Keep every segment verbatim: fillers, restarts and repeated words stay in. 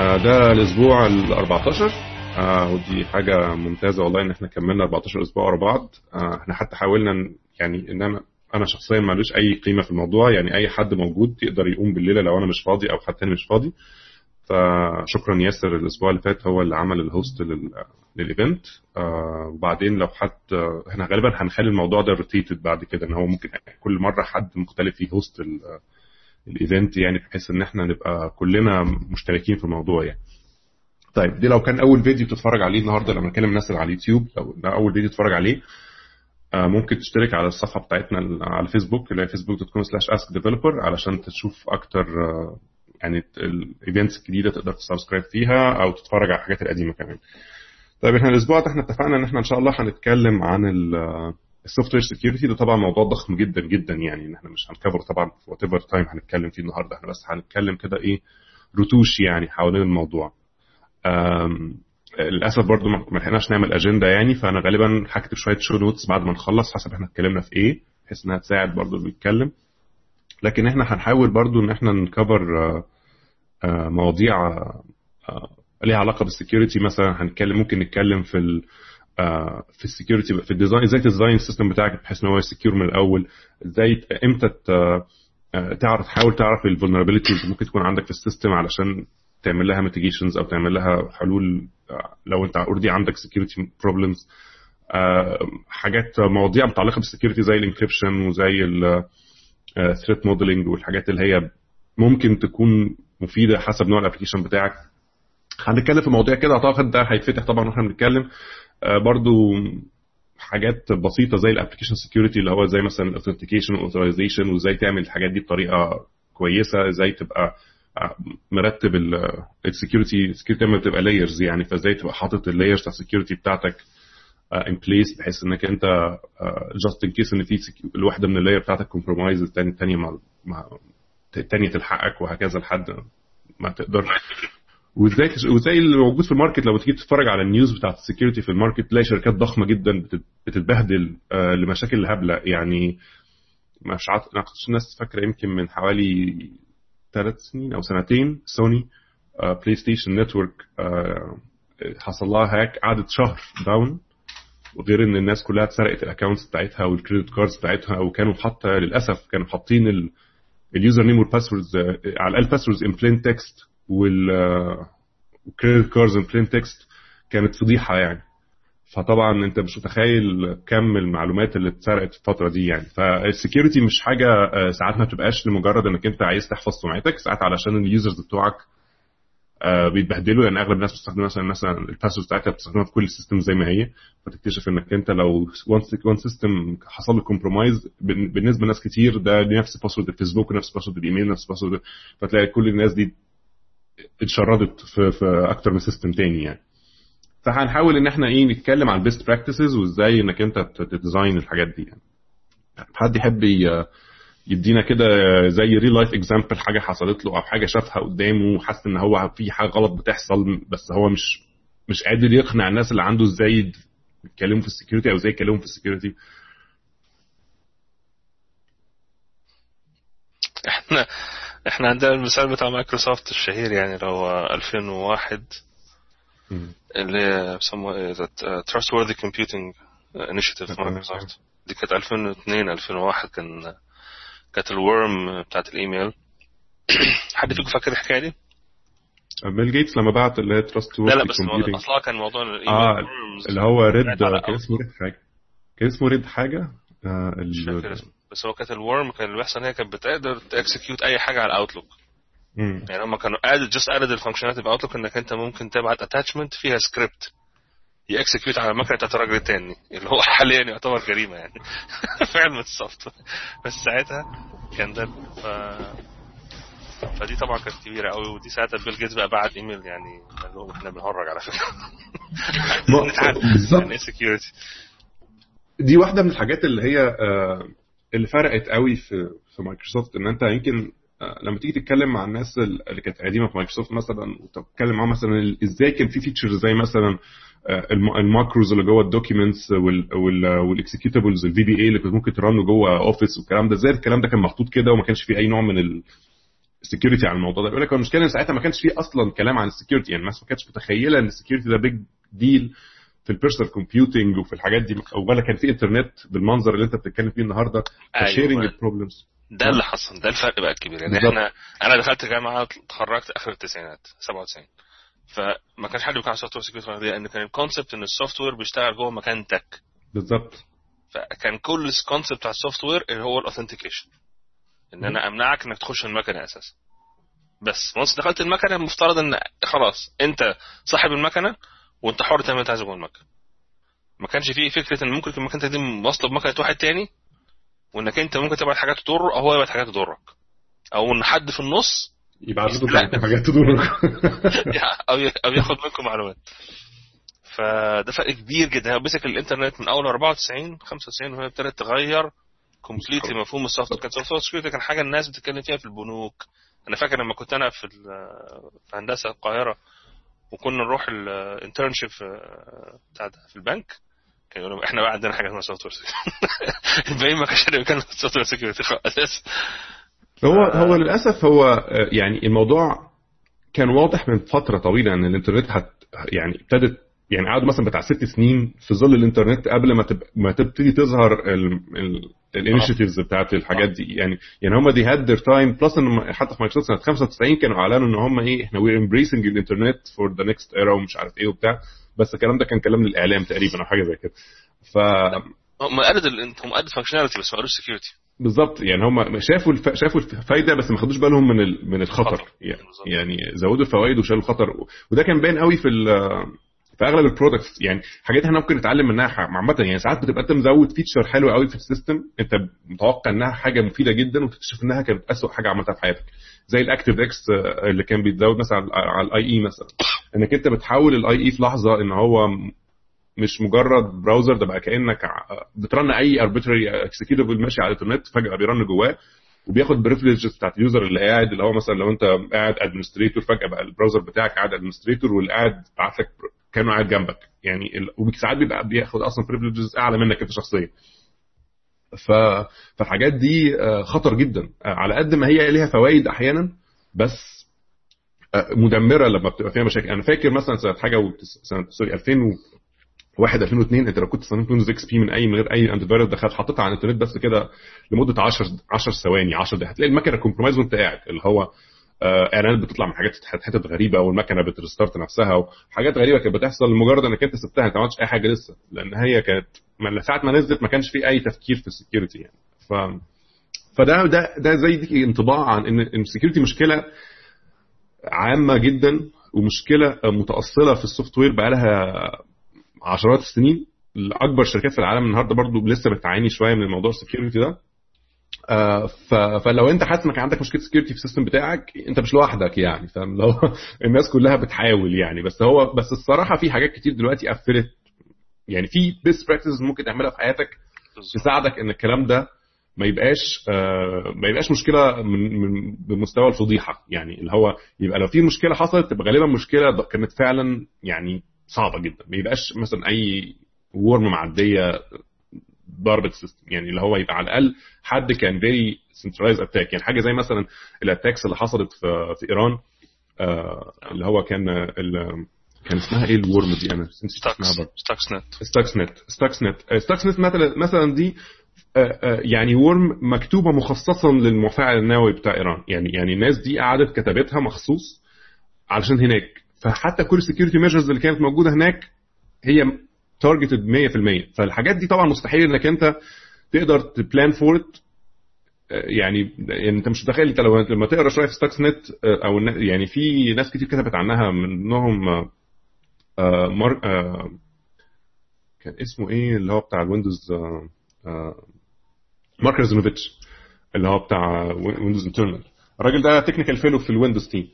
ده الاسبوع ال أربعتاشر، ودي حاجه ممتازه والله ان احنا كملنا أربعتاشر اسبوع ورا بعض. احنا حتى حاولنا يعني ان انا انا شخصيا ماليش اي قيمه في الموضوع، يعني اي حد موجود يقدر يقوم بالليله لو انا مش فاضي او حتى انا مش فاضي. فشكرا ياسر الاسبوع اللي فات هو اللي عمل الهوست لل للايفنت. وبعدين لو حد احنا غالبا هنخلي الموضوع ده روتيتد بعد كده، ان هو ممكن كل مره حد مختلف يهوست الايفنت، يعني بحيث ان احنا نبقى كلنا مشتركين في الموضوع يعني. طيب دي لو كان اول فيديو بتتفرج عليه النهارده لما نكلم الناس على اليوتيوب، لو ده اول فيديو تتفرج عليه ممكن تشترك على الصفحه بتاعتنا على الفيسبوك اللي هي facebook dot com slash ask developer علشان تشوف اكتر يعني الايفنتس الجديده تقدر تسبسكرايب فيها او تتفرج على الحاجات القديمه كمان. طيب احنا الاسبوع ده احنا اتفقنا ان احنا ان شاء الله هنتكلم عن السوفت وير سيكيورتي. ده طبعا موضوع ضخم جدا جدا، يعني ان احنا مش هنكفر طبعا في وات ايفر تايم هنتكلم فيه النهارده، احنا بس هنتكلم كده ايه رتوش يعني حوالين الموضوع. للاسف برضو ما لحقناش نعمل اجنده يعني، فانا غالبا هكتب شويه شو نوتس بعد ما نخلص حسب احنا اتكلمنا في ايه، بحيث انها تساعد برضو اللي بيتكلم. لكن احنا هنحاول برضو ان احنا نكفر مواضيع ليها علاقه بالسيكيورتي. مثلا هنتكلم ممكن نتكلم في ال في السيكيورتي في الديزاين، ازاي تديزاين السيستم بتاعك بحيث ان هو سكيور من الاول، ازاي امتى تعرف تحاول تعرف الفولنربيلتيز ممكن تكون عندك في السيستم علشان تعمل لها ميتيجيشنز او تعمل لها حلول لو انت اوريدي عندك سيكيورتي بروبلمز. حاجات مواضيع متعلقه بالسيكيورتي زي الانكريبشن وزي الثريت موديلنج والحاجات اللي هي ممكن تكون مفيده حسب نوع الابلكيشن بتاعك. هنتكلم في مواضيع كده اعتقد ده هيتفتح طبعا واحنا بنتكلم. برضو حاجات بسيطه زي الابلكيشن سيكيورتي اللي هو زي مثلا الاوثنتيكيشن والاوثرايزيشن، وازاي تعمل الحاجات دي بطريقه كويسه، ازاي تبقى مرتب السكيورتي سكيورتي لما بتبقى لايرز يعني، فازاي تبقى حاطط اللايرز بتاع السكيورتي بتاعتك ان بليس بحيث انك انت جاست ان كيس ان في الواحده من اللاير بتاعتك كومبرومايز الثانيه الثانيه مع الثانيه تلحقك وهكذا لحد ما تقدر. وازاي وازاي اللي موجود في الماركت لو تيجي تتفرج على النيوز بتاعت السكيورتي في الماركت تلاقي شركات ضخمه جدا بتتبهدل لمشاكل هبله يعني. مش عارف الناس فاكره يمكن من حوالي ثلاث سنين او سنتين سوني بلاي ستيشن نتورك حصل لها هاك، قعدت شهر داون، وغير ان الناس كلها اتسرقت الاكونتس بتاعتها والكريدت كاردز بتاعتها، وكانوا حتى للاسف كانوا حاطين اليوزر نيم والباسوردز على الاقل باسوردز ان بلين تكست والكريدت كاردز ان بلين تكست، كانت فضيحه يعني. فطبعا انت مش متخيل كم المعلومات اللي اتسرقت في الفتره دي يعني. فالسكيورتي مش حاجه ساعات ما بتبقاش لمجرد انك انت عايز تحفظ سمعتك، ساعات علشان اليوزرز بتوعك بيتبهدلوا يعني. اغلب الناس بتستخدم مثلا مثلا الباسورد بتاعتها بتستخدمها في كل السيستم زي ما هي، فتكتشف انك انت لو وان سيستم حصل له كومبرومايز بالنسبه لناس كتير ده نفس باسورد الفيسبوك ونفس باسورد الايميل نفس باسورد، فتلاقي كل الناس دي اتشردت في, في اكتر من سيستم تاني يعني. فهنحاول ان احنا ايه نتكلم عن البيست براكتسز وازاي انك انت تديزاين الحاجات دي يعني. حد يحب يدينا كده زي ريل لايف اكزامبل، حاجه حصلت له او حاجه شافها قدامه وحس ان هو في حاجه غلط بتحصل بس هو مش مش قادر يقنع الناس اللي عنده ازاي يتكلموا في السكيورتي او ازاي يتكلموا في السكيورتي. احنا احنا عندنا المثال بتاع مايكروسوفت الشهير يعني اللي هو ألفين وواحد اللي بسموه ايه Trustworthy Computing Initiative مايكروسوفت. دي كانت ألفين واثنين ألفين وواحد كان كانت الورم بتاعت الايميل. حد فيكم فاكر الحكايه دي؟ بيل جيتس لما بعت اللي هي Trustworthy Computing. لا لا بس هو اصلا كان موضوع الايميل آه اللي هو ريد، كان اسمه ريد حاجه كان اسمه ريد حاجه آه ال... بس هو كانت الورم كان اللي بيحصل هي كانت بتقدر تاكسكيوت اي حاجه على الاوتلوك يعني. هم كانوا added just added الفانكشناليتي باوتلوك انك انت ممكن تبعت اتاتشمنت فيها سكريبت يأكسكيوت على مكنة تتراجل تاني، اللي هو حاليا يعتبر جريمة يعني في علم السوفت وير. بس ساعتها كان ده ف... فدي طبعا كانت كبيرة قوي، ودي ساعتها بيل جيتس بقى بعت ايميل يعني قال لهم احنا بنهرج على فكرة بالظبط سكيورتي. دي واحدة من الحاجات اللي هي اللي فرقت قوي في في مايكروسوفت، ان انت يمكن لما تيجي تتكلم مع الناس اللي كانت قديمه في مايكروسوفت مثلا وتتكلم معاهم مثلا ازاي كان في فيتشرز زي مثلا الماكروز اللي جوه الدوكيومنتس والاكسكيوتابلز الفي بي اي اللي كنت ممكن ترنه جوه اوفيس والكلام ده، ازاي الكلام ده كان محطوط كده وما كانش فيه اي نوع من security على الموضوع ده. يقول لك المشكله ان ساعتها ما كانش فيه اصلا كلام عن security، يعني الناس ما كانتش متخيله ان security ده big deal في البيرسونال كومبيوتينج وفي الحاجات دي، ولا كان في انترنت بالمنظر اللي انت بتتكلم فيه النهارده. شيرنج البروبلمز ده اللي حصل، ده الفرق بقى الكبير. يعني بالضبط. احنا انا دخلت جامعه اتخرجت اخر التسعينات سبعة وتسعين، فما كانش حد بيتكلم عن سوفت وير سكيورتي، لان كان الكونسبت ان السوفت وير بيشتغل جوه مكانتك بالظبط. فكان كل الكونسبت بتاع السوفت وير اللي هو الاوثنتيكيشن، ان انا امنعك انك تخش المكنه اساسا. بس once دخلت المكنه المفترض ان خلاص انت صاحب المكنه وانت حر تعمل تعزب جوه المكنه. ما كانش فيه فكره ان ممكن المكنه دي موصله بمكنه واحد تاني، وانك انت ممكن تبعت حاجات تضر او هو يبعت حاجات تضرك، او ان حد في النص يبعت له حاجات تضرك او ياخد منكم معلومات. فده فرق كبير جدا. بيسك الانترنت من اول أربعة وتسعين خمسة وتسعين وهي ابتدت تغير كومبليتلي مفهوم السوفت وير. كان السوفت وير سكيورتي كان حاجه الناس بتتكلم فيها في البنوك. انا فاكر لما كنت انا في هندسه القاهره وكنا نروح الانترنشيب في البنك، كانوا يقولوا احنا بقى عندنا حاجه اسمها سوفت وير الباقي ما كانش عندهم كان سوفت وير سكيورتي خالص. هو هو للاسف هو يعني الموضوع كان واضح من فتره طويله ان الانترنت هت يعني ابتدت، يعني قعدوا مثلا بتاع ست سنين في ظل الانترنت قبل ما تب... ما تبتدي تظهر الانيشيتيفز بتاعت الحاجات دي. يعني يعني هم دي هاد ذير تايم بلس. ان حتى في مايكروسوفت سنه خمسة وتسعين كانوا اعلنوا ان هم ايه احنا وي امبريسنج الانترنت فور ذا نيكست ايرا ومش عارف ايه وبتاع، بس الكلام ده كان كلام للاعلام تقريبا او حاجه زي كده. ف هم قالوا هم قالوا فانكشناليتي بس ما قالوش سكيورتي بالظبط. يعني هم شافوا الف... شافوا الفايده بس ما خدوش بالهم من ال... من الخطر. يعني بالزبط. يعني زودوا الفوائد وشالوا الخطر، وده كان باين قوي في ال... في اغلب البرودكتس. يعني حاجات احنا ممكن نتعلم منها عامه. يعني ساعات بتبقى انت مزود فيتشر حلو قوي في السيستم انت متوقع انها حاجه مفيده جدا، وتكتشف انها كانت اسوء حاجه عملتها في حياتك، زي الاكتيف اكس اللي كان بيتزود مثلا على الاي اي مثلا، انك انت بتحول الاي اي في لحظه ان هو مش مجرد براوزر، ده بقى كانك بترن اي اربيتري اكسكيوتبل ماشي على الانترنت فجاه بيرن جواه وبياخد بريفليجز بتاعت اليوزر اللي قاعد، اللي هو مثلا لو انت قاعد ادمنستريتور فجاه بقى البراوزر بتاعك قاعد ادمنستريتور واللي قاعد بعت لك كانوا قاعد جنبك. يعني وبساعات بيبقى بياخد اصلا بريفليجز اعلى منك انت شخصيا. ف فالحاجات دي خطر جدا على قد ما هي ليها فوائد احيانا، بس مدمره لما بتبقى فيها مشاكل. انا فاكر مثلا سنه حاجه و... سنه سوري ألفين وواحد ألفين واثنين انت لو كنت صممت ويندوز اكس بي من اي من غير اي انتي فيروس دخلت حطيتها على الانترنت بس كده لمده عشر عشر ثواني عشر دقائق هتلاقي المكنه كومبرومايز وانت قاعد، اللي هو اعلانات بتطلع من حاجات حتت غريبه والمكنه بترستارت نفسها وحاجات غريبه كانت بتحصل لمجرد انك انت سبتها انت ما عملتش اي حاجه لسه، لان هي كانت من ساعه ما نزلت ما كانش في اي تفكير في السكيورتي. يعني ف فده ده ده زي دي انطباع عن ان السكيورتي مشكله عامه جدا ومشكله متاصله في السوفت وير بقى لها عشرات السنين. الاكبر شركات في العالم النهارده برضو لسه بتعاني شويه من الموضوع السكيورتي ده. آه فلو انت حاسس انك عندك مشكله سكيورتي في السيستم بتاعك انت مش لوحدك، يعني فاهم لو الناس كلها بتحاول. يعني بس هو بس الصراحه في حاجات كتير دلوقتي قفلت، يعني في بيست براكتسز ممكن تعملها في حياتك تساعدك ان الكلام ده ما يبقاش آه ما يبقاش مشكله من, من بمستوى الفضيحه. يعني اللي هو يبقى لو في مشكله حصلت تبقى غالبا مشكله كانت فعلا يعني صعبه جدا، ما يبقاش مثلا اي ورم معديه ضربة السيستم. يعني اللي هو يبقى على الأقل حد كان very centralized attack. يعني حاجة زي مثلا الاتاكس اللي حصلت في, في إيران آه اللي هو كان كان اسمها إيه الورم دي أنا ستاكسنت ستاكسنت ستاكسنت ستاكسنت مثلا مثلا دي آه آه يعني ورم مكتوبة مخصصا للمفاعل النووي بتاع إيران. يعني يعني الناس دي قعدت كتبتها مخصوص علشان هناك، فحتى كل security measures اللي كانت موجودة هناك هي targeted مية بالمية. فالحاجات دي طبعا مستحيل انك انت تقدر تبلان فورت. يعني انت مش متخيل انت لو لما تقرا شويه في ستاكس نت او يعني في ناس كتير كتبت عنها منهم مارك كان اسمه ايه اللي هو بتاع الويندوز مارك رازنوفيتش اللي هو بتاع ويندوز انترنال. الراجل ده تكنيكال فيلو في الويندوز تيم،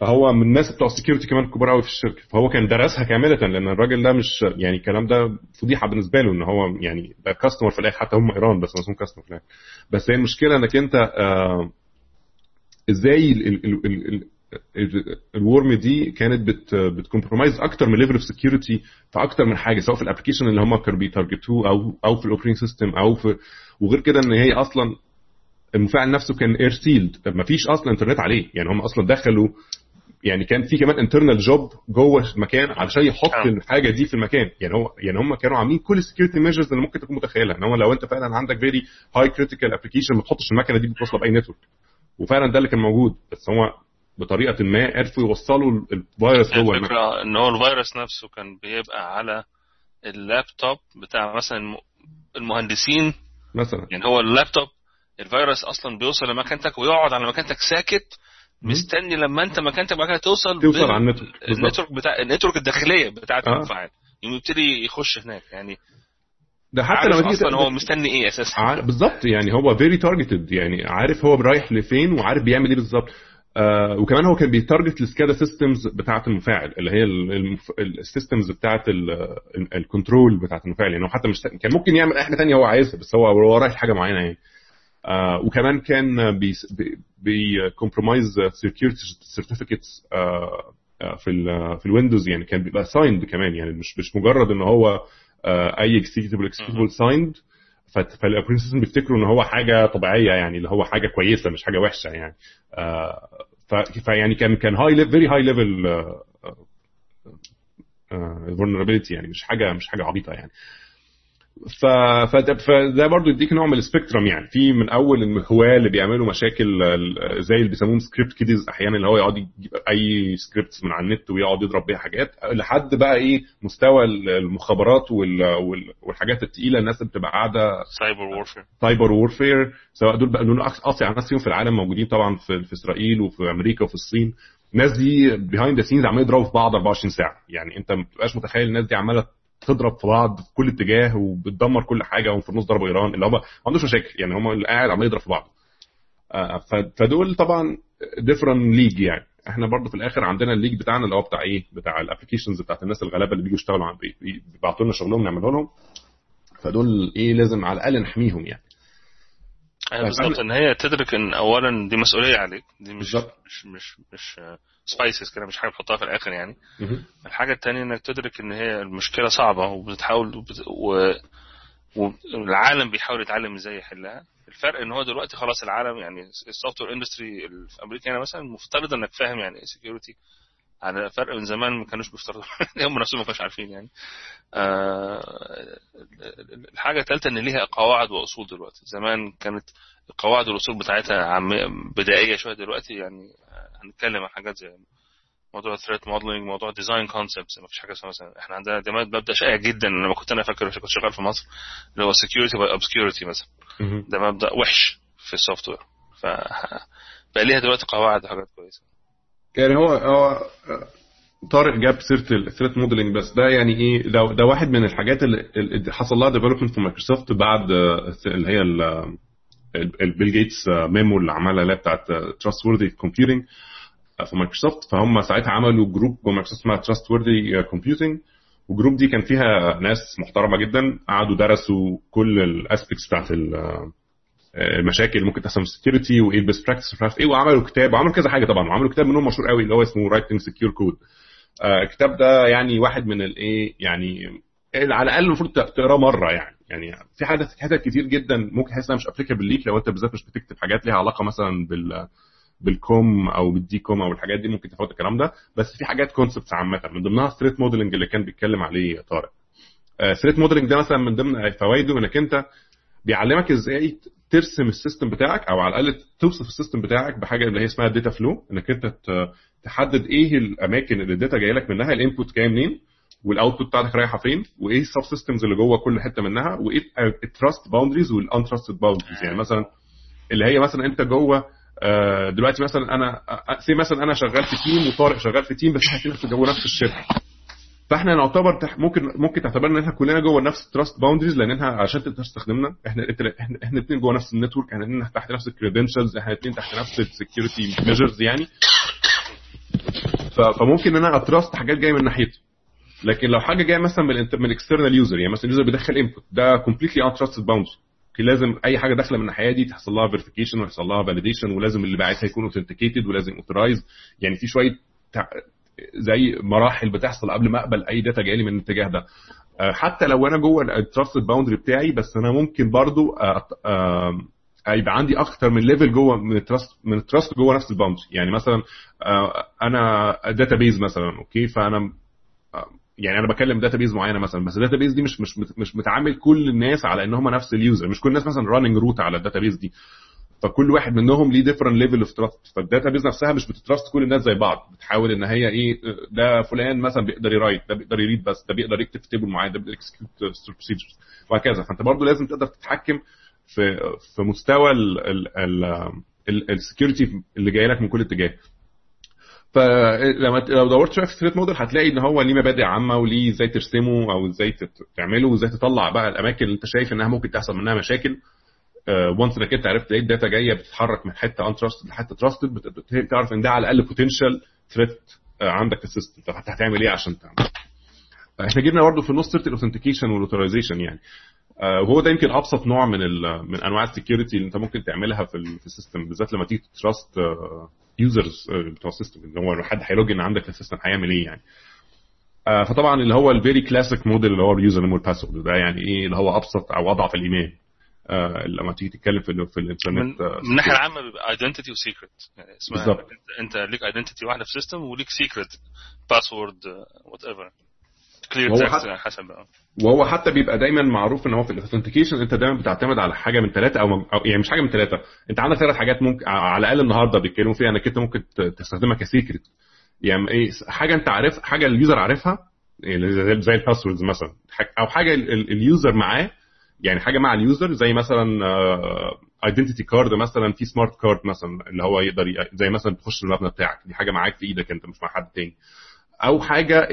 فهو من الناس بتوع السكيورتي كمان كبار قوي في الشركه، فهو كان درسها كامله لان الراجل ده مش يعني الكلام ده فضيحه بالنسبه له ان هو يعني بقى كاستمر في الاخر. حتى هم ايران بس مش هم كاستمر في الاخر، بس هي المشكله انك انت آه ازاي الورم دي كانت بت بتكمبرومايز اكتر من ليفل اوف سكيورتي في اكتر من حاجه، سواء في الابلكيشن اللي هم كانوا بيتارجتوه او او في الاوبريتنج سيستم او في وغير كده. ان هي اصلا المفاعل نفسه كان اير سيلد, مفيش اصلا انترنت عليه, يعني هم اصلا دخلوا يعني كان في كمان انترنال جوب جوه المكان علشان يحط الحاجه دي في المكان, يعني هو يعني هم كانوا عاملين كل السكيورتي ميجرز اللي ممكن تكون متخيلها, ان هو لو انت فعلا عندك فيري هاي كريتيكال ابلكيشن ما تحطش المكنه دي متوصله باي نتورك, وفعلا ده اللي كان موجود, بس هو بطريقه ما عرفوا يوصلوا الفيروس جوه المكنه. ان هو الفيروس نفسه كان بيبقى على اللابتوب بتاع مثلا المهندسين مثلا, يعني هو اللابتوب الفيروس اصلا بيوصل لمكانتك ويقعد على مكانتك ساكت مستني لما انت مكانتك بقى توصل توصل على النتورك, النتورك بتاع النتورك الداخليه بتاعت المفاعل يبتدي يخش هناك, يعني ده حتى لو اصلا هو مستني ايه اساسا بالظبط, يعني هو فيري تارجتد, يعني عارف هو رايح لفين وعارف بيعمل ايه بالظبط. آه وكمان هو كان بيتارجت السكادا سيستمز بتاعه المفاعل اللي هي السيستمز بتاعه الكنترول بتاعه المفاعل, يعني هو حتى مش كان ممكن يعمل اي حاجه ثانيه هو عايزها, بس هو وراه حاجه معينه يعني. آه وكمان كان بي بي كومبرومايز سيكيورتي سيرتيفيكيتس في ال في الويندوز, يعني كان بيبقى سايند كمان, يعني مش مش مجرد ان هو آه اي اكسيكيوتبل اكسيكيوتبل سايند, فالأوبريتنج سيستم بيفتكروا ان هو حاجه طبيعيه, يعني اللي هو حاجه كويسه مش حاجه وحشه يعني. آه فيعني كان كان هاي ليفل فيري هاي ليفل فولنربيليتي, يعني مش حاجه مش حاجه عبيطه يعني. ف فده برضو يديك نوع من السبيكترم, يعني في من اول المهواه اللي بيعملوا مشاكل زي اللي بيسموهم سكريبت كيدز احيانا, اللي هو يقعد يجيب اي سكريبتس من على النت ويقعد يضرب بيها حاجات, لحد بقى ايه مستوى المخابرات والحاجات الثقيله, الناس اللي بتبقى قاعده سايبر وورفير سايبر وورفير سواء دول بقى لونه قاسي على ناس فيهم في العالم, موجودين طبعا في اسرائيل وفي امريكا وفي الصين. الناس دي بيهايند ذا سينز عمالين يضربوا في بعض أربعة وعشرين ساعه, يعني انت ما بتبقاش متخيل الناس دي عماله تضرب في بعض في كل اتجاه وبتدمر كل حاجه, وفي النص ضربوا ايران اللي هم ما عندوش مشاكل, يعني هم اللي قاعد عمال يضرب في بعض. فدول طبعا ديفرنت ليج, يعني احنا برضو في الاخر عندنا الليج بتاعنا اللي هو بتاع ايه بتاع الابلكيشنز بتاعت الناس الغلابه اللي بيجوا يشتغلوا بيبعتوا لنا شغلهم نعمله لهم, فدول ايه لازم على الاقل نحميهم يعني. يعني بالظبط ان هي تدرك ان اولا دي مسؤوليه عليك, دي مش مش مش, مش سبايسز كده مش حاجه تحطها في الاخر يعني. الحاجه الثانيه انك تدرك ان هي المشكله صعبه وبتحاول وبت... و... والعالم بيحاول يتعلم ازاي يحلها. الفرق ان هو دلوقتي خلاص العالم يعني السوفت وير اندستري في امريكا هنا مثلا مفترض انك فاهم يعني ايه سيكيورتي, على فرق من زمان ما كانوش بيفترضوا هم نفسهم ما كانوش عارفين يعني. آه... الحاجه الثالثه ان ليها قواعد واصول دلوقتي, زمان كانت القواعد والاصول بتاعتها عم... بدائيه شويه, دلوقتي يعني هنتكلم عن حاجات زي موضوع ثريت موديلنج, موضوع ديزاين كونسبتس, ما فيش حاجه اسمها مثلا احنا عندنا دماغ مبدا شائع جدا لما كنت انا فاكر كنت شغال في مصر اللي هو سكيورتي باي اوبسكيورتي مثلا, ده مبدا وحش في السوفت وير, ف بقى ليها دلوقتي قواعد وحاجات كويسه. يعني هو هو طارق جاب سيره الثريت موديلنج, بس ده يعني ايه, ده, ده واحد من الحاجات اللي حصل لها ديفلوبمنت في مايكروسوفت بعد اللي هي البيل جيتس ميمو اللي عملها لا بتاعت تراستوردي كومبيوتنج في مايكروسوفت. فهم ساعتها عملوا جروب مايكروسوفت اسمها تراستوردي كومبيوتنج, والجروب دي كان فيها ناس محترمه جدا قعدوا درسوا كل الاسبيكتس بتاعت المشاكل اللي ممكن تحصل في السكيورتي وايه البيست براكتس ايه, وعملوا كتاب وعملوا كذا حاجه طبعا, وعملوا كتاب منهم مشهور قوي اللي هو اسمه رايتنج سكيور كود. الكتاب ده يعني واحد من الايه يعني على الاقل المفروض تقراه مره يعني, يعني في حاجات حاجات كتير جدا ممكن تحس انها مش ابليكابل ليك لو انت بالذات مش بتكتب حاجات ليها علاقه مثلا بال بالكوم او بالدي كوم او الحاجات دي, ممكن تفوت الكلام ده. بس في حاجات كونسبتس عامه من ضمنها ثريت موديلنج اللي كان بيتكلم عليه طارق. ثريت موديلنج ده مثلا من ضمن فوائده انك انت بيعلمك ازاي ترسم السيستم بتاعك, او على الاقل توصف السيستم بتاعك بحاجه اللي هي اسمها داتا فلو, انك انت تحدد ايه الاماكن اللي الداتا جايه لك منها, الانبوت جاي منين والاوتبوت بتاعتك رايحه فين, وايه السب سيستمز اللي جوه كل حته منها, وايه التراست باوندريز والانتراستد باوندريز. يعني مثلا اللي هي مثلا انت جوه دلوقتي مثلا انا سي مثلا انا شغال في تيم وطارق شغال في تيم, بس احنا كلنا جوه نفس الشركه, فاحنا نعتبر ممكن ممكن تعتبرنا ان احنا كلنا جوه نفس التراست باوندريز, لانها عشان تقدر تستخدمنا احنا احنا احنا الاثنين جوه نفس النتورك, احنا تحت نفس الكريدنشلز, احنا الاثنين تحت نفس السكيورتي ميجرز يعني. فممكن ان انا اتراست حاجات جايه من ناحيته, لكن لو حاجه جايه مثلا من من الاكسترنال يوزر, يعني مثلا اليوزر بيدخل انبوت ده كومبليتلي انتراستد باوندري, لازم اي حاجه داخله من الناحيه دي تحصل لها فيريفيكيشن ويحصل لها فاليديشن, ولازم اللي باعتها يكون اوثنتيكيتد ولازم اوثرايز, يعني في شويه زي مراحل بتحصل قبل ما اقبل اي داتا جايه لي من الاتجاه ده. حتى لو انا جوه الانتراستد باوندري بتاعي, بس انا ممكن برضو هيبقى عندي اكتر من ليفل جوه من التراست من التراست جوه نفس البنش. يعني مثلا انا داتابيز مثلا اوكي، فانا يعني انا بكلم داتابيز معينه مثلا، بس الداتابيز دي مش مش مش متعامل كل الناس على ان هم نفس اليوزر، مش كل الناس مثلا راننج روت على الداتابيز دي، فكل واحد منهم ليه ديفرنت ليفل اوف تراست. فالداتابيز نفسها مش بتتراست كل الناس زي بعض، بتحاول ان هي ايه، ده فلان مثلا بيقدر يرايت، ده بيقدر يريد بس، ده بيقدر يكتب تيبل معين، ده بيقدر اكسكيوت بروسيجرز وهكذا. فانت برضو لازم تقدر تتحكم في في مستوى السكيورتي اللي جاي لك من كل اتجاه. فلما لو دورت شويه في الثريت موديل هتلاقي ان هو ليه مبادئ عامه، وليه ازاي ترسمه او ازاي تعمله، وازاي تطلع بقى الاماكن اللي انت شايف انها ممكن تحصل منها مشاكل. وانس انك انت عرفت ايه الداتا جايه بتتحرك من حته ان تراستد لحته تراستد، بتعرف ان ده على الاقل بوتنشال ثريت عندك في السيستم. طب هتعمل ايه عشان تعمل؟ احنا جبنا برده في النص سيرت الاوثنتيكيشن والاوثرايزيشن، يعني وهو ده يمكن ابسط نوع من من انواع السكيورتي اللي انت ممكن تعملها في السيستم، بالذات لما تيجي تراست يوزرز بتوع السيستم، اللي هو حد هيلوجن عندك في السيستم هيعمل ايه يعني. فطبعا اللي هو الفيري كلاسيك موديل اللي هو يوزر نيم والباسورد، ده يعني ايه اللي هو ابسط او اضعف الايمان لما تيجي تتكلم في في الانترنت. من الناحيه العامه بيبقى ايدنتيتي وسيكريت، يعني اسمها بالزبط. انت ليك ايدنتيتي واحده في سيستم، وليك سيكريت باسورد وات ايفر كلير تكست على حسب. وهو حتى بيبقى دايما معروف ان هو في الاوثنتيكيشن انت دايما بتعتمد على حاجه من ثلاثه أو, او يعني مش حاجه من ثلاثه، انت عندك ثلاث حاجات ممكن على الاقل النهارده بيتكلموا فيها انك انت ممكن تستخدمها كسيكريت. يعني ايه؟ حاجه انت عارف، حاجه اليوزر عارفها زي الباسوردز مثلا، او حاجه اليوزر معاه، يعني حاجه مع اليوزر زي مثلا ايدنتيتي كارد مثلا، في سمارت كارد مثلا اللي هو يقدر زي مثلا تخش المبنى بتاعك، دي حاجه معاك في ايدك انت مش مع حد تاني، او حاجه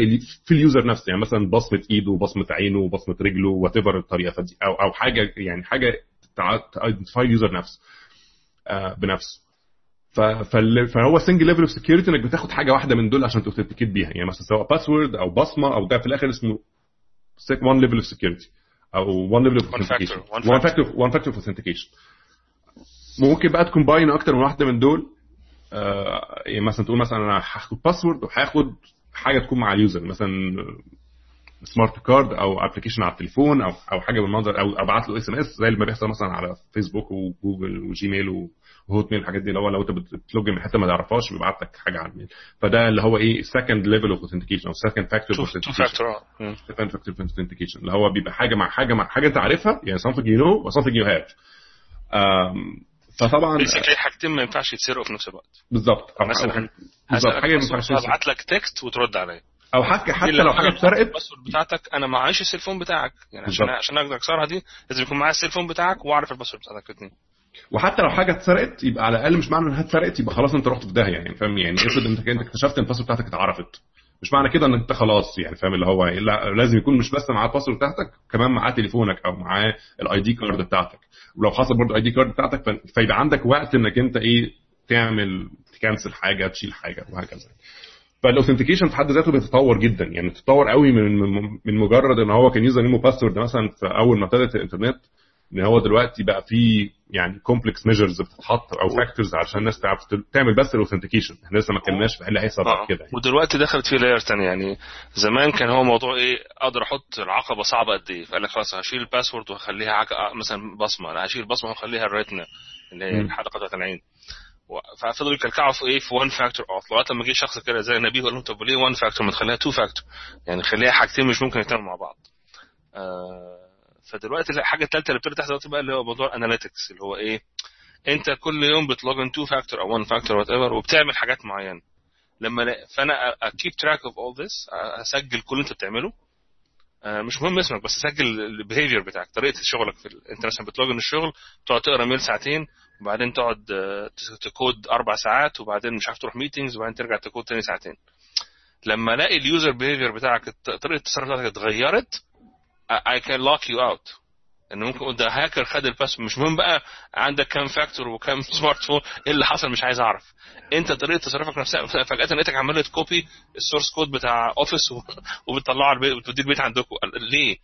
في اليوزر نفسه يعني مثلا بصمه ايده وبصمه عينه وبصمه رجله وات ايفر الطريقه فدي، او او حاجه يعني حاجه تايدنتيفاي اليوزر نفسه بنفسه. فهو سنجل ليفل اوف سكيورتي انك بتاخد حاجه واحده من دول عشان تثبتكيت بيها، يعني مثلا سواء باسورد او بصمه، او ده في الاخر اسمه وان ليفل اوف سكيورتي او one level of authentication one factor one factor authentication. ممكن بقى تكومباين اكتر من واحده من دول، آه يعني مثلا تقول مثلا انا هاخد باسورد وهاخد حاجه تكون مع اليوزر، مثلا سمارت كارد او ابلكيشن على التليفون، او او حاجه بالمنظر، او ابعت له اس ام اس زي اللي بيحصل مثلا على فيسبوك وجوجل وجيميل وهوت ميل، الحاجات دي اللي هو لو انت بتلوج من حته ما تعرفهاش بيبعت لك حاجه على الميل. فده اللي هو ايه second level of authentication او second factor second factor authentication، اللي هو بيبقى حاجه مع حاجه مع حاجه انت عارفها، يعني something you know و something you have. فطبعا السكري حاجتين ما ينفعش يتسرقوا في نفس الوقت. بالظبط، مثلا حاجه ما ينفعش ابعت لك تكست وترد عليه، او حاجه حتى لو حاجه اتسرقت الباسورد بتاعتك انا معيش السيلفون بتاعك، يعني عشان عشان اقدر اكسرها دي لازم يكون معايا السيلفون بتاعك واعرف الباسورد بتاعتك الاثنين. وحتى لو حاجه اتسرقت يبقى على الاقل مش معنى انها اتسرقت يبقى خلاص انت رحت في داهيه، يعني فاهم يعني افرض انت انت اكتشفت ان الباسورد بتاعتك اتعرفت، مش معنى كده ان انت خلاص يعني فاهم اللي هو لا، لازم يكون مش بس مع الباسورد بتاعتك كمان مع تليفونك او مع الاي دي كارد بتاعتك، ولو حصل برضه الاي دي كارد بتاعتك فيبقى عندك وقت انك انت ايه تعمل تكنسل حاجه، تشيل حاجه وهكذا. فالاوثنتيكيشن في حد ذاته بيتطور جدا، يعني بيتطور قوي من من مجرد ان هو كان يوزر نيم وباسورد مثلا في اول ما ابتدت الانترنت، ان هو دلوقتي بقى فيه يعني كومبلكس ميجرز بتتحط او فاكتورز عشان الناس تعرف تعمل بس الاوثنتيكيشن. احنا لسه ما اتكلمناش في اللي هيحصل بعد كده يعني. ودلوقتي دخلت فيه لاير ثانيه، يعني زمان كان هو موضوع ايه اقدر احط العقبه صعبه قد ايه، فقال لك خلاص هشيل الباسورد وهخليها عق... مثلا بصمه، انا هشيل البصمه وهخليها الريتنا اللي هي الحلقه بتاعت العين، ففضلوا يكلكعوا في ايه في وان فاكتور اوث، لغايه لما جه شخص كده زي نبيه قال لهم طب ليه وان فاكتور ما تخليها تو فاكتور، يعني خليها حاجتين مش ممكن يتعاملوا مع بعض. آه فدلوقتي الحاجه الثالثه اللي بتبدا تحصل بقى اللي هو موضوع الاناليتكس، اللي هو ايه انت كل يوم بتلوج ان تو فاكتور او وان فاكتور وات ايفر وبتعمل حاجات معينه، لما فانا اكيب تراك اوف اول ذس، اسجل كل انت بتعمله، مش مهم اسمك بس اسجل البيهيفير بتاعك، طريقه شغلك في انت مثلا بتلوج ان الشغل تقعد تقرا ميل ساعتين وبعدين تقعد تكود اربع ساعات وبعدين مش عارف تروح ميتينجز وبعدين ترجع تكود تاني ساعتين. لما الاقي اليوزر بيهيفير بتاعك طريقه التصرف بتاعتك اتغيرت I can lock you out، ان ممكن ده هاكر خد الباسورد، مش مهم بقى عندك كام فاكتور وكام سمارت فون، ايه اللي حصل مش عايز اعرف، انت طريقه تصرفك نفسها فجاه لقيتك عملت كوبي السورس كود بتاع اوفيس وبتطلعه على البيت وبتوديه البيت عندكم ليه؟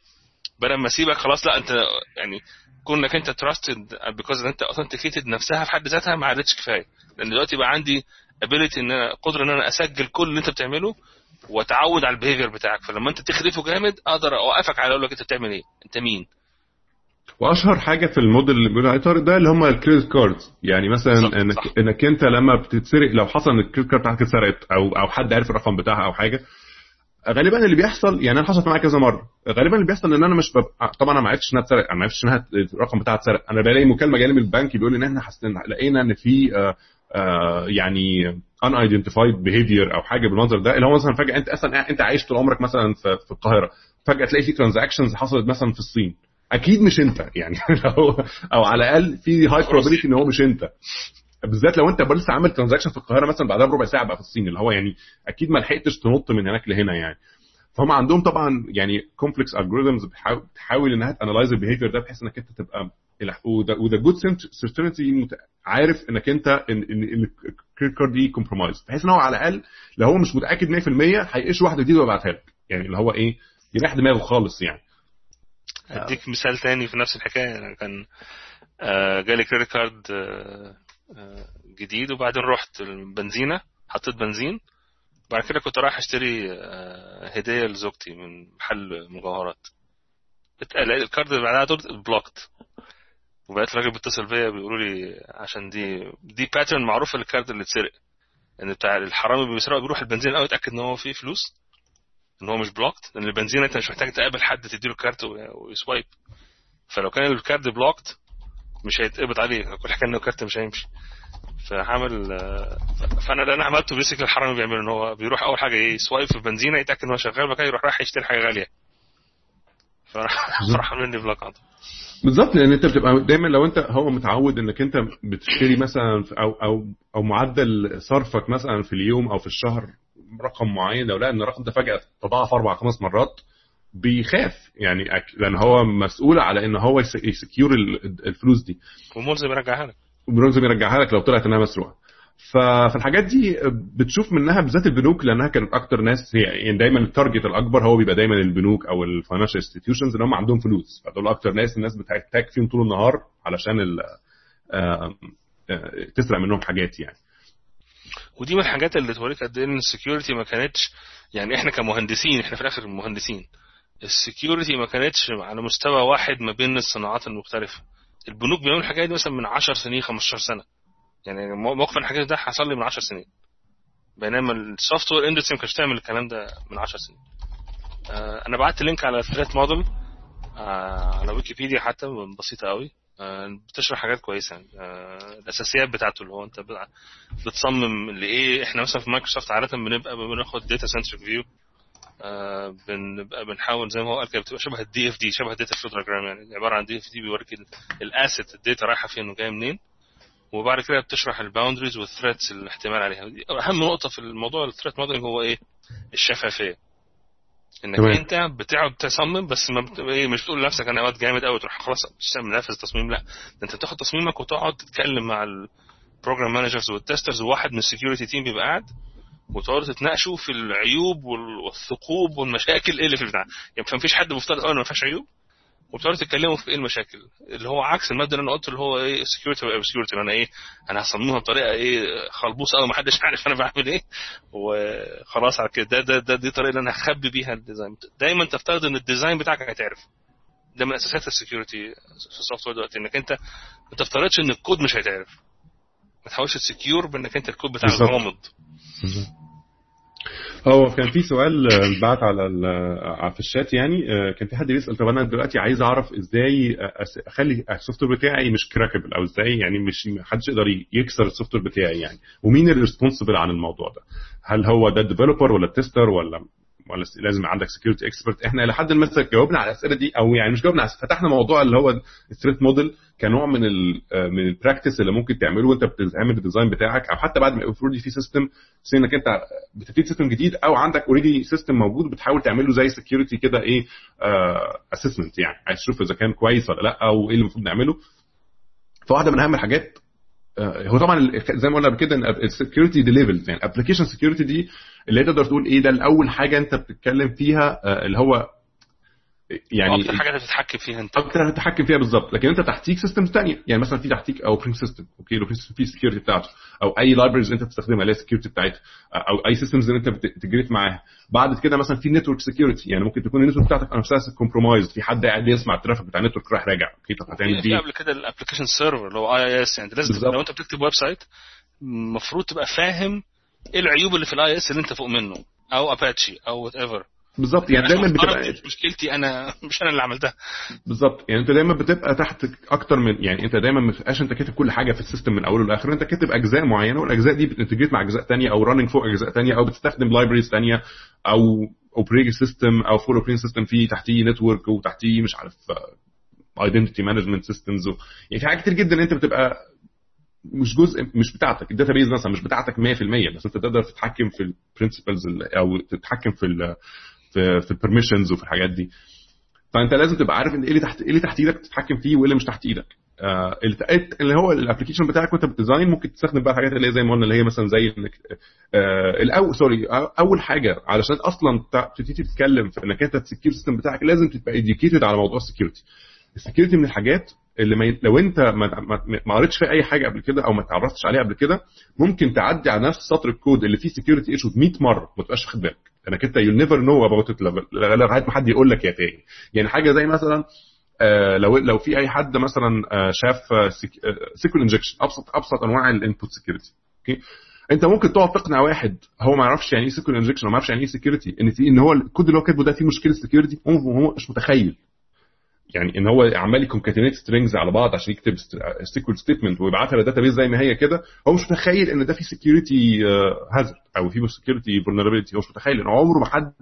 بدل ما اسيبك خلاص لا انت يعني كونك انت تراستد بيكوز انت اوثنتيكيتد نفسها في حد ذاتها ما عادتش كفايه، لان دلوقتي بقى عندي ابيليتي ان انا قدره ان انا اسجل كل اللي انت بتعمله وتعود على البيهيفير بتاعك، فلما انت تخرفه جامد اقدر اوقفك على اقول لك انت بتعمل ايه، انت مين، واشهر حاجه في الموديل اللي بيقولوا عليه طارق ده اللي هم الكريدت كاردز. يعني مثلا صح انك صح. انك انت لما بتتسرق، لو حصل ان الكريدت كارد بتاعتك اتسرقت او او حد عارف الرقم بتاعها او حاجه، غالبا اللي بيحصل، يعني انا حصلت معايا كذا مره، غالبا اللي بيحصل ان انا مش ببقى... طبعا انا ما عرفتش انها اتسرقت، انا ما عرفتش انها الرقم بتاعها اتسرق، انا بلاقي مكالمه جايه من البنك بيقول ان احنا حسنا لقينا ان في آآ آآ يعني ان ايدنتيفايد بيهيفير او حاجه بالمنظر ده، اللي هو مثلا فجاه انت اصلا انت عايش طول عمرك مثلا في القاهره، فجاه تلاقي في ترانزاكشنز حصلت مثلا في الصين، اكيد مش انت يعني، لو او على الاقل في هاي بروبابيلتي ان هو مش انت، بالذات لو انت لسه عامل ترانزاكشن في القاهره مثلا بعدها بربع ساعه بقى في الصين، اللي هو يعني اكيد ما لحقتش تنط من هناك لهنا يعني. فهم عندهم طبعا يعني كومبلكس الجوريزمز بتحاول انها تانالايز البيهيفير ده، بحيث انك انت تبقى وذا جود سيرتينتي عارف انك انت ان الكريدت كارد دي كومبرومايز، بحيث ان هو على الاقل لو هو مش متاكد مية في المية هيقش واحده جديده ويبعتها لك، يعني اللي هو ايه يريح دماغه خالص يعني. اديك مثال تاني في نفس الحكايه، كان جالي كريدت كارد جديد وبعدين رحت البنزينه حطيت بنزين، بعد كده كنت رايح اشتري هديه لزوجتي من محل مجوهرات، اتقلق الكارد اللي بعدها دول بلوكت، وبقيت الراجل بيتصل بيا بيقولوا لي عشان دي دي باترن معروفه للكارد اللي اتسرق، ان بتاع الحرامي اللي بيسرق بيروح البنزينه الاول يتاكد ان هو فيه فلوس، ان هو مش بلوكت، لان البنزينه انت مش محتاج تقابل حد تديله الكارت ويسوايب، فلو كان الكارد بلوكت مش هيتقبض عليه، كل حكايه انه كارت مش هيمشي. فعمل فانا اللي انا عملته بيسك الحرامي بيعمله، ان هو بيروح اول حاجه ايه يسوايب في البنزينه يتاكد ان هو شغال، بقى يروح رايح يشتري حاجه غاليه، فراح مني بلاك على طول. بالظبط، لان انت بتبقى دايما لو انت هو متعود انك انت بتشتري مثلا او او او معدل صرفك مثلا في اليوم او في الشهر رقم معين، لو لقى ان الرقم ده فجاه تضاعف اربع خمس مرات بيخاف يعني، لان هو مسؤول على ان هو يسكيور الفلوس دي، وملزم يرجعها لك، وملزم يرجعها لك لو طلعت انها مسروقه. فالحاجات دي بتشوف منها بالذات البنوك، لانها كانت اكتر ناس يعني دايما التارجت الاكبر هو بيبقى دايما البنوك او الفاينانشال انستتيوشنز اللي هم عندهم فلوس، فدول اكتر ناس الناس بتحتاج فيهم طول النهار علشان تسرق منهم حاجات يعني. ودي من الحاجات اللي توريك قد ايه ان السكيورتي ما كانتش، يعني احنا كمهندسين، احنا في الاخر مهندسين، السكيورتي ما كانتش على مستوى واحد ما بين الصناعات المختلفه. البنوك بيعملوا الحاجات دي مثلا من عشر سنين خمستاشر سنة، يعني موقف الحاجات ده حصل لي من عشر سنين، بينما السوفت وير اندستري ما كانتش تعمل الكلام ده من عشر سنين. انا بعت لينك على ثريت موديل على ويكيبيديا حتى بسيطه قوي، بتشرح حاجات كويسه يعني. الاساسيات بتاعته اللي هو انت بتصمم لايه. احنا مثلا في مايكروسوفت عاده بنبقى بناخد داتا سنتريك فيو، بنبقى بنحاول زي ما هو قال كده بتبقى شبه الدي اف دي، شبه داتا فلو دياجرام، يعني عباره عن دي اف دي بيوريك الاسيت الداتا رايحه فين وجايه منين، وبعد كده بتشرح الباوندريز والثريتس الاحتمال عليها. ودي اهم نقطه في الموضوع الثريت موديلنج، هو ايه الشفافيه، انك طبعا. انت بتقعد تصمم بس ما بت... ايه مش تقول لنفسك انا واد جامد قوي تروح خلاص تستعمل نفس التصميم، لا انت بتاخد تصميمك وتقعد تتكلم مع البروجرام مانجرز والتسترز، وواحد من السكيورتي تيم بيبقى قاعد وتقعدوا تتناقشوا في العيوب والثقوب والمشاكل ايه اللي في البتاع، يعني ما فيش حد مفترض قال ما فيهاش عيوب، وبتقعدوا تتكلموا في ايه المشاكل، اللي هو عكس المبدا اللي انا قلت اللي هو ايه سكيورتي وابسكيورتي، انا ايه انا هصممها بطريقه ايه خلبوصه قوي ما حدش عارف انا بعمل ايه وخلاص على كده، ده ده, ده دي الطريقه اللي انا هخبي بيها الديزاين. دايما تفترض ان الديزاين بتاعك هيتعرف، ده من اساسات السكيورتي في السوفت وير دلوقتي، انك انت ما تفترضش ان الكود مش هيتعرف، ما تحاولش تسكيور بانك انت الكود بتاعك غامض. هو كان في سؤال بعت على في الشات، يعني كان في حد بيسأل طب انا دلوقتي عايز اعرف ازاي اخلي السوفت وير بتاعي مش كراكبل، او ازاي يعني مش محدش يقدر يكسر السوفت وير بتاعي يعني، ومين الريسبونسبل عن الموضوع ده؟ هل هو ده الديفلوبر ولا التستر ولا ولا لازم عندك سكيورتي اكسبرت؟ احنا الى حد ما جاوبنا على الاسئله دي، او يعني مش جاوبنا على، فتحنا موضوع اللي هو الثريت موديل كنوع من ال من البراكتس اللي ممكن تعمله وانت بتعمل الديزاين بتاعك، او حتى بعد ما المفروض في سيستم انك انت بتبتدي سيستم جديد، او عندك اوريدي سيستم موجود بتحاول تعمله زي سكيورتي كده ايه اسسمنت، يعني عايز تشوف اذا كان كويس ولا لا او ايه اللي المفروض نعمله. فواحده من اهم الحاجات هو طبعا زي ما قلنا قبل كده ان السكيورتي دي ليفلز، يعني ابلكيشن سكيورتي دي اللي تقدر تقول ايه ده الاول حاجه انت بتتكلم فيها اللي هو يعني اكتر حاجه تتحكم فيها انت اكتر هتتحكم فيها بالظبط. لكن انت تحتيك سيستمز ثانيه, يعني مثلا في تحتيك او بريم سيستم, اوكي لو في سكيورتي بتاعته او اي لايبرز انت بتستخدمها لها سكيورتي بتاعتها او اي سيستمز اللي انت بتجريت معاها. بعد كده مثلا في نتورك سكيورتي, يعني ممكن تكون النتورك بتاعتك انفسها كومبرومايز, في حد قاعد بيسمع الترافيك بتاع النتورك راح راجع, اوكي طب هتعمل ايه قبل كده؟ الابلكيشن سيرفر اللي هو اي اس, يعني لازم لو انت بتكتب ويب سايت المفروض تبقى فاهم ايه العيوب اللي في الاي اس اللي انت فوق منه او اباتشي او وات ايفر بالظبط. يعني دايما بتبقى مشكلتي انا, مش انا اللي عملتها بالظبط. يعني انت دايما بتبقى تحت اكتر من, يعني انت دايما مش انت كاتب كل حاجه في السيستم من اوله لاخره, انت كاتب اجزاء معينه والاجزاء دي بتنتجريت مع اجزاء تانية او راننج فوق اجزاء تانية او بتستخدم لايبريز تانية او اوبريتنج سيستم او فول اوبريتنج سيستم فيه تحتيه نتورك وتحتيه مش عارف ايدنتيتي مانجمنت سيستمز. يعني في حاجات كتير جدا انت بتبقى مش جزء مش بتاعتك, الداتابيز مثلا مش بتاعتك مية في المية, بس انت تقدر تتحكم في البرنسبلز او تتحكم في في في البرميشنز وفي الحاجات دي. فانت لازم تبقى عارف ان ايه اللي تحت ايه اللي تحت ايدك تتحكم فيه وايه اللي مش تحت ايدك. آه اللي هو الابلكيشن بتاعك وانت بتديزاين ممكن تستخدم بقى حاجات اللي هي زي ما قلنا اللي هي مثلا زي انك آه الاول سوري اول حاجه علشان اصلا تبتدي تتكلم في انك انت السكيورتي سيستم بتاعك لازم تبقى ايديوكيتد على موضوع السكيورتي. السكيورتي من الحاجات اللي ما لو انت ما قريتش فيها اي حاجه قبل كده او ما اتعرفتش عليها قبل كده ممكن تعدي على نفس سطر الكود اللي فيه سكيورتي ايشوز مية مره ما تبقاش واخد بالك انك انت يو نيفر نو اباوت ات لغايه ما حد يقول لك يا تاني. يعني حاجه زي مثلا آه لو لو في اي حد مثلا آه شاف آه سيكول انجكشن, ابسط ابسط انواع الانبوت سكيورتي, اوكي انت ممكن تقعد تقنع واحد هو ما يعرفش يعني ايه سيكول انجكشن وما يعرفش يعني ايه سكيورتي ان في ان هو الكود اللي هو كاتبه ده فيه مشكله سكيورتي هو مش متخيل, يعني ان هو عمال يكونكاتينيت سترينجز على بعض عشان يكتب سيكول ستيتمنت ويبعتها للداتابيس زي ما هي كده, هو مش متخيل ان ده في سكيورتي هازارد او في سكيورتي فولنربيلتي, هو مش متخيل ان عمره ما حد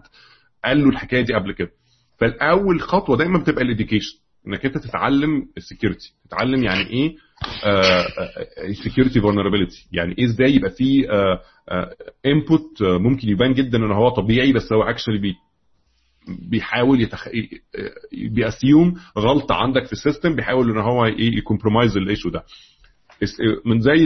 قال له الحكايه دي قبل كده. فالاول خطوه دايما بتبقى الاديوكيشن, انك انت تتعلم السكيورتي, تتعلم يعني ايه السكيورتي فولنربيلتي, يعني ايه ازاي يبقى في انبوت ممكن يبان جدا ان هو طبيعي بس هو اكشلي بي بيحاول يتخ... بيأسيوم غلطة عندك في السيستم, بيحاول ان هو ايه يكمبرومايز الايشو ده. من زي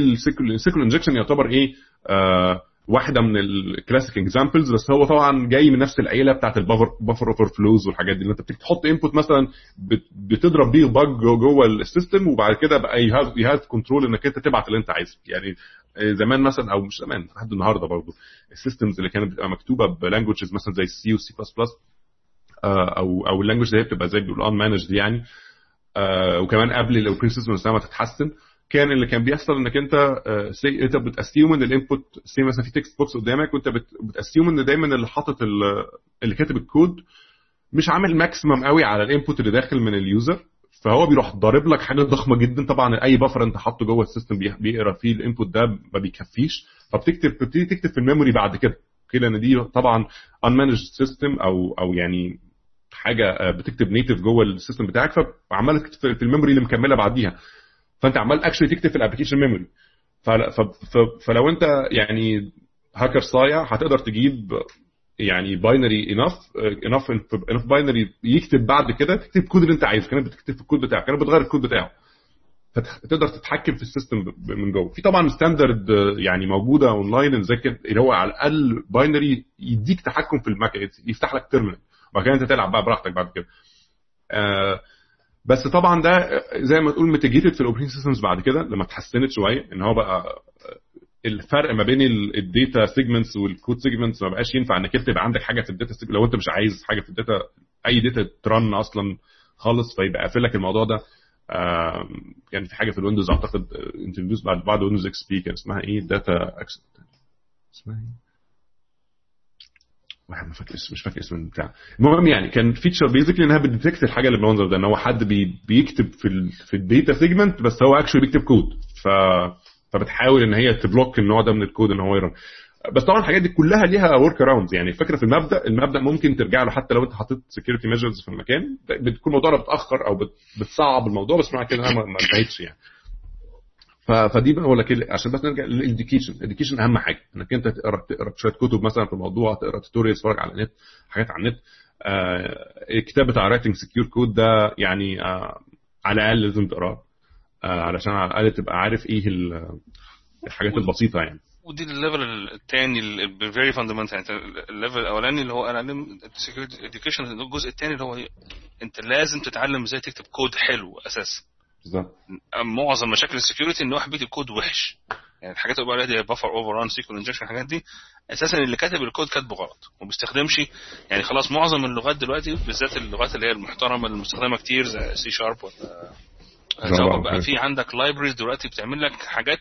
السيكول انجكشن يعتبر ايه آه واحدة من الكلاسيك اكزامبلز, بس هو طبعا جاي من نفس العيلة بتاعت البفر اوفر فلوز والحاجات دي. انت بتحط انبوت مثلا بتضرب بيه باج جوه السيستم وبعد كده بقى يهاز كنترول انك انت تبعت اللي انت عايزه. يعني زمان مثلا او مش زمان لحد النهارده برضه السيستمز اللي كانت بتبقى مكتوبه بلانجويجز مثلا زي سي وسي بلس بلس او او اللانجوج ده بتبقى زي بيقولوا ان مانجد يعني آه وكمان قبل لو برنسس مثلا ما تتحسن كان اللي كان بيحصل انك انت آه سي انت بتاسيوم ان الانبوت سي مثلا في تكست بوكس قدامك وانت بتاسيوم ان دايما اللي حاطط اللي كاتب الكود مش عامل ماكسيمم قوي على الانبوت اللي داخل من اليوزر, فهو بيروح ضارب لك حاجه ضخمه جدا. طبعا اي بفر انت حاطه جوه السيستم بيقرا فيه الانبوت ده ما بيكفيش, فبتكتب بتبتدي تكتب في الميموري بعد كده, اوكي لان دي طبعا ان مانجد سيستم او او يعني حاجه بتكتب نيتف جوه السيستم بتاعك, فعمال تكتب في الميموري اللي مكمله بعديها, فانت عمال اكشلي تكتب في الابلكيشن ميموري. فلو انت يعني هاكر صايع هتقدر تجيب يعني باينري انف انف انف باينري يكتب بعد كده تكتب الكود اللي انت عايزه, كانك بتكتب في الكود بتاعك كانك بتغير الكود بتاعه, فتقدر تتحكم في السيستم من جوه. في طبعا ستاندرد يعني موجوده اونلاين اللي هو على الاقل باينري يديك تحكم في المكان, يفتح لك تيرمينال وبعد كده انت تلعب بقى براحتك بعد كده. آه بس طبعا ده زي ما تقول متجيتد في الاوبريتنج سيستمز بعد كده لما اتحسنت شويه, ان هو بقى الفرق ما بين الداتا سيجمنتس والكود سيجمنتس ما بقاش ينفع انك تكتب عندك حاجه في الداتا لو انت مش عايز حاجه في الداتا اي داتا ترن اصلا خالص, فيبقى قافل لك الموضوع ده. كان يعني في حاجه في الويندوز اعتقد انتروديوس بعد بعد ويندوز اكس بي كان اسمها ايه داتا اكسس, اسمها ايه واحد ما فاكر اسمه مش فاكر اسمه بتاع. المهم يعني كان فيتشر بيزيكلي انها بتديتكت الحاجه اللي بالمنظر ده, ان هو حد بي بيكتب في ال في الداتا سيجمنت بس هو اكشلي بيكتب كود, ف فبتحاول ان هي تبلوك النوع ده من الكود ان هو يرن. بس طبعا الحاجات دي كلها ليها ورك اراوندز, يعني الفكره في المبدا المبدا ممكن ترجع له حتى لو انت حطيت سكيورتي ميجرز في المكان, بتكون الموضوع بتاخر او بتصعب الموضوع بس مع كده ما انتهتش يعني. فدي بقى اقول لك عشان بس نرجع للاديوكيشن. الاديوكيشن اهم حاجه انك انت تقرا تقرا شويه كتب مثلا في الموضوع, تقرا توتوريالز, تتفرج على النت حاجات على النت. آه كتاب بتاع رايتنج سكيور كود ده يعني آه على الاقل لازم تقراه آه علشان على الاقل تبقى عارف ايه الحاجات البسيطه يعني. ودي الليفل الثاني ال very fundamental, يعني الليفل الأولاني اللي هو أنا علم security education, الجزء الثاني اللي هو انت لازم تتعلم ازاي تكتب كود حلو اساسا. بالظبط. معظم مشاكل السكيورتي ان واحد بيكتب كود وحش. يعني الحاجات اللي بقول عليها بفر اوفر ران سيكول انجكشن الحاجات دي اساسا اللي كاتب الكود كاتبه غلط وما بيستخدمش. يعني خلاص معظم اللغات دلوقتي بالذات اللغات اللي هي المحترمه المستخدمه كتير زي سي شارب ولا جافا بقى في عندك لايبريز دلوقتي بتعمل لك حاجات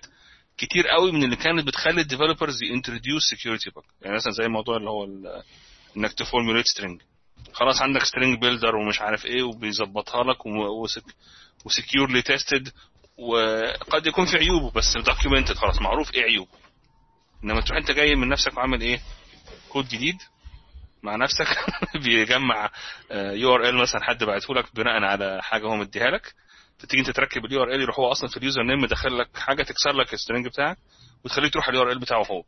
كتير قوي من اللي كانت بتخلي الديفلوبرز ينتروديوس سكيورتي بق. يعني مثلا زي الموضوع اللي هو انك تفورميوليت سترينج. خلاص عندك سترينج بيلدر ومش عارف ايه وبيظبطها لك وسكيورلي تيستد وقد يكون في عيوبه بس دوكيومنتد خلاص معروف ايه عيوبه. انما تروح انت جاي من نفسك وعامل ايه كود جديد مع نفسك بيجمع يو ار ال مثلا حد بعته لك بناء على حاجه هو مديها لك تيجي انت تركب اليو ار ال يروح هو اصلا في اليوزر نيم مدخل لك حاجه تكسر لك السترينج بتاعك وتخليه تروح على اليو ار ال بتاعه هو.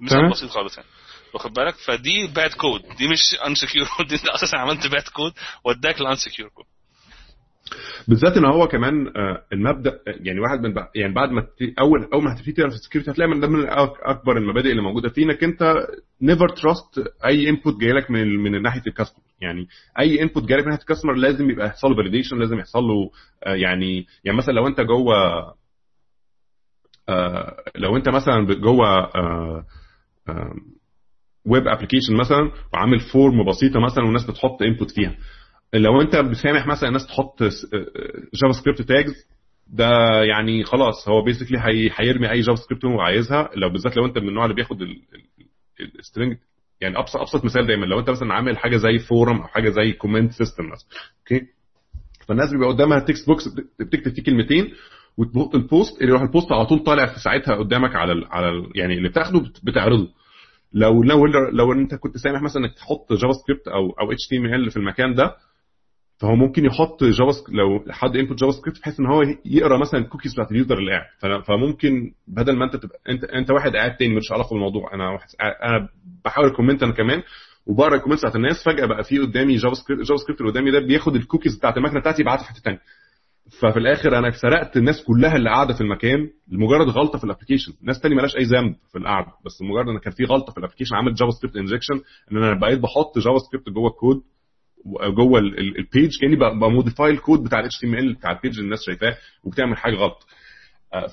مثال بسيط خالص يعني واخد بالك. فدي باد كود دي مش انسكيور كود دي اساسا عملت باد كود وداك لانسكيور كود. بالذات ان هو كمان المبدا يعني واحد من بقى يعني بعد ما اول اول ما هتبتدي تعرف السكيورتي هتلاقي من ده من اكبر المبادئ اللي موجوده فينك انت نيفر تراست اي انبوت جاي لك من من ناحيه الكاستمر. يعني اي انبوت جاي من ناحيه الكاستمر لازم يبقى يحصل له فاليديشن لازم يحصل له يعني يعني مثلا لو انت جوه لو انت مثلا جوه ويب ابلكيشن مثلا وعامل فورم بسيطه مثلا والناس بتحط انبوت فيها لو انت بتسامح مثلا الناس تحط جافا سكريبت تاجز ده يعني خلاص هو بيسكلي هيرمي اي جافا سكريبت هو عايزها لو بالذات لو انت من النوع اللي بياخد السترينج. يعني ابسط ابسط مثال دايما لو انت مثلا عامل حاجه زي فورم او حاجه زي كومنت سيستم مثلا اوكي فالناس بيبقى قدامها تكست بوكس بتكتب فيه كلمتين وتبوت البوست اللي يروح البوست على طول طالع في ساعتها قدامك على ال على ال يعني اللي بتاخده بتعرضه. لو لو لو انت كنت سامح مثلا انك تحط جافا سكريبت او او اتش تي ام ال في المكان ده فهو ممكن يحط جافا سكريبت لو حد انبوت جافا سكريبت بحيث ان هو يقرا مثلا الكوكيز بتاعت اليوزر اللي قاعد. فممكن بدل ما انت تبقى انت انت واحد قاعد تاني مش علاقه بالموضوع انا واحد انا بحاول كومنت انا كمان وبقرا الكومنتس بتاعت الناس فجاه بقى في قدامي جافا سكريبت الجافا سكريبت اللي قدامي ده بياخد الكوكيز بتاعت المكنه بتاعتي يبعتها في حته ثانيه. ففي الاخر انا سرقت الناس كلها اللي قاعده في المكان لمجرد غلطه في الابلكيشن. ناس تاني مالهاش اي ذنب في القعده بس مجرد ان كان في غلطه في الابلكيشن عملت جافا سكريبت انجكشن ان انا بقيت بحط جافا سكريبت جوه الكود جوه البيج كاني بموديفاي الكود بتاع الاتش تي ام ال بتاع البيج الناس شايفاه وبتعمل حاجه غلط.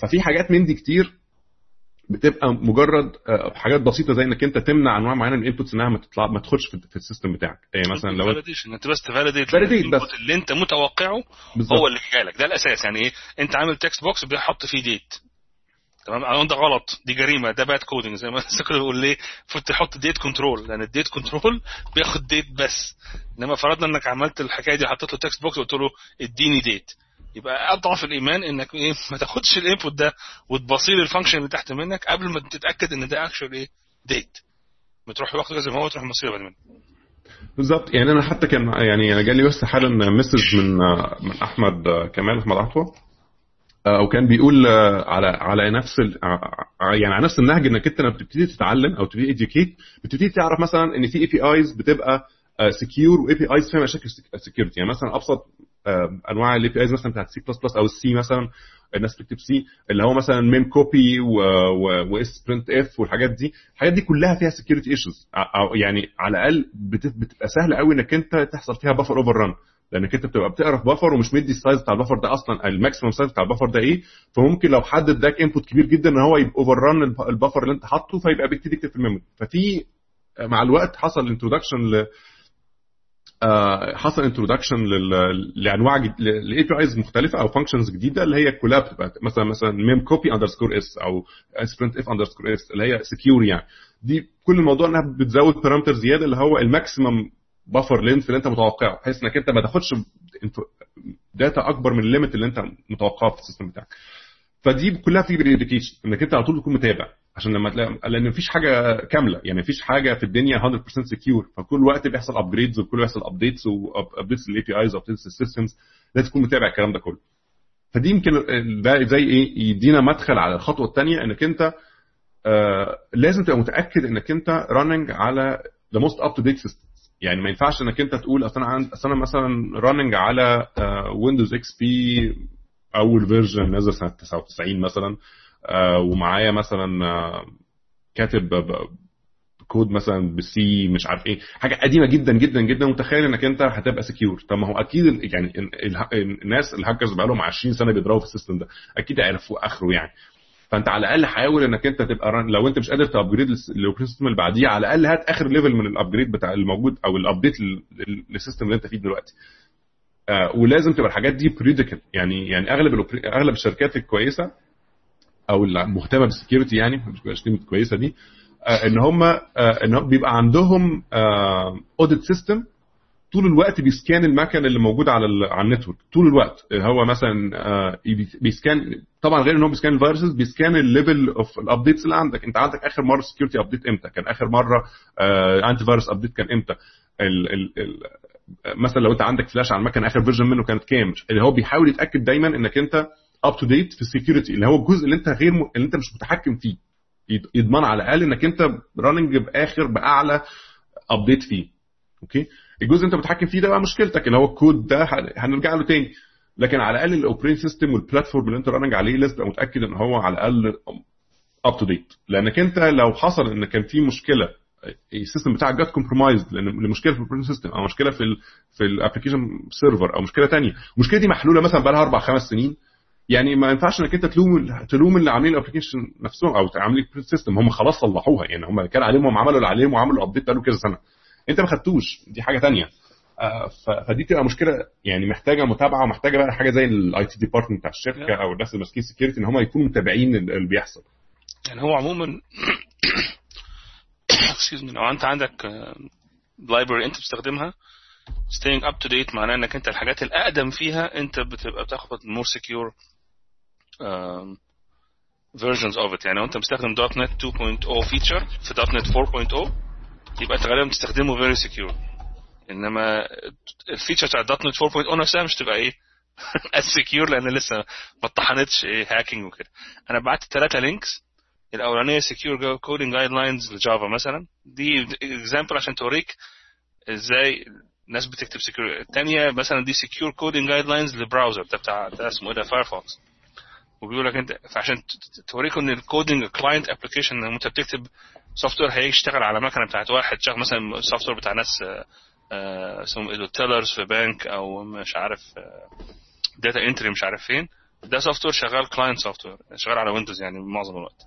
ففي حاجات من دي كتير بتبقى مجرد حاجات بسيطه زي انك انت تمنع انواع معينه من الانبوتس انها ما تطلع ما تخش في السيستم بتاعك. يعني مثلا لو انت بس تفاليديت الانبوت اللي انت متوقعه بالزبط. هو اللي جالك ده الاساس. يعني ايه انت عامل تكست بوكس بيحط فيه ديت تمام اهو ده غلط دي جريمه ده باد كودنج زي ما السكرت بيقول ليه فوت تحط ديت كنترول لان الديت كنترول بياخد ديت بس. انما فرضنا انك عملت الحكايه دي حطيت له تكست بوكس وقلت له اديني ديت يبقى اضعف الايمان انك ايه ما تاخدش الانبوت ده وتبصيل الفانكشن اللي تحت منك قبل ما تتاكد ان ده اكشوال ايه ديت ما تروح واخده زي ما هو تروح مصيره بعد منه بالظبط. يعني انا حتى كان يعني انا جالي بس حالا مسج من من احمد كمال احمد عطوه او كان بيقول على على نفس يعني على نفس النهج انك انت لما بتبتدي تتعلم او تبتدي اديوكيت بتبتدي تعرف مثلا ان في اي بي ايز بتبقى سكيور واي بي ايز فيها مشاكل سكيورتي. يعني مثلا ابسط انواع الاي بي ايز مثلا بتاعت سي بلس بلس او السي مثلا الناس بتكتب سي اللي هو مثلا ميم كوبي واس برنت اف والحاجات دي الحاجات دي كلها فيها سكيورتي ايشوز او يعني على الاقل بتبقى سهله قوي انك انت تحصل فيها بفر اوفر ران لانك انت بتبقى بتقرا في بفر ومش مدي السايز بتاع البفر ده اصلا الماكسيمم سايز بتاع البفر ده ايه. فممكن لو حد اداك انبوت كبير جدا ان هو يبقى اوفر ران البفر اللي انت حاطه فيبقى بيبتدي يكتب في الميموري. ففي مع الوقت حصل انترودكشن حصل انترودكشن لانواع الاي بي ايز مختلفه او فانكشنز جديده اللي هي كلها بتبقى مثلا مثلا ميم كوبي اندرسكور اس او اسبرنت اف اندرسكور اس اللي هي سكيور. يعني دي كل الموضوع انها بتزود بارامتر زياده اللي هو الماكسيمم بفر لينث اللي انت متوقعه بحيث انك انت ما تاخدش داتا اكبر من الليميت اللي انت متوقعه في السيستم بتاعك. فدي كلها في بريديكيشن انك انت على طول تكون متابع عشان لما تلاقي لان مفيش حاجه كامله يعني مفيش حاجه في الدنيا مية بالمية سكيور. فكل وقت بيحصل ابجريدز وكل بيحصل ابديتس وابديتس للاي بي ايز وابديتس للسيستمز لازم تكون متابع الكلام ده كله. فدي يمكن ده زي ايه يدينا مدخل على الخطوه الثانيه انك انت آه لازم تبقى متاكد انك انت راننج على ذا موست اب تو ديت سيستم. يعني ما ينفعش انك انت تقول اصل انا انا مثلا راننج على ويندوز اكس بي اول فيرجن نزل سنه تسعة وتسعين مثلا ومعايا مثلا كاتب كود مثلا بالسي مش عارف ايه, حاجه قديمه جدا جدا جدا, وتخيل انك انت هتبقى سكيور. طب ما هو اكيد يعني الناس الهاكرز بقالهم عشرين سنه بيضربوا في السيستم ده, اكيد هيعرفوا اخره يعني. فانت على الاقل حاول انك انت تبقى رن... لو انت مش قادر تابجريد للسيستم السيستم اللي بعديه, على الاقل هات اخر ليفل من الابجريد بتاع الموجود او الابديت للسيستم اللي انت فيه دلوقتي. آه ولازم تبقى الحاجات دي بريديكال يعني. يعني اغلب الوبري... اغلب الشركات الكويسه او المهتمه بالسكيورتي يعني مش كويسه دي, آه ان هم آه ان هم بيبقى عندهم اوديت آه سيستم طول الوقت بيسكان المكان اللي موجود على على النتورك طول الوقت. هو مثلا بيسكان, طبعا غير ان هو بيسكان الفيروسز, بيسكان الليفل اوف الابديتس اللي عندك. انت عندك اخر مره سكيورتي ابديت امتى, كان اخر مره انتي فيروس ابديت كان امتى, ال ال ال مثلا لو انت عندك فلاش على المكان اخر فيرجن منه كانت كام. اللي هو بيحاول يتاكد دايما انك انت اب تو ديت في السكيورتي, اللي هو الجزء اللي انت غير م... اللي انت مش متحكم فيه, يضمن على الاقل انك انت راننج باخر باعلى ابديت فيه. اوكي, الجزء انت بتحكم فيه ده بقى مشكلتك, اللي هو الكود ده هنرجع له تاني. لكن على الاقل الاوبريت سيستم والبلاتفورم اللي انت رانج عليه لازم تبقى متاكد ان هو على الاقل اب تو ديت, لانك انت لو حصل ان كان في مشكله السيستم بتاعك جات كومبرومايزد, لان المشكله في الاوبريت سيستم او مشكله في ال في الابلكيشن سيرفر او مشكله تانية, المشكله دي محلوله مثلا بقى لها اربع خمس سنين يعني, ما ينفعش انك انت تلوم تلوم اللي عاملين الابلكيشن نفسهم او عاملين البريت سيستم. هم خلاص صلحوها يعني, هم كان عليهم وعملوا اللي عليهم وعملوا ابديت بقاله كذا سنه, انت ما خدتوش, دي حاجه تانية. فدي تبقى مشكله يعني, محتاجه متابعه, ومحتاجه بقى حاجه زي الاي تي ديبارتمنت بتاع الشركه او الناس اللي ماسكين سكيورتي ان هم يكونوا متابعين اللي بيحصل يعني. هو عموما اكسكيوز مي, انت عندك لايبرري انت بتستخدمها staying up to date, معناه انك انت الحاجات الاقدم فيها انت بتبقى بتاخد more secure um, versions of it يعني. لو انت مستخدم دوت نت تو بوينت زيرو feature في دوت نت فور بوينت زيرو يبقى انت غالبا بتستخدمه very secure, انما الفيتشر بتاع دوت نت فور بوينت زيرو نفسها مش تبقى ايه السكيور لان لسه ما اتطحنتش ايه هاكينج وكده. انا بعت ثلاثه لينكس, الاولانيه secure coding guidelines لجافا مثلا, دي example عشان توريك ازاي الناس بتكتب secure. الثانيه مثلا دي secure coding guidelines للبراوزر ده بتاع ده اسمه ده فايرفوكس, وبيقول لك انت عشان توريك ان الكودينج كلاينت ابلكيشن لما انت بتكتب سوفت وير هيشتغل على مكنه بتاعت واحد شخص مثلا, سوفت وير بتاع ناس اسمهم ايه تيلرز في بنك او مش عارف داتا انتري مش عارف فين, ده سوفت وير شغال كلاينت سوفت وير شغال على ويندوز يعني معظم الوقت,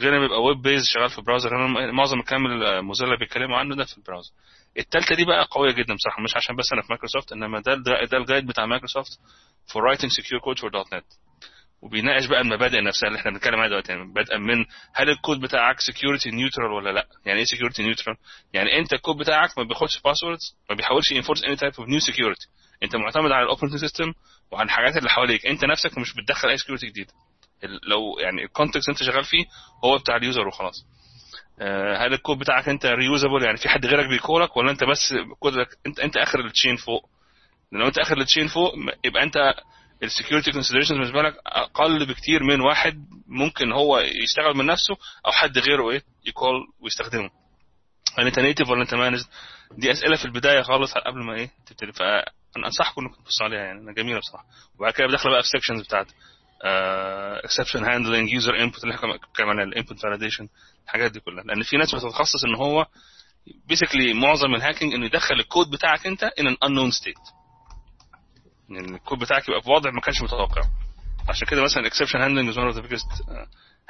غير لما بيبقى ويب بيز شغال في براوزر معظم الكلام موزيلا بيتكلموا عنه ده في البراوزر. الثالثه دي بقى قويه جدا بصراحه, مش عشان بس انا في مايكروسوفت, انما ده ده الجايد بتاع مايكروسوفت فور رايتنج سكيور كود فور دوت نت, وبيناقش بقى المبادئ نفسها اللي احنا بنتكلم عنها دلوقتي يعني. بدءا من هل الكود بتاعك سكيورتي نيوترال ولا لا. يعني ايه سكيورتي نيوترال؟ يعني انت الكود بتاعك ما بياخدش باسوردز, ما بيحاولش ينفورس اني تايب اوف نيو سكيورتي, انت معتمد على الاوبريتنج سيستم وعلى الحاجات اللي حواليك, انت نفسك مش بتدخل اي سكيورتي جديد. لو يعني الكونتكست انت شغال فيه هو بتاع اليوزر وخلاص. هل الكود بتاعك انت ريوزابل يعني في حد غيرك بيكولك, ولا انت بس كودك انت انت اخر التشين فوق؟ لو انت اخر التشين فوق يبقى انت السكيورتي كونسيدريشنز بالنسبه لك اقل بكتير من واحد ممكن هو يشتغل من نفسه او حد غيره ايه يكول ويستخدمه. هل انت نيتيف ولا انت مانج؟ دي اسئله في البدايه خالص قبل ما ايه تبتدي, فانا انصحكم انكم تبصوا عليها يعني, انا جميله بصراحه. وبعد كده بدخل بقى في سيكشنز بتاعت اكسبشن هاندلنج, يوزر انبوت اللي احنا بنتكلم عنها, الانبوت فاليديشن, الحاجات دي كلها. لان في ناس بتتخصص ان هو بيسكلي معظم الهاكينج انه يدخل الكود بتاعك انت ان ان انون ستيت, يعني الكود بتاعك يبقى في وضع ما كانش متوقع. عشان كده مثلا الاكسبشن هاندلنج از ون اوف ذا بيجست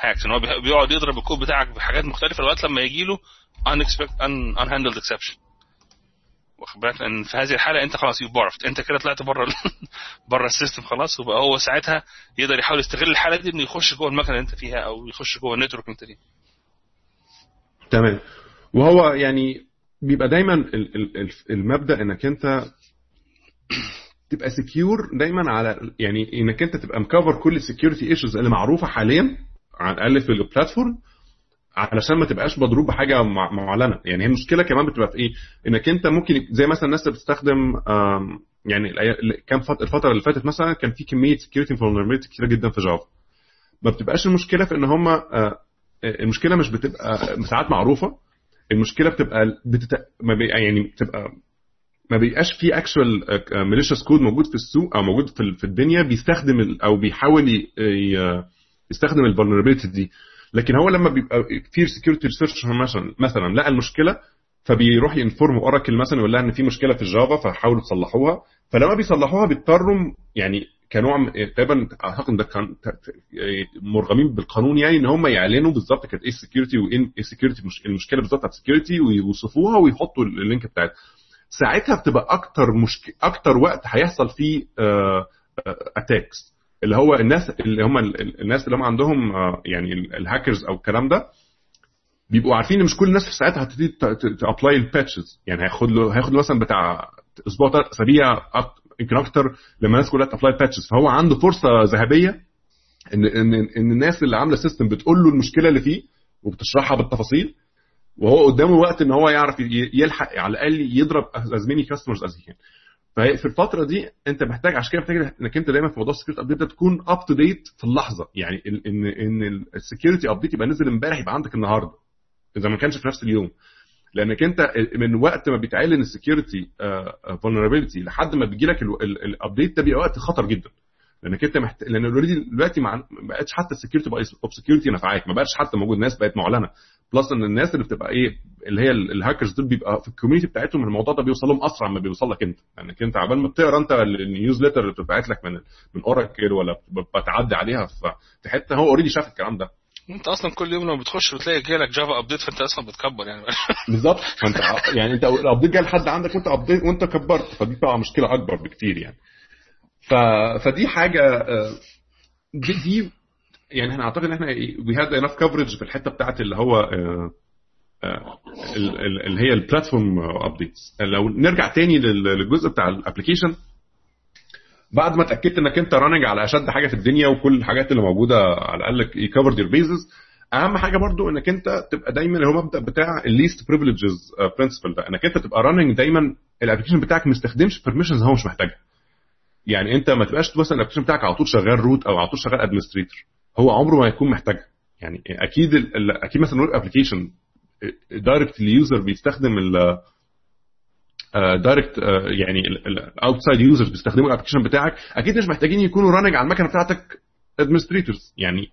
هاكس, ان هو بيقعد يضرب الكود بتاعك بحاجات مختلفه لغايه لما يجي له ان اكسبكت ان ان هاندلد اكسبشن, واخد بالك؟ ان في هذه الحاله انت خلاص يو بارفت, انت كده طلعت بره بره السيستم خلاص, وبقى هو ساعتها يقدر يحاول يستغل الحاله دي انه يخش جوه المكنه اللي انت فيها او يخش جوه النتورك انت فيه. تمام. وهو يعني بيبقى دايما المبدا انك انت تبقى سكيور دايما على يعني انك انت تبقى مكفر كل السكيورتي ايشوز اللي معروفه حاليا على الاقل في البلاتفورم, علشان ما تبقاش مضروب بحاجه معلنه يعني. هي المشكله كمان بتبقى في ايه, انك انت ممكن زي مثلا الناس اللي بتستخدم يعني كام الفتره اللي فاتت مثلا كان في كميه سكيورتي فولنربيلتي كتير جدا في جافا, ما بتبقاش المشكله في ان هم المشكله مش بتبقى ساعات معروفه, المشكله بتبقى بتت... ما بيبقى يعني بتبقى ما بيبقاش في اكشوال ماليشيس كود موجود في السوق او موجود في الدنيا بيستخدم او بيحاول يستخدم الفولنربيلتي دي. لكن هو لما بيبقى في سكيورتي ريسيرش مثلا مثلا لقى المشكله فبيروح ينفورم اوراكل مثلا ولا ان في مشكله في الجافا فحاولوا يصلحوها، فلما بيصلحوها بيضطروا يعني كنوع تقريبا اعتقد ده كان مرغمين بالقانون يعني ان هم يعلنوا بالظبط كانت ايه السكيورتي وان السكيورتي المشكله بالظبط بتاعت السكيورتي ويوصفوها ويحطوا اللينك بتاعتها. ساعتها بتبقى اكتر مشك... اكتر وقت هيحصل فيه اتاكس اللي هو الناس اللي هم الناس اللي هم عندهم يعني الهاكرز او الكلام ده بيبقوا عارفين ان مش كل الناس في ساعتها هتبتدي تابلاي الباتشز، يعني هياخد له هياخد مثلا بتاع اسبوع ثلاث اسابيع يمكن اكتر لما الناس كلها تابلاي الباتشز، فهو عنده فرصه ذهبيه ان ان ان الناس اللي عامله سيستم بتقول له المشكله اللي فيه وبتشرحها بالتفاصيل وهو قدامه وقت ان هو يعرف يلحق على الاقل يضرب as many customers as he can. ففي الفتره دي انت محتاج عشان كده محتاج انك انت دايما في موضوع السكيورتي ابديت ده تكون اب تو ديت في اللحظه، يعني ان ان السكيورتي ابديت يبقى نزل امبارح يبقى عندك النهارده اذا ما كانش في نفس اليوم، لانك انت من وقت ما بيتعلن السكيورتي فولنربيلتي لحد ما بيجي لك الابديت ده بيبقى وقت خطر جدا، لانك انت محت... لان اوريدي دلوقتي ما بقتش حتى السكيورتي بقى اوبسكيورتي نفعاك، ما بقتش حتى موجود، ناس بقت معلنه، بلس ان الناس اللي بتبقى ايه اللي هي الهاكرز دول بيبقى في الكوميونتي بتاعتهم الموضوع ده بيوصل لهم اسرع ما بيوصل لك انت، لانك يعني انت عبال ما بتقرا انت النيوزليتر اللي بتبعت لك من من اوراكل ولا بتعدي عليها في حته هو اوريدي شاف الكلام ده. انت اصلا كل يوم لما بتخش وتلاقي جالك جافا ابديت فانت اصلا بتكبر يعني بالظبط، فانت يعني انت الابديت جه لحد عندك وانت ابديت وانت كبرت، فدي بقى مشكله اكبر بكتير يعني. ف فدي حاجه دي, دي يعني احنا اعتقد ان احنا we had enough coverage في الحته بتاعه اللي هو اللي هي البلاتفورم ابديتس. لو نرجع تاني للجزء بتاع الابلكيشن، بعد ما اتاكدت انك انت رانج على اشد حاجه في الدنيا وكل الحاجات اللي موجوده على الاقل يكفر دير بيزز، اهم حاجه برضو انك انت تبقى دايما اللي هو مبدا بتاع الليست بريفيليجز برنسبل ده، انك انت تبقى رانج دايما الابلكيشن بتاعك ما يستخدمش بيرميشنز هو مش محتاجها. يعني انت ما تبقاش مثلا الابلكيشن بتاعك على طول شغال روت او على طول شغال ادمنستريتور، هو عمره ما هيكون محتاجها. يعني اكيد اكيد مثلا ويب ابلكيشن دايركت اليوزر بيستخدم ال دايركت يعني الاوتسايد يوزرز بيستخدموا الابلكيشن بتاعك اكيد مش محتاجين يكونوا رانج على المكنه بتاعتك ادمنستريتورز يعني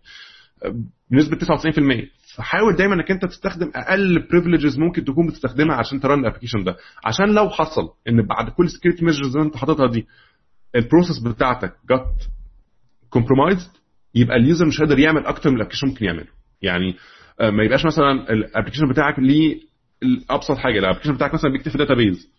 بنسبه تسعة وتسعين بالمية. فحاول دايما انك انت تستخدم اقل بريفيليجز ممكن تكون بتستخدمها عشان ترن الابلكيشن ده، عشان لو حصل ان بعد كل سكيورتي ميجرز اللي انت حاططها دي البروسيس بتاعتك جت كومبرومايزد يبقى اليوزر مش قادر يعمل اكتر من الابلكيشن ممكن يعمله. يعني ما يبقاش مثلا الابلكيشن بتاعك ليه ابسط حاجه، الابلكيشن بتاعك مثلا بيكتب في داتابيز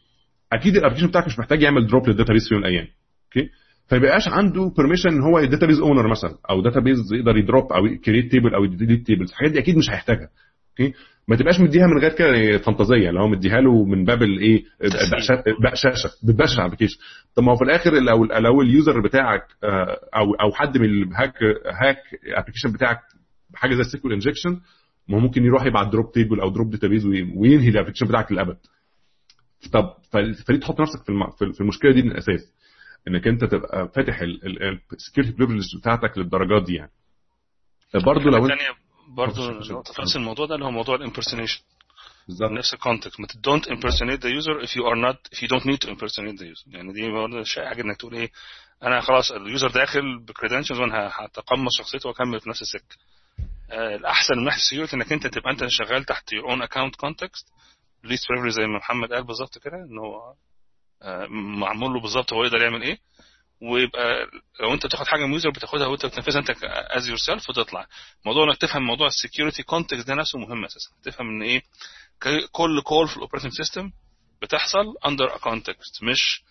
اكيد الابلكيشن بتاعك مش محتاج يعمل دروب للداتابيز في يوم من الايام، اوكي، فيبقاش عنده بيرميشن ان هو الداتابيز اونر مثلا او داتابيز يقدر يدروب او كرييت تيبل او ديليت تيبلز، الحاجات دي اكيد مش هيحتاجها، اوكي. ما تبقاش مديها من غير كده فانتازيه اللي هو مديها له من باب الايه بقشاشه بتبقشش على الابلكيشن. طب ما هو في الاخر لو لو اليوزر بتاعك او او حد من الهاك هاك الابلكيشن بتاعك حاجه زي سيكول انجكشن ما ممكن يروح يبعت دروب تيبل او دروب داتابيز وينهي الابلكيشن بتاعك للابد. طب فليه تحط نفسك في في المشكله دي من الاساس، انك انت تبقى فاتح السكيورتي بريفيليج بتاعتك للدرجات دي يعني. برضه لو ثانيه برضه نقطه في نفس الموضوع ده اللي هو موضوع الامبرسونيشن بالظبط نفس الكونتكست، ما don't impersonate the user if you are not if you don't need to impersonate the user. يعني دي برضه حاجه انك تقول ايه انا خلاص اليوزر داخل بكريدنشلز وانا هتقمص شخصيته واكمل في نفس السكه. آه الاحسن من ناحيه السيوت انك انت تبقى انت شغال تحت your own account context ليست بريفلي زي ما محمد قال بالظبط كده ان هو معمول له بالظبط هو يقدر يعمل ايه، ويبقى لو انت بتاخد حاجه من يوزر بتاخدها وانت بتنفذها انت از يور سيلف وتطلع. موضوع انك تفهم موضوع السكيورتي كونتكست ده نفسه مهم اساسا، تفهم ان ايه كل كول في الاوبريتنج سيستم بتحصل اندر ا كونتكست، مش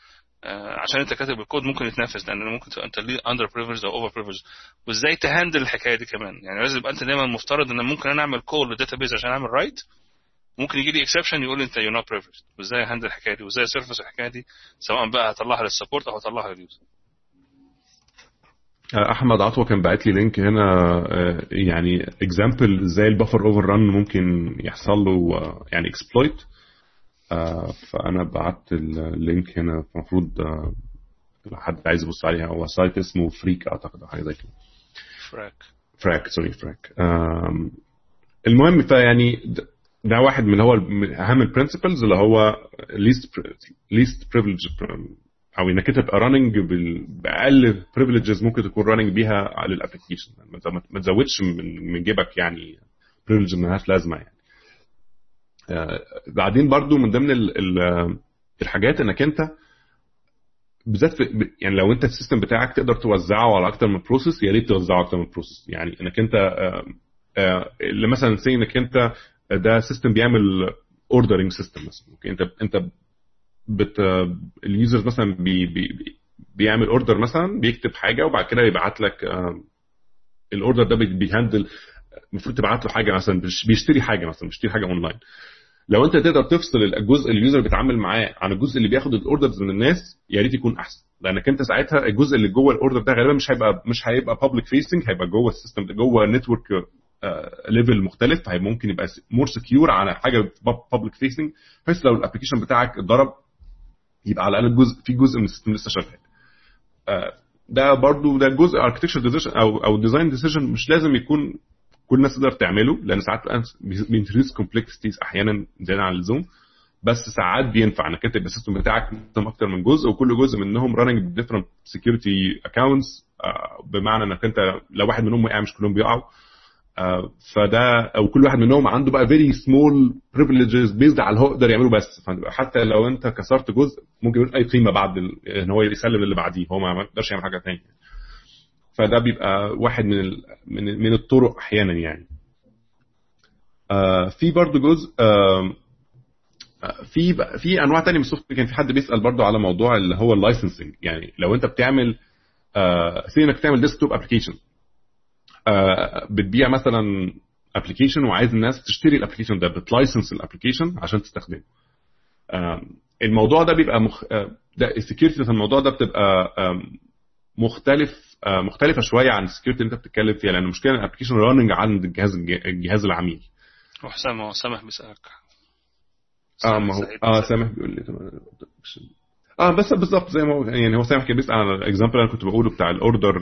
عشان انت كاتب الكود ممكن يتنفذ، لان ممكن تبقى انت ليه اندر بريفيليج او اوفر بريفيليج. وازاي تهندل الحكايه دي كمان، يعني لازم يبقى انت دايما مفترض ان ممكن انا اعمل كول للداتابيز عشان اعمل رايت ممكن يجي لي اكسبشن يقول لي انت يو نوت بريفيليج، وازاي هندل الحكايه دي وازاي سيرفيس الحكايه دي سواء بقى هطلعها للسبورت او هطلعها لليوزر. احمد عطوه كان باعت لي لينك هنا يعني اكزامبل ازاي البفر اوفر ران ممكن يحصل له يعني اكسبلويت، فانا بعت اللينك هنا المفروض حد عايز يبص عليها. هو سايت اسمه فريك اعتقد حاجه زي كده فريك فريك سوري فريك. المهم فيعني ده واحد من هو اهم البرنسبلز اللي هو least least privilege او انك تبقى راننج باقل بريفليجز ممكن تكون راننج بيها على الابلكيشن. ما تزودش من جيبك يعني بريفليج ملهاش لازمه يعني. بعدين برضو من ضمن الحاجات انك انت بالذات يعني لو انت السيستم بتاعك تقدر توزعه على اكتر من بروسيس يا ريت توزعه اكتر من بروسيس. يعني انك انت اللي مثلا سي انك انت ده سيستم بيعمل اوردرنج سيستم مثلا، اوكي انت انت بت اليوزر مثلا بي بي بيعمل اوردر مثلا، بيكتب حاجه وبعد كده يبعت لك الاوردر ده بيهندل، المفروض تبعت له حاجه مثلا بيشتري حاجه مثلا بيشتري حاجه اونلاين. لو انت تقدر تفصل الجزء اللي اليوزر بيتعامل معاه عن الجزء اللي بياخد الاوردرز من الناس يا ريت يكون احسن، لانك انت ساعتها الجزء اللي جوه الاوردر ده غالبا مش هيبقى مش هيبقى بابليك فيسنج، هيبقى جوه السيستم جوه نتورك ليفل مختلف، هي ممكن يبقى مور سكيور على حاجه بابليك فيسنج، بحيث لو الابلكيشن بتاعك اتضرب يبقى على الاقل جزء في جزء من السيستم لسه شغال. ده برضو ده جزء اركتكتشر ديزاين او او ديزاين ديسيجن مش لازم يكون كل الناس تقدر تعمله، لان ساعات بينتريس كومبلكسيتيز احيانا زياده عن اللزوم، بس ساعات بينفع انك تبقى السيستم بتاعك منظم اكتر من جزء وكل جزء منهم راننج بديفرنت سكيورتي اكونتس، بمعنى انك انت لو واحد منهم وقع مش كلهم بيقعوا. فده او كل واحد منهم عنده بقى very small privileges based على هو يقدر يعمله بس، حتى لو انت كسرت جزء ممكن يقول اي قيمه بعد ان هو يسلم اللي بعديه، هو ما يقدرش يعمل حاجه ثانيه. فده بيبقى واحد من ال... من من الطرق احيانا يعني. في برضو جزء في في انواع ثانيه من السوفت، كان في حد بيسال برضو على موضوع اللي هو اللايسنسنج. يعني لو انت بتعمل سي انك تعمل ديسكتوب ابلكيشن، بتبيع مثلا ابلكيشن وعايز الناس تشتري الابلكيشن ده، بتلايسنس الابلكيشن عشان تستخدمه. الموضوع ده بيبقى مخ... ده السكيورتي في الموضوع ده بتبقى مختلف مختلفه شويه عن السكيورتي اللي انت بتتكلم فيها، لان المشكله الابلكيشن راننج عند الجهاز الجهاز العميل. وحسام سامح بيسالك. اه ما هو اه سامح بيقول لي اه بس بالظبط زي ما هو يعني هو سامح كان بيسال على الاكزامبل انا كنت بقوله بتاع الاوردر.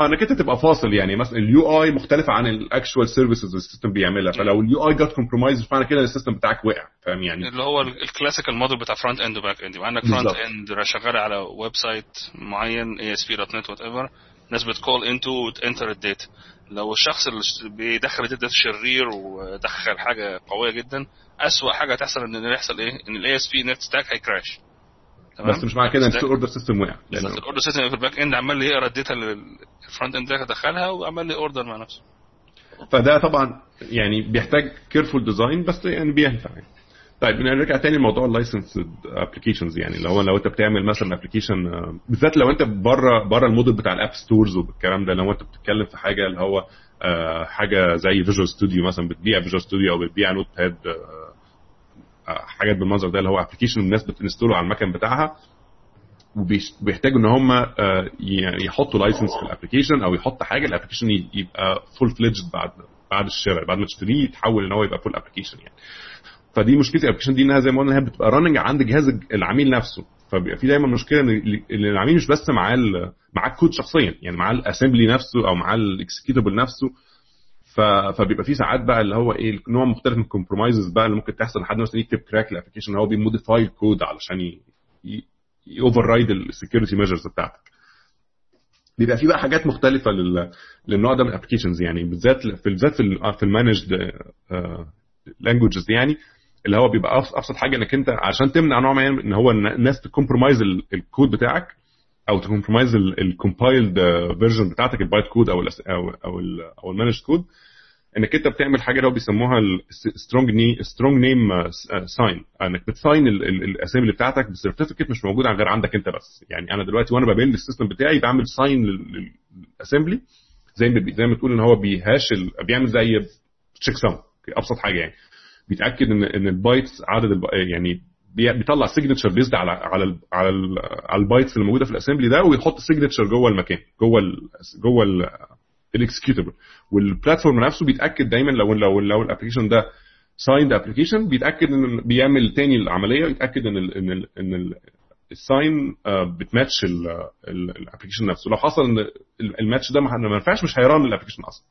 انا كنت تبقى فاصل يعني مثلا اليو اي مختلف عن الاكشوال سيرفيسز اللي السيستم بيعملها، فلو اليو اي جات كومبرومايز فانا كده السيستم بتاعك وقع، فاهم يعني؟ اللي هو الكلاسيكال موديل بتاع فرونت اند وباك اند، عندك فرونت اند شغاله على ويب سايت معين اي اس بي دوت نت وات ايفر، الناس بتكول انتو انتر الداتا، لو الشخص اللي بيدخل الداتا شرير ودخل حاجه قويه جدا اسوا حاجه تحصل ان يحصل ايه، ان الاي اس بي نت ستاك هيكراش. بس مش معنى كده ان الاوردر سيستم وقع، لان الاوردر سيستم في الباك اند عمال يقرا الداتا اللي الفرونت اند ده دخلها وعمال لي اوردر مع نفسه. فده طبعا يعني بيحتاج كيرفول ديزاين بس يعني بينفع. طيب نرجع تاني لموضوع اللايسنس ابلكيشنز. يعني لو لو انت بتعمل مثلا ابلكيشن بالذات لو انت بره بره الموديل بتاع الاب ستورز والكلام ده، لو انت بتتكلم في حاجه اللي هو حاجه زي فيجوال ستوديو مثلا، بتبيع فيجوال ستوديو او بتبيع نوت باد حاجات بالمنظر ده اللي هو ابلكيشن الناس بتنستوله على المكان بتاعها، وبيحتاجوا ان هم يحطوا لايسنس في الابلكيشن او يحط حاجه الابلكيشن يبقى فول فليجد بعد بعد الشراء، بعد ما تشتريه يتحول ان هو يبقى فول ابلكيشن يعني. فدي مشكله الابلكيشن دي انها زي ما قلنا هي بتبقى راننج عند جهاز العميل نفسه، فبيبقى في دايما مشكله ان العميل مش بس معاه معاه الكود شخصيا يعني، معاه الاسمبلي نفسه او معاه الاكسكيوتابل نفسه، فبيبقى في ساعات بقى اللي هو ايه نوع مختلف من الكومبرومايزز بقى اللي ممكن تحصل، لحد مثلا يكتب كراك الابلكيشن هو بيموديفاي الكود علشان يوفر رايد السكيورتي ميجرز بتاعتك. بيبقى في بقى حاجات مختلفه للنوع ده من الابلكيشنز يعني، بالذات في بالذات في في المانجد لانجويجز يعني، اللي هو بيبقى ابسط حاجه انك انت عشان تمنع نوع معين ان هو الناس تكمبرومايز الكود بتاعك او تكمبرومايز الكومبايلد فيرجن بتاعتك البايت كود او او او المانجد كود، انك انت بتعمل حاجه اللي هو بيسموها السترونج نيم سترونج نيم ساين، انك بتساين الاسامي بتاعتك بالسيرتيفيكت مش موجود غير عندك انت بس. يعني انا دلوقتي وانا ببيلد السيستم بتاعي بعمل ساين للاسامبلي زي ما زي ما تقول ان هو بيهاش بيعمل زي تشيك سم، ابسط حاجه يعني بيتاكد ان ان البايتس عدد الب... يعني بيطلع سيجنتشر بيزد على على على على البايتس اللي موجوده في الاسامبلي ده، ويحط سيجنتشر جوه المكان جوه ال... جوه ال... الاكسكيوتابل، والبلاتفورم نفسه بيتاكد دايما لو لو لو الابلكيشن ده سايند ابلكيشن بيتاكد ان بيعمل تاني العمليه ويتاكد ان ال ان ال ان الساين بتماتش الابلكيشن نفسه. لو حصل ان الماتش ده ما نفعش مش هيران الابلكيشن اصلا.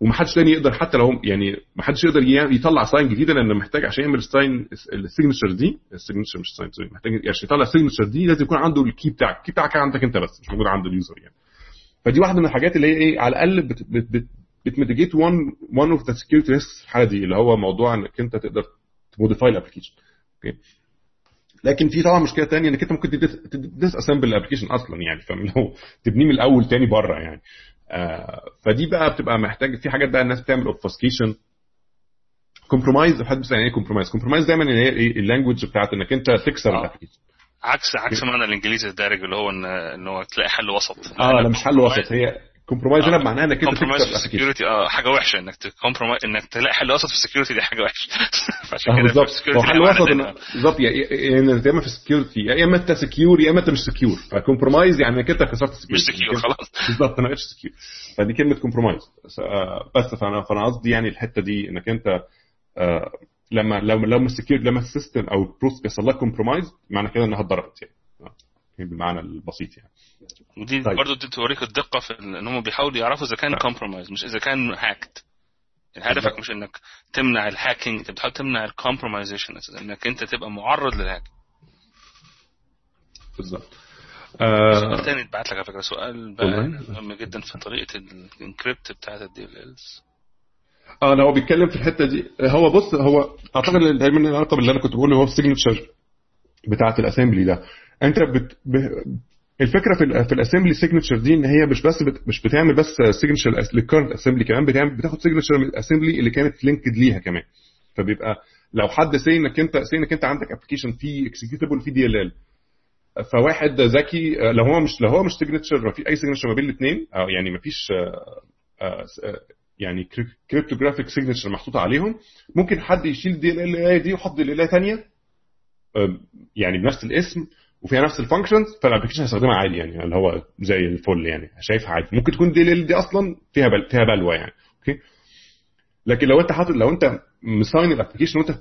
ومحدش تاني يقدر حتى لو يعني محدش يقدر يطلع ساين جديده لان محتاج عشان يعمل ساين السيجنتشر دي السيجنتشر مش ساين محتاج عشان يطلع السيجنتشر دي لازم يكون عنده الكي بتاعك الكي بتاعك عندك انت بس مش موجود عند اليوزر يعني. فدي واحده من الحاجات اللي هي ايه على الاقل بت بت بت بتميتيجيت وان وان اوف ذا سكيورتي ريسك الحاله دي اللي هو موضوع انك انت تقدر تموديفاي الابلكيشن اوكي. لكن في طبعا مشكله ثانيه انك انت ممكن تديس اسامبل الابلكيشن اصلا يعني فاهم لو تبنيه من الاول ثاني بره يعني آه. فدي بقى بتبقى محتاج في حاجات بقى الناس بتعمل اوبفاسكيشن كومبرومايز حد بس يعني ايه كومبرومايز كومبرومايز دايما ان هي اللانجوج بتاعت انك انت تكسر الابلكيشن عكس عكس معنى الانجليزي الدارج اللي هو ان ان هو تلاقي حل وسط اه لا مش حل وسط هي كومبرومايز هنا آه. معناها انك انت تكسر السكيورتي اه حاجه وحشه انك تكومبرومايز انك تلاقي حل وسط في السكيورتي دي حاجه وحشه فعشان كده بالظبط حل وسط بالظبط يعني زي ما في السكيورتي يا اما انت سكيور يا اما انت مش سكيور فكومبرومايز يعني انك انت كسرت السكيورتي مش سكيور خلاص بالظبط انا مش سكيور فدي كلمه كومبرومايز بس فانا فانا قصدي يعني الحته دي انك انت لما لو لو السكيور لما السيستم او البروسيس بيحصل لها كومبرومايز معنى كده انها اتضربت يعني بالمعنى البسيط يعني. ودي طيب. برضو دي توريك الدقة في ان هم بيحاولوا يعرفوا اذا كان كومبرومايز مش اذا كان هاكت. هدفك مش انك تمنع الهاكينج انت بتحاول تمنع الكومبرومايزيشن انك انت تبقى معرض للهاك. بالظبط. سؤال تاني اتبعت لك على فكرة سؤال مهم جدا في طريقة الانكريبت بتاعت الدي ال الز. اه انا هو بيتكلم في الحتة دي هو بص هو اعتقد ان دايما الرقم اللي انا كنت بقوله هو في سيجنتشر بتاعت الاسامبلي ده. انت بت... ب... الفكره في في الاسمبلي سيجنتشر دي ان هي مش بس بت... مش بتعمل بس سيجنتشر للكارنت اسمبلي كمان بتعمل بتاخد سيجنتشر من الاسمبلي اللي كانت لينكد ليها كمان فبيبقى لو حد سي انك انت سي انك انت عندك ابلكيشن فيه اكسكيوتابل فيه دي ال ال فواحد ذكي لو هو مش لو هو مش سيجنتشر ما في اي سيجنتشر ما بين الاثنين او يعني ما فيش يعني كريبتوغرافيك سيجنتشر محطوطه عليهم ممكن حد يشيل دي ال ال دي ويحط دي ال ال ثانيه يعني بنفس الاسم وفيها نفس الفانكشنز فالابلكيشن هيستخدمها عادي يعني اللي هو زي الفل يعني شايفها عادي ممكن تكون دي ال دي اصلا فيها بل... فيها بلوه يعني اوكي. لكن لو انت حاطط لو انت مساين الابلكيشن وانت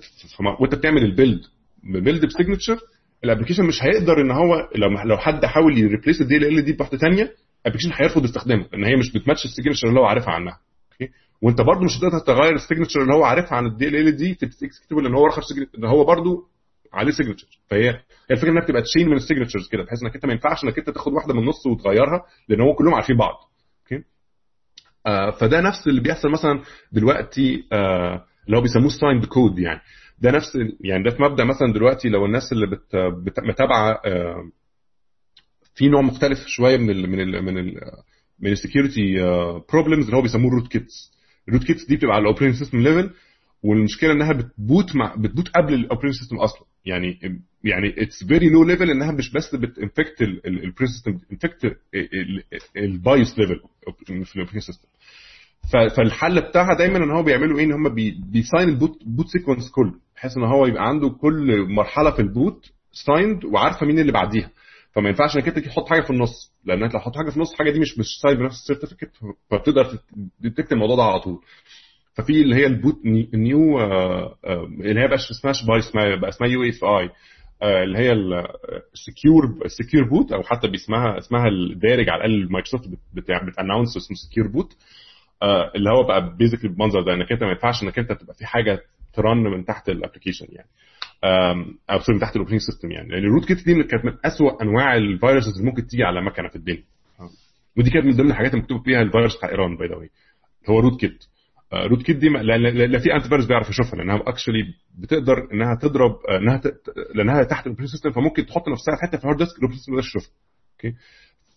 وانت بتعمل البيلد بيلد بسيجنتشر الابلكيشن مش هيقدر ان هو لو لو حد حاول يريبليس الدي ال دي بواحده ثانيه الابلكيشن هيرفض استخدامه لان هي مش بتماتش السيجنتشر اللي هو عارفها عنها اوكي. وانت برده مش هتقدر تغير السيجنتشر اللي هو عارفها عن الدي ال دي تكتبه لان هو رخص ان هو برده عليه سيجنتشر فهي الفكره انك تبقى تشين من السيجنتشرز كده بحيث انك انت ما ينفعش انك انت تاخد واحده من النص وتغيرها لان هم كلهم عارفين بعض اوكي آه. فده نفس اللي بيحصل مثلا دلوقتي آه اللي هو بيسموه سايند كود يعني ده نفس يعني ده في مبدا مثلا دلوقتي لو الناس اللي بت متابعه آه في نوع مختلف شويه من ال من ال من ال من السكيورتي آه بروبلمز اللي هو بيسموه الروت كيتس الروت كيتس دي بتبقى على الاوبريتنج سيستم ليفل والمشكله انها بتبوت مع بتبوت قبل الاوبريتنج سيستم اصلا يعني يعني اتس فيري لو ليفل انها مش بس بتانفكت البريس سيستم انفكت البايس ليفل في الاوبريتنج سيستم فالحل بتاعها دايما ان هو بيعملوا ايه ان هم بيساين البوت بوت سيكونس كله بحيث ان هو يبقى عنده كل مرحله في البوت سايند وعارفه مين اللي بعديها فما ينفعش انك انت تحط حاجه في النص لان انت لو حطيت حاجه في النص الحاجه دي مش مش سايند بنفس السيرتيفيكت فبتقدر تكتب الموضوع ده على طول ففي اللي هي البوت نيو اللي هي بقى سماش باي اسمها بقى اسمها يو اف اي اللي هي السكيور السكيور بوت او حتى بيسمها اسمها الدارج على الاقل مايكروسوفت بتانونس اسمه سكيور بوت اللي هو بقى بيزيكلي بمنظر ده انك انت ما ينفعش انك انت تبقى في حاجه ترن من تحت الابلكيشن يعني او من تحت الاوبريتنج سيستم يعني لان الروت كيت دي كانت من اسوء انواع الفيروسز اللي ممكن تيجي على مكنه في الدنيا ودي كانت من ضمن الحاجات اللي مكتوب فيها الفيروس بتاع ايران باي ذا واي هو روت كيت روت كيت دي لا, لا, لا في انتي فيروس بيعرف يشوفها لانها اكشلي بتقدر انها تضرب انها ت... لانها تحت البريس سيستم فممكن تحط نفسها حتى في الهارد ديسك البريس سيستم مش يشوفها اوكي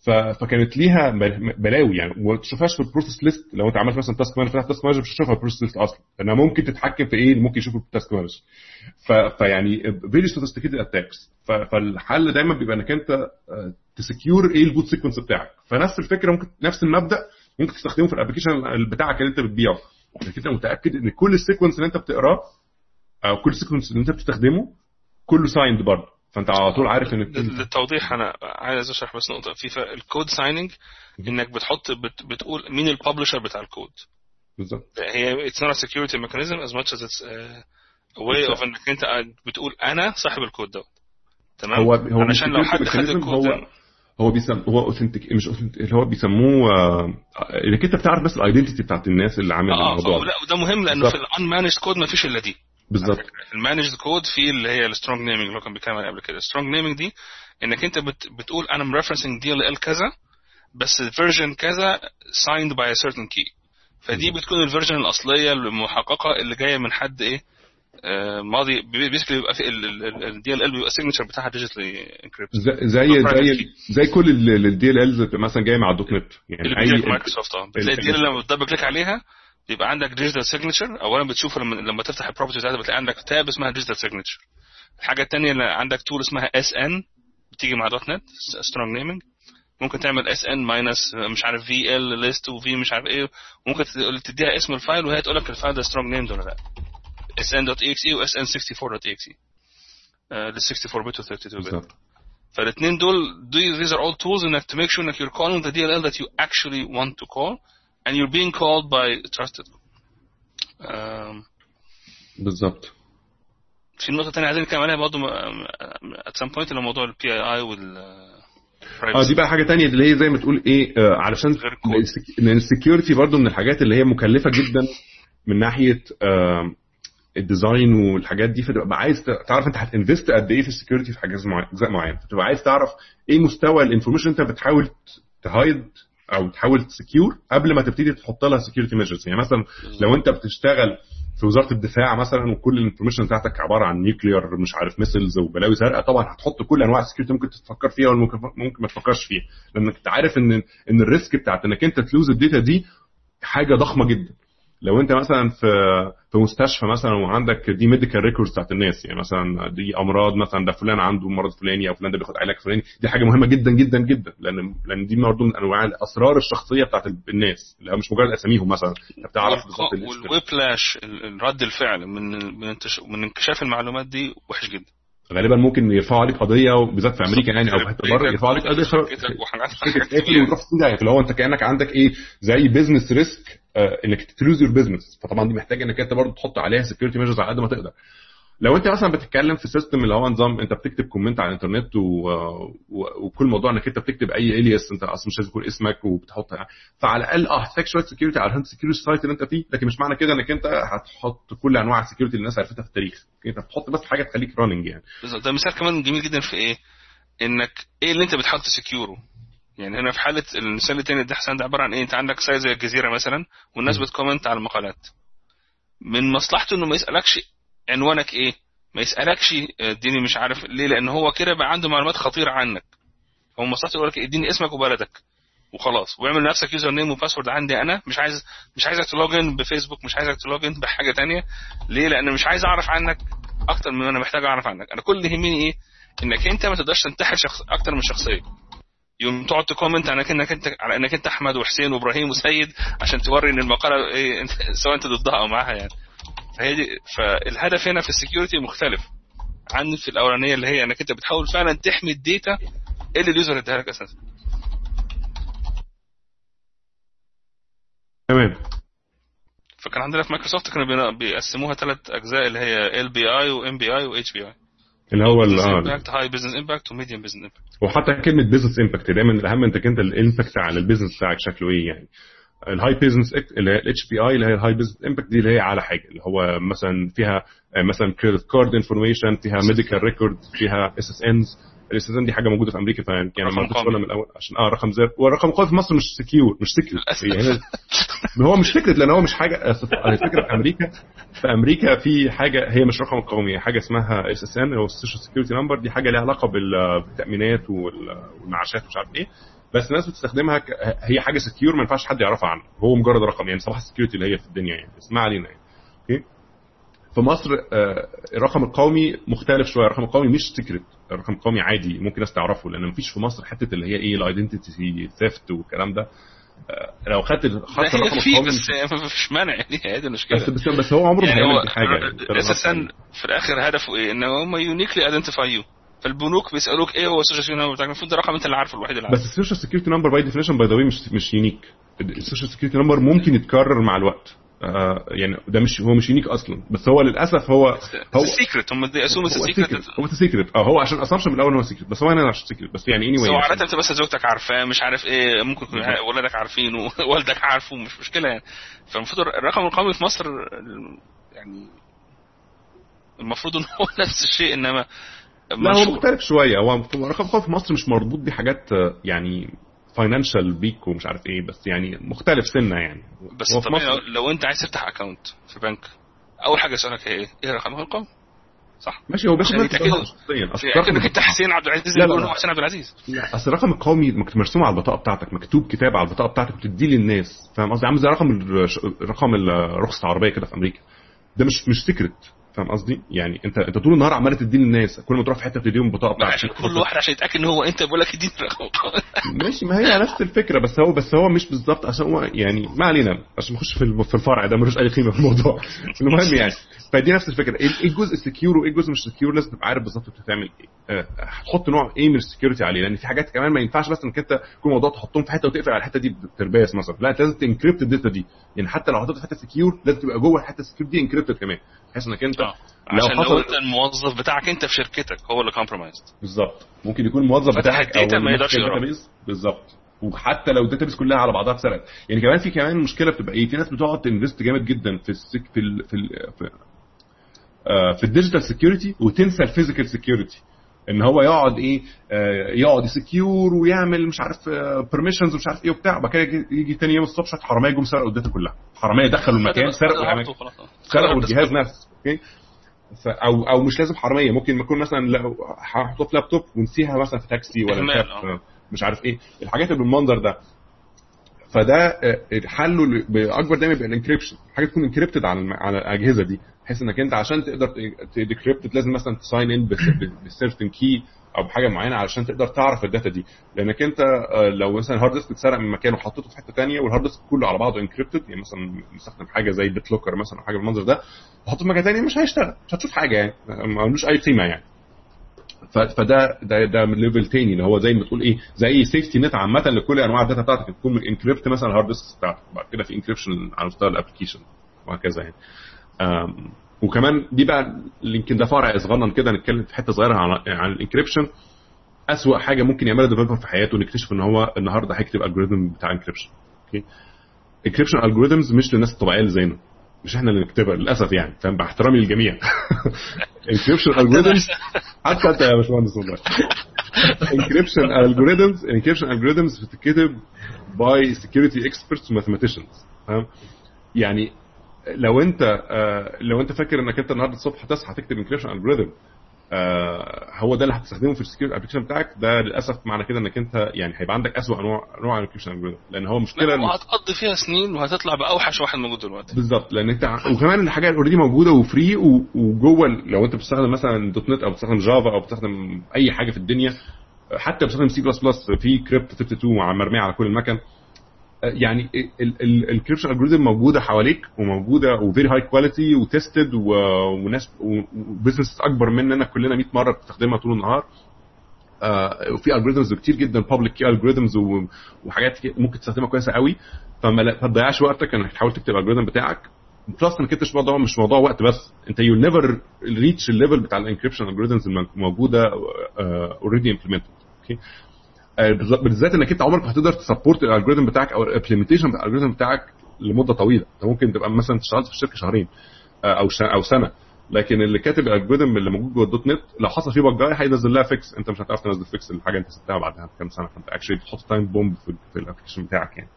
ف... فكانت ليها بلاوي يعني وما تشوفهاش في البروسيس ليست لو انت عملت مثلا تاسك مانجر فتحت تاسك مانجر مش هتشوفها في البروسيس ليست اصلا لانها ممكن تتحكم في ايه ممكن يشوفه في التاسك مانجر ف... فيعني فيري سوفيستيكيتد اتاكس ف... فالحل دايما بيبقى انك انت تسكيور ايه البوت سيكونس بتاعك فنفس الفكره ممكن نفس المبدا ممكن تستخدمه في الابلكيشن بتاعك اللي انت بتبيعه انك انت متاكد ان كل السيكونس اللي انت بتقراه او كل السيكونس اللي انت بتستخدمه كله سايند برضه فانت على طول عارف ان للتوضيح انا عايز اشرح بس نقطه في الكود سايننج انك بتحط بت بتقول مين الببلشر بتاع الكود بالظبط هي اتس نوت سكيورتي ميكانيزم از ماتش از اتس واي اوف انك انت بتقول انا صاحب الكود دوت تمام هو هو عشان لو حد خد الكود هو بيسموه هو اوثنتيك مش اوثنتيك اللي هو بيسموه انك انت بتعرف بس الايدنتيتي بتاعت الناس اللي عامل الموضوع. اه لا وده مهم لانه بالزبط. في الان مانج كود ما فيش الا دي بالظبط. المانج كود في اللي هي السترونج نيمينج اللي كان بيتكلم قبل كده. السترونج نيمينج دي انك انت بت بتقول انا مريفرنسنج دي ال كذا بس الفيرجن كذا signed by a certain key. فدي بتكون الفيرجن الاصليه المحققه اللي جايه من حد ايه ماضي بيسكلي بيبقى في الدي ال ال بيبقى السيجنتشر بتاعها ديجيتالي انكريبت زي زي زي كل الدي ال ال مثلا جاي مع دوت نت يعني اي مايكروسوفت. اه بتلاقي الدي ال لما بتدبل كليك عليها بيبقى عندك ديجيتال سيجنتشر. اولا بتشوف لما لما تفتح البروبرتي بتاعتها بتلاقي عندك تاب اسمها ديجيتال سيجنتشر. الحاجه الثانيه عندك تول اسمها اس ان بتيجي مع دوت نت سترونج نيمينج. ممكن تعمل اس ان ماينس مش عارف في ال ليست وفي مش عارف ايه. ممكن تديها اسم الفايل وهي تقول لك الفايل ده سترونج نيمد ولا لا. sn.exe و sn64.exe ال ستة وستين bit و ثلاثة وثلاثين bit. فالاثنين دول these are all tools انك to make sure that you're calling the D L L that you actually want to call and you're being called by trusted. um, بالضبط. في نقطة تانية عايزين نتكلم عليها برضو at some point اللي موضوع ال P I I وال اه دي بقى حاجه تانية اللي هي زي ما تقول ايه آه علشان لان السكيورتي برضو من الحاجات اللي هي مكلفه جدا من ناحيه آه الديزاين والحاجات دي. فتبقى عايز تعرف انت هتنفست قد ايه في السكيورتي في حاجات معينه. فتبقى عايز تعرف ايه مستوى الانفورميشن انت بتحاول تهايد او تحاول تسكيور قبل ما تبتدي تحط لها سكيورتي ميجرز. يعني مثلا لو انت بتشتغل في وزاره الدفاع مثلا وكل الانفورميشن بتاعتك عباره عن نيوكلير مش عارف ميسلز وبلاوي زرقاء طبعا هتحط كل انواع السكيورتي ممكن تفكر فيها وممكن ممكن ما تفكرش فيها لانك انت عارف ان ان الريسك بتاعت انك انت تلوز الداتا دي حاجه ضخمه جدا. لو انت مثلا في في مستشفى مثلا وعندك دي ميديكال ريكوردز بتاعت الناس يعني مثلا دي امراض مثلا ده فلان عنده مرض فلاني او فلان ده بياخد علاج فلاني دي حاجه مهمه جدا جدا جدا لان لان دي برضه من انواع الاسرار الشخصيه بتاعت الناس اللي مش مجرد اساميهم مثلا انت بتعرف بالظبط. والويبلاش رد الفعل من من انكشاف المعلومات دي وحش جدا. غالبا ممكن يرفعوا عليك قضيه وبالذات في امريكا يعني او حتى بره يرفعوا عليك قضيه وتروح تسجل في الاول. انت كانك عندك ايه زي بزنس ريسك انك تلوز يور بزنس. فطبعا دي محتاجه انك انت برضو تحط عليها سكيورتي ميجرز على قد ما تقدر. لو انت مثلا بتتكلم في سيستم اللي هو نظام انت بتكتب كومنت على الانترنت و... و... وكل موضوع انك انت بتكتب اي الياس انت اصلا مش عايز تقول اسمك وبتحط يعني. فعلى الاقل اه محتاج شويه سكيورتي على الهاند سكيورتي سايت اللي انت فيه. لكن مش معنى كده انك انت هتحط كل انواع السكيورتي اللي الناس عرفتها في التاريخ. انت بتحط بس حاجه تخليك راننج يعني. بالظبط. ده مثال كمان جميل جدا في ايه انك ايه اللي انت بتحط سكيورو. يعني هنا في حاله المثال الثاني ده حسن ده عباره عن ايه انت عندك سايت زي الجزيره مثلا والناس بتكومنت على المقالات من مصلحته انه ما يسالكش عنوانك ايه ما يسالكش اديني مش عارف ليه لان هو كده بقى عنده معلومات خطيره عنك. هو مصلحته يقول لك اديني اسمك وبلدك وخلاص واعمل لنفسك يوزر نيم وباسورد عندي انا مش عايز مش عايزك تلوجن بفيسبوك مش عايزك تلوجن بحاجه تانية. ليه لان مش عايز اعرف عنك اكتر من انا محتاج اعرف عنك. انا كل اللي يهمني ايه انك انت ما تقدرش تنتحر شخص اكتر من شخصيه. يوم تقعد تكومنت انك انك انت على انك انت احمد وحسين وابراهيم وسيد عشان توري ان المقاله ايه سواء انت ضدها او معاها يعني. فهي فالهدف هنا في السكيورتي مختلف عن في الاولانيه اللي هي انك انت بتحاول فعلا تحمي الداتا اللي اليوزر اداها لك اساسا. تمام. فكان عندنا في مايكروسوفت كانوا بيقسموها ثلاث اجزاء اللي هي إل بي آي وإم بي آي وإتش بي آي اللي هو الامباكت هاي بزنس امباكت وميديوم بزنس امباكت. وحتى كلمه بزنس امباكت دايما الاهم انت كنت الامباكت على البيزنس بتاعك شكله ايه يعني. الهاي بيزنس اللي هي الاتش بي اي اللي هي الهاي بيزنس امباكت دي اللي هي على حاجه اللي هو مثلا فيها مثلا كريدت كارد انفورميشن فيها ميديكال ريكورد فيها اس اس انز. الاس اس ان دي حاجه موجوده في امريكا فعلا يعني ما كنتش من الاول عشان اه رقم زيرو والرقم قوي في مصر مش سكيور مش سكيور يعني هو مش فكره لان هو مش حاجه الفكره في امريكا. في امريكا في حاجه هي مش رقم قومي حاجه اسمها اس اس ان او سوشيال سكيورتي نمبر. دي حاجه لها علاقه بالتامينات والمعاشات ومش عارف ايه بس الناس بتستخدمها هي حاجه سكيور ما ينفعش حد يعرفها عنه. هو مجرد رقم يعني صباح السكيورتي اللي هي في الدنيا يعني اسمع علينا يعني. اوكي في مصر الرقم القومي مختلف شويه. الرقم القومي مش سكريت. الرقم القومي عادي ممكن الناس تعرفه لان مفيش في مصر حته اللي هي ايه الايدنتيتي ثيفت والكلام ده. لو خدت خدت الرقم القومي بس مفيش مانع ليه هذا مش كده بس, بس بس هو عمره ما يعني هيعمل حاجه يعني. اساسا في الاخر هدفه ايه ان هم يونيكلي ايدنتيفاي يو. فالبنوك بيسالوك ايه هو السوشيال سكيورتي نمبر بتاعك المفروض ده رقم انت اللي عارفه الوحيد اللي عارفه. بس السوشيال سكيورتي نمبر باي ديفينيشن باي ذا واي مش مش يونيك. السوشيال سكيورتي نمبر ممكن يتكرر مع الوقت آه يعني ده مش هو مش يونيك اصلا, بس هو للاسف هو هو سيكريت, هم دي اسومس السيكريت, هو سيكريت اه هو عشان اصرش من الاول هو سيكريت, بس هو انا مش سيكريت بس يعني اني anyway. واي سواء عرفت بس زوجتك عارفاه مش عارف ايه, ممكن ولادك عارفين ووالدك عارفه مش مشكله يعني. فالمفروض الرقم القومي في مصر يعني المفروض ان هو نفس الشيء, انما لا هو مختلف شويه. هو رقم القومي في مصر مش مربوط بحاجات يعني فاينانشال بيك ومش عارف ايه, بس يعني مختلف سنه يعني. بس طبعا لو انت عايز تفتح اكاونت في بنك اول حاجه اسالك ايه ايه رقم القومي صح, ماشي هو بياخد منك انت حسين عبد العزيز ولا حسين عبد العزيز, لا اصل الرقم القومي مرسوم على البطاقه بتاعتك, مكتوب كتاب على البطاقه بتاعتك بتديه للناس, فاهم قصدي؟ عامل زي رقم رقم الرخصه العربيه كده في امريكا, ده مش مش سيكريت, فاهم قصدي؟ يعني انت انت طول النهار عمال تدين للناس, كل ما تروح في حته بتديهم بطاقه بتاعتك عشان كل واحد عشان يتاكد ان هو انت بقول لك اديني رقم. ماشي, ما هي نفس الفكره, بس هو بس هو مش بالظبط, عشان هو يعني ما علينا عشان نخش في في الفرع ده ملوش اي قيمه في الموضوع. المهم يعني فدي نفس الفكره, ايه الجزء السكيور وايه الجزء مش سكيور, لازم تبقى عارف بالظبط بتعمل ايه, هتحط نوع ايه من السكيورتي عليه, لان في حاجات كمان ما ينفعش بس انك انت كل موضوع تحطهم في حته وتقفل على الحته دي بترباس مثلا, لا لازم تنكريبت الداتا دي, يعني حتى لو حطيت في حته سكيور لازم تبقى جوه الحته السكيور دي انكريبتد كمان, بحيث انك انت آه. عشان لو, لو انت الموظف بتاعك انت في شركتك هو اللي كومبرومايزد بالظبط, ممكن يكون الموظف بتاعك او الداتابيز بالظبط, وحتى لو الداتابيز كلها على بعضها اتسرقت. يعني كمان في كمان مشكله بتبقى ايه, في ناس بتقعد تنفست جامد جدا في السك في ال في ال في, آه في الديجيتال سيكيورتي وتنسى الفيزيكال سيكيورتي, ان هو يقعد ايه آه يقعد سكيور ويعمل مش عارف بيرميشنز آه ومش عارف ايه وبتاع, وبعد كده يجي ثاني يوم الصبح شويه حراميه جم سرقوا الداتا كلها, حراميه دخلوا المكان سرقوا سرقوا الجهاز نفسه, اوكي, او او مش لازم حراميه, ممكن ما يكون مثلا حاطط في لابتوب ونسيها مثلا في تاكسي ولا مش عارف ايه, الحاجات اللي بالمنظر ده. فده حله باكبر دايما بيبقى الانكريبشن, حاجه تكون انكريبتد على على الاجهزه دي, بحيث انك انت عشان تقدر تديكريبت لازم مثلا تساين ان بسيرتن كي او بحاجه معينه علشان تقدر تعرف الداتا دي, لانك انت لو مثلا الهارد ديسك اتسرق من مكانه وحطيته في حته ثانيه والهارد ديسك كله على بعضه انكريبتد, يعني مثلا نستخدم حاجه زي بيت لوكر مثلا او حاجه بالمنظر ده, وحطه في مكان ثاني مش هيشتغل, مش هتشوف حاجه يعني, ملوش اي قيمه يعني. فده ده ده من ليفل تاني, اللي هو زي ما تقول ايه زي سيفتي نت عامه لكل انواع الداتا بتاعتك, تكون من انكريبت مثلا الهارد ديسك بتاعتك, بعد كده في انكريبشن على مستوى الابلكيشن وهكذا يعني. وكمان دي بقى يمكن ده فرع صغير كده نتكلم في حته صغيره عن عن الانكريبشن. اسوأ حاجه ممكن يعملها الديفلوبر في حياته نكتشف ان هو النهارده هيكتب الجوريثم بتاع انكريبشن, اوكي, انكريبشن الجوريثمز مش للناس الطبيعيه اللي زينا, مش احنا اللي نكتبها للاسف يعني, فاهم؟ باحترامي للجميع انكريبشن الجوريثمز حتى انت يا باشمهندس والله, انكريبشن الجوريثمز انكريبشن الجوريثمز بتتكتب باي سيكيورتي اكسبرتس وماثيماتيشنز, فاهم يعني؟ لو انت آه لو انت فاكر انك انت النهارده الصبح هتصحى تكتب انكريبشن الجوريثم آه هو ده اللي هتستخدمه في السكيورتي ابلكيشن بتاعك, ده للاسف معنى كده انك انت يعني هيبقى عندك اسوء انواع انواع الانكريبشن الجوريثم, لان هو مشكله وهتقضي فيها سنين وهتطلع باوحش واحد موجود دلوقتي بالظبط, لان انت وكمان الحاجه اوريدي موجوده وفري وجوه, لو انت بتستخدم مثلا دوت نت او بتستخدم جافا او بتستخدم اي حاجه في الدنيا, حتى بتستخدم سي بلس بلس في كريبت اتنين وتلاتين مرميه على كل المكان, يعني الانكريبشن الجوريثم موجوده حواليك وموجوده وفيري هاي كواليتي وتستد وناس وبزنس اكبر مننا كلنا مية مره بتستخدمها طول النهار, وفي الجوريثمز كتير جدا بابليك كي الجوريثمز وحاجات ممكن تستخدمها كويسه قوي, فما تضيعش وقتك انك تحاول تكتب الجوريثم بتاعك. بلس انك انت الموضوع مش موضوع وقت بس, انت يو نيفر ريتش الليفل بتاع الانكريبشن الجوريثمز الموجوده اوريدي امبلمنتد, اوكي, بالذات انك انت عمرك ما هتقدر تسبورت الالجوريثم بتاعك او الامبلمنتيشن بتاع الالجوريثم بتاعك لمده طويله, انت ممكن تبقى مثلا اشتغلت في الشركه شهرين او او سنه, لكن اللي كاتب الالجوريثم اللي موجود جوه الدوت نت لو حصل فيه بجاي هينزل لها فيكس, انت مش هتعرف تنزل فيكس الحاجه انت سبتها بعدها بكام سنه, فانت اكشلي بتحط تايم بومب في, في الابلكيشن بتاعك يعني.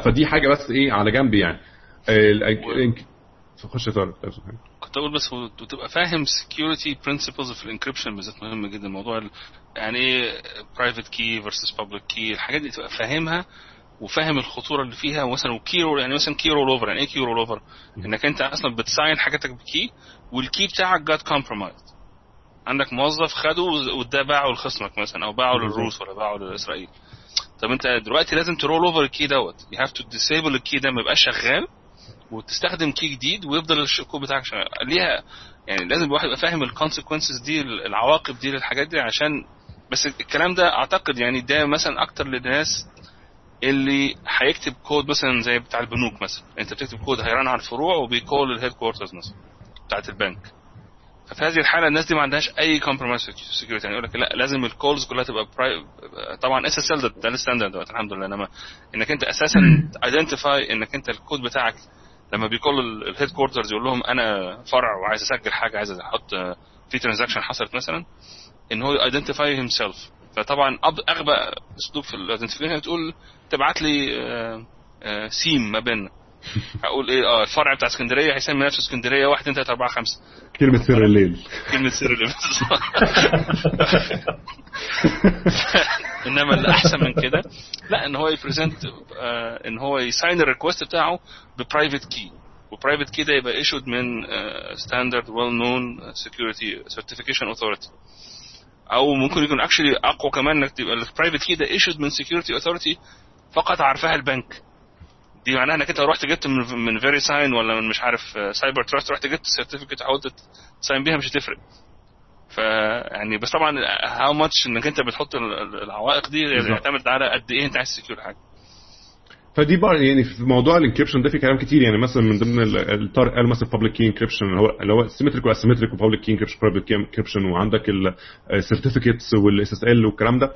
فدي حاجه بس ايه على جنب يعني, تخش تقول كنت اقول بس وتبقى فاهم security principles في الانكريبشن بالذات مهم جدا, موضوع يعني ايه private key versus public key, الحاجات دي تبقى فاهمها وفاهم الخطوره اللي فيها, مثلا وكيرو يعني مثلا كيرو رول اوفر, يعني ايه كيرو رول اوفر؟ انك انت اصلا بتساين حاجتك بكي والكي بتاعك got compromised, عندك موظف خده وده باعه لخصمك مثلا او باعه للروس ولا باعه لاسرائيل, طب انت دلوقتي لازم ترول اوفر الكي دوت, you have to disable الكي ده ما يبقاش شغال وتستخدم كي جديد ويفضل الكود بتاعك شغال ليها, يعني لازم الواحد يبقى فاهم الكونسيكوينسز دي, العواقب دي للحاجات دي, عشان بس الكلام ده اعتقد يعني ده مثلا اكتر للناس اللي هيكتب كود مثلا زي بتاع البنوك مثلا, انت بتكتب كود هيران على الفروع وبيكول الهيد كوارترز مثلا بتاعت البنك. ففي هذه الحاله الناس دي ما عندهاش اي كومبرومايز سيكيورتي, يعني يقول لك لا لازم الكولز كلها تبقى براي... طبعا اس اس ال ده الستاندرد دلوقتي الحمد لله, انما انك انت اساسا ايدنتيفاي انك انت الكود بتاعك لما بيكول الهيد كوارترز يقول لهم انا فرع وعايز اسجل حاجه, عايز احط في ترانزاكشن حصلت مثلا, ان هو ايدنتيفاي هيم سيلف. فطبعا اغبى اسلوب في الايدنتيفيكيشن بتقول تبعت لي آآ آآ سيم ما بيننا, هقول ايه اه الفرع بتاع اسكندريه هيسمي نفسه اسكندريه واحد اتنين تلاتة اربعة خمسة, كلمه سر الليل كلمه سر الليل انما الاحسن من كده لا, ان هو يبريزنت ان هو يساين الريكوست بتاعه ببرايفت كي, وبرايفت كي ده يبقى ايشود من ستاندرد ويل نون سيكيورتي سيرتيفيكيشن اوثوريتي, او ممكن يكون اكشلي اقوى كمان انك تبقى البرايفت كي ده ايشود من سيكيورتي اوثوريتي فقط عارفها البنك. دي معناها انك انت رحت جبت من من فيري ساين ولا من مش عارف سايبر تراست, رحت جبت سيرتيفيكت حاولت تساين بيها, مش هتفرق. فيعني بس طبعا هاو ماتش انك انت بتحط العوائق دي يعتمد على قد ايه انت عايز سكيور حاجه. فدي بقى يعني في موضوع الانكريبشن ده في كلام كتير, يعني مثلا من ضمن الطرق قال مثلا public key encryption اللي هو اللي هو symmetric و asymmetric و public key encryption private key encryption, وعندك السيرتيفيكتس وال اس اس ال والكلام ده.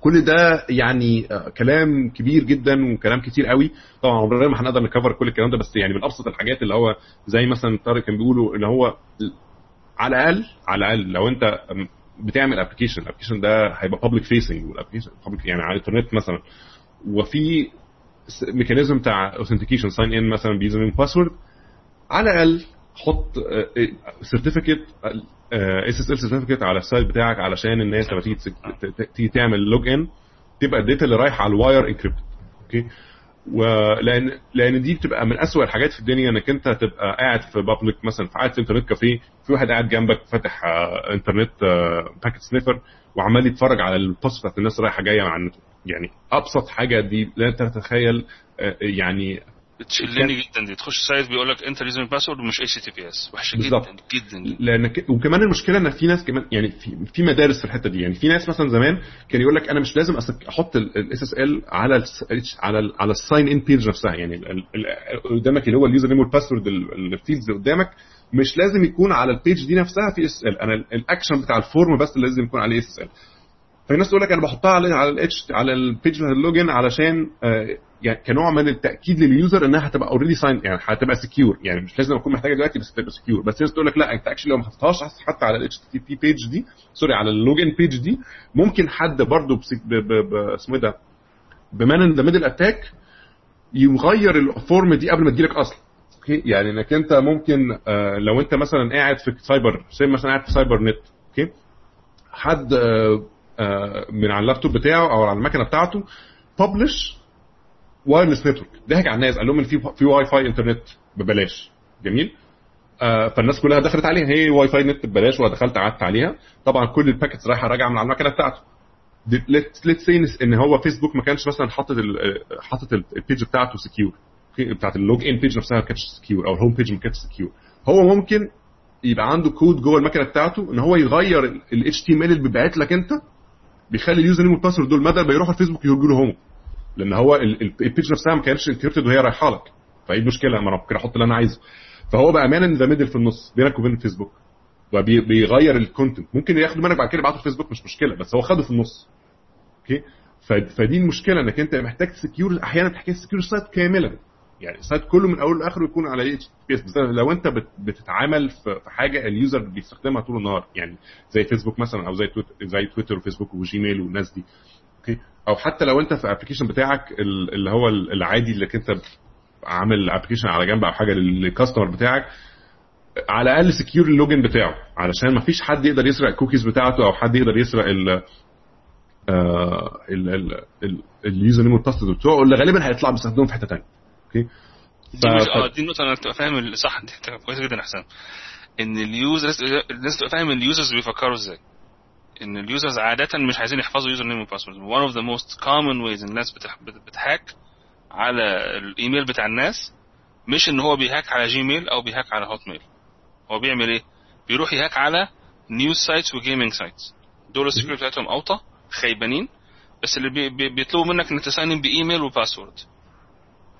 كل ده يعني كلام كبير جدا وكلام كتير قوي, طبعا عمرنا ما هنقدر نكفر كل الكلام ده, بس يعني من ابسط الحاجات اللي هو زي مثلا طارق كان بيقولوا اللي هو على الاقل على الاقل لو انت بتعمل ابلكيشن, الابلكيشن ده هيبقى public facing والابلكيشن يعني على الانترنت مثلا, وفي ميكانيزم بتاع authentication sign in مثلا بيزمين باسورد, على الاقل حط سيرتيفيكت اس اس ال سيرتيفيكت على السايت بتاعك علشان الناس لما تيجي تعمل لوج ان تبقى الداتا اللي رايحه على الواير انكريبت. اوكي, ولان لان دي بتبقى من اسوأ الحاجات في الدنيا انك انت تبقى قاعد في بابليك مثلا, في قاعد في انترنت كافيه, في واحد قاعد جنبك فاتح انترنت باكيت سنيفر وعمال يتفرج على الباسورد بتاعت الناس رايحه جايه مع النت. يعني ابسط حاجه دي لا تتخيل, يعني بتشلني جدا دي. تخش سايت بيقولك انت لازم باسورد ومش اي سي تي بي اس, وحشه جدا جدا. لان ك... وكمان المشكله ان في ناس كمان يعني في في مدارس في الحته دي, يعني في ناس مثلا زمان كان يقولك انا مش لازم احط الاس اس ال على ال على ال على الساين ان بيج نفسها, يعني قدامك اللي هو اليوزر نيم والباسورد الفيلدز اللي قدامك مش لازم يكون على البيج دي نفسها في اس ال, انا الاكشن بتاع الفورم بس اللي لازم يكون عليه اس اس ال. فالناس تقولك انا بحطها على على الاتش على البيج اللوجن علشان آه يعني كنوع من التاكيد لليوزر انها هتبقى اوريدي ساين, يعني هتبقى سكيور, يعني مش لازم اكون محتاجه دلوقتي بس تبقى سكيور. بس الناس تقولك لا انت اكشلي لو ما حطيتهاش حتى على الاتش تي بي بيج دي سوري على اللوجن بيج دي ممكن حد برضو اسمه ده بمان ان ذا ميدل اتاك يغير الفورم دي قبل ما تجيلك اصلا. اوكي, يعني انك انت ممكن آه لو انت مثلا قاعد في سايبر زي مثلا قاعد في سايبر نت, اوكي, حد آه من على اللابتوب بتاعه او على المكنه بتاعته ببلش وايرلس نتورك, ضحك على الناس قال لهم ان في في واي فاي انترنت ببلاش. جميل, فالناس كلها دخلت عليها, هي واي فاي نت ببلاش ولا دخلت قعدت عليها. طبعا كل الباكيتس رايحه راجعه من على المكنه بتاعته. ليتس سي ان هو فيسبوك ما كانش مثلا حاطط حاطط البيج بتاعته سكيور, بتاعت اللوج ان بيج نفسها ما كانتش سكيور, او الهوم بيج ما كانتش سكيور. هو ممكن يبقى عنده كود جوه المكنه بتاعته ان هو يغير ال اتش تي ام ال اللي بيبعت لك انت, بيخلي اليوزر نيم والباسورد دول بدل بيروحوا الفيسبوك يرجوا لهم, لان هو البيج نفسها ما كانتش انكريبتد وهي رايحه لك. فايه المشكله اما انا ممكن احط اللي انا عايزه. فهو بقى امانه ذا ميدل في النص بينك وبين الفيسبوك, وبيغير الكونتنت, ممكن ياخده منك بعد كده يبعته الفيسبوك مش مشكله, بس هو خده في النص. اوكي, فدي المشكله انك انت محتاج سكيور احيانا, بتحكي سكيور سايت كاملا, يعني السايت كله من اول لاخره يكون على ايه بس. لو انت بتتعامل في حاجه اليوزر بيستخدمها طول النهار, يعني زي فيسبوك مثلا, او زي تويتر زي تويتر وفيسبوك وجيميل والناس دي. اوكي, او حتى لو انت في الابلكيشن بتاعك اللي هو العادي اللي انت عامل ابلكيشن على جنب او حاجه للكاستمر بتاعك, على الاقل سكيور اللوجن بتاعه علشان ما فيش حد يقدر يسرق الكوكيز بتاعته, او حد يقدر يسرق ال اليوزر نيم والباسورد بتاعه اللي غالبا هيطلع بيستخدمهم في حته ثانيه. اوكي, اه دي النقطه انا تبقى فاهم صح, انت كويس جدا احسن ان اليوزرز الناس تبقى فاهم اليوزرز بيفكروا ازاي. ان اليوزرز عاده مش عايزين يحفظوا يوزر نيم وباسورد. one of the most common ways الناس بتهاك على الايميل بتاع الناس, مش ان هو بيهاك على جيميل او بيهاك على هوت ميل, هو بيعمل ايه؟ بيروح يهاك على نيوز سايتس وجيمنج سايتس, دول السكيورتي بتاعتهم اوطى, خايبانين, بس اللي بي بي بيطلبوا منك انك تساين بايميل وباسورد.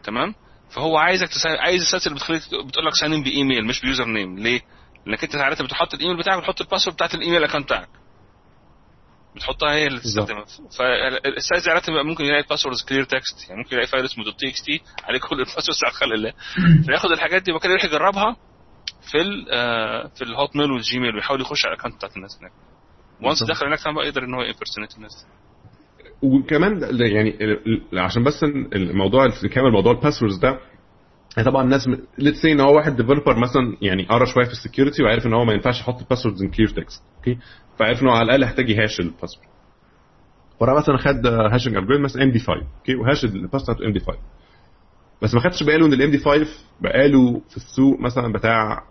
تمام؟ فهو عايزك تساين، عايز السيرش اللي بتخليك بتقول لك ساين بايميل مش بيوزر نيم. ليه؟ لانك انت عاده بتحط الايميل بتاعك وتحط الباسورد بتاعت الايميل اكونت بتاعك بتحطها هي اللي تستخدمها. فالسايز عاده ممكن يلاقي باسوردز كلير تكست، يعني ممكن يلاقي فايل اسمه دوت تي اكس تي عليه كل الباسوردز بتاع خلق الله، فياخد الحاجات دي وكده يروح يجربها في ال في الهوت ميل والجيميل ويحاول يخش على الاكونت بتاع الناس هناك. وانس دخل هناك كان بقى يقدر ان هو يبرسونيت الناس. وكمان يعني عشان بس الموضوع في كامل موضوع الباسوردز ده طبعا الناس ليتس سي ان هو واحد ديفلوبر مثلا يعني قرا شويه في السكيورتي وعارف ان هو ما ينفعش يحط الباسوردز ان كلير تكست، اوكي، فعارف انه على الاقل يحتاج يهاش الباسورد. ورا مثلا خد هاشنج الجوريثم مثلا ام دي خمسة، اوكي، وهاش الباسورد ام دي خمسة، بس ما خدش باله ان الام دي خمسة بقاله في السوق مثلا بتاع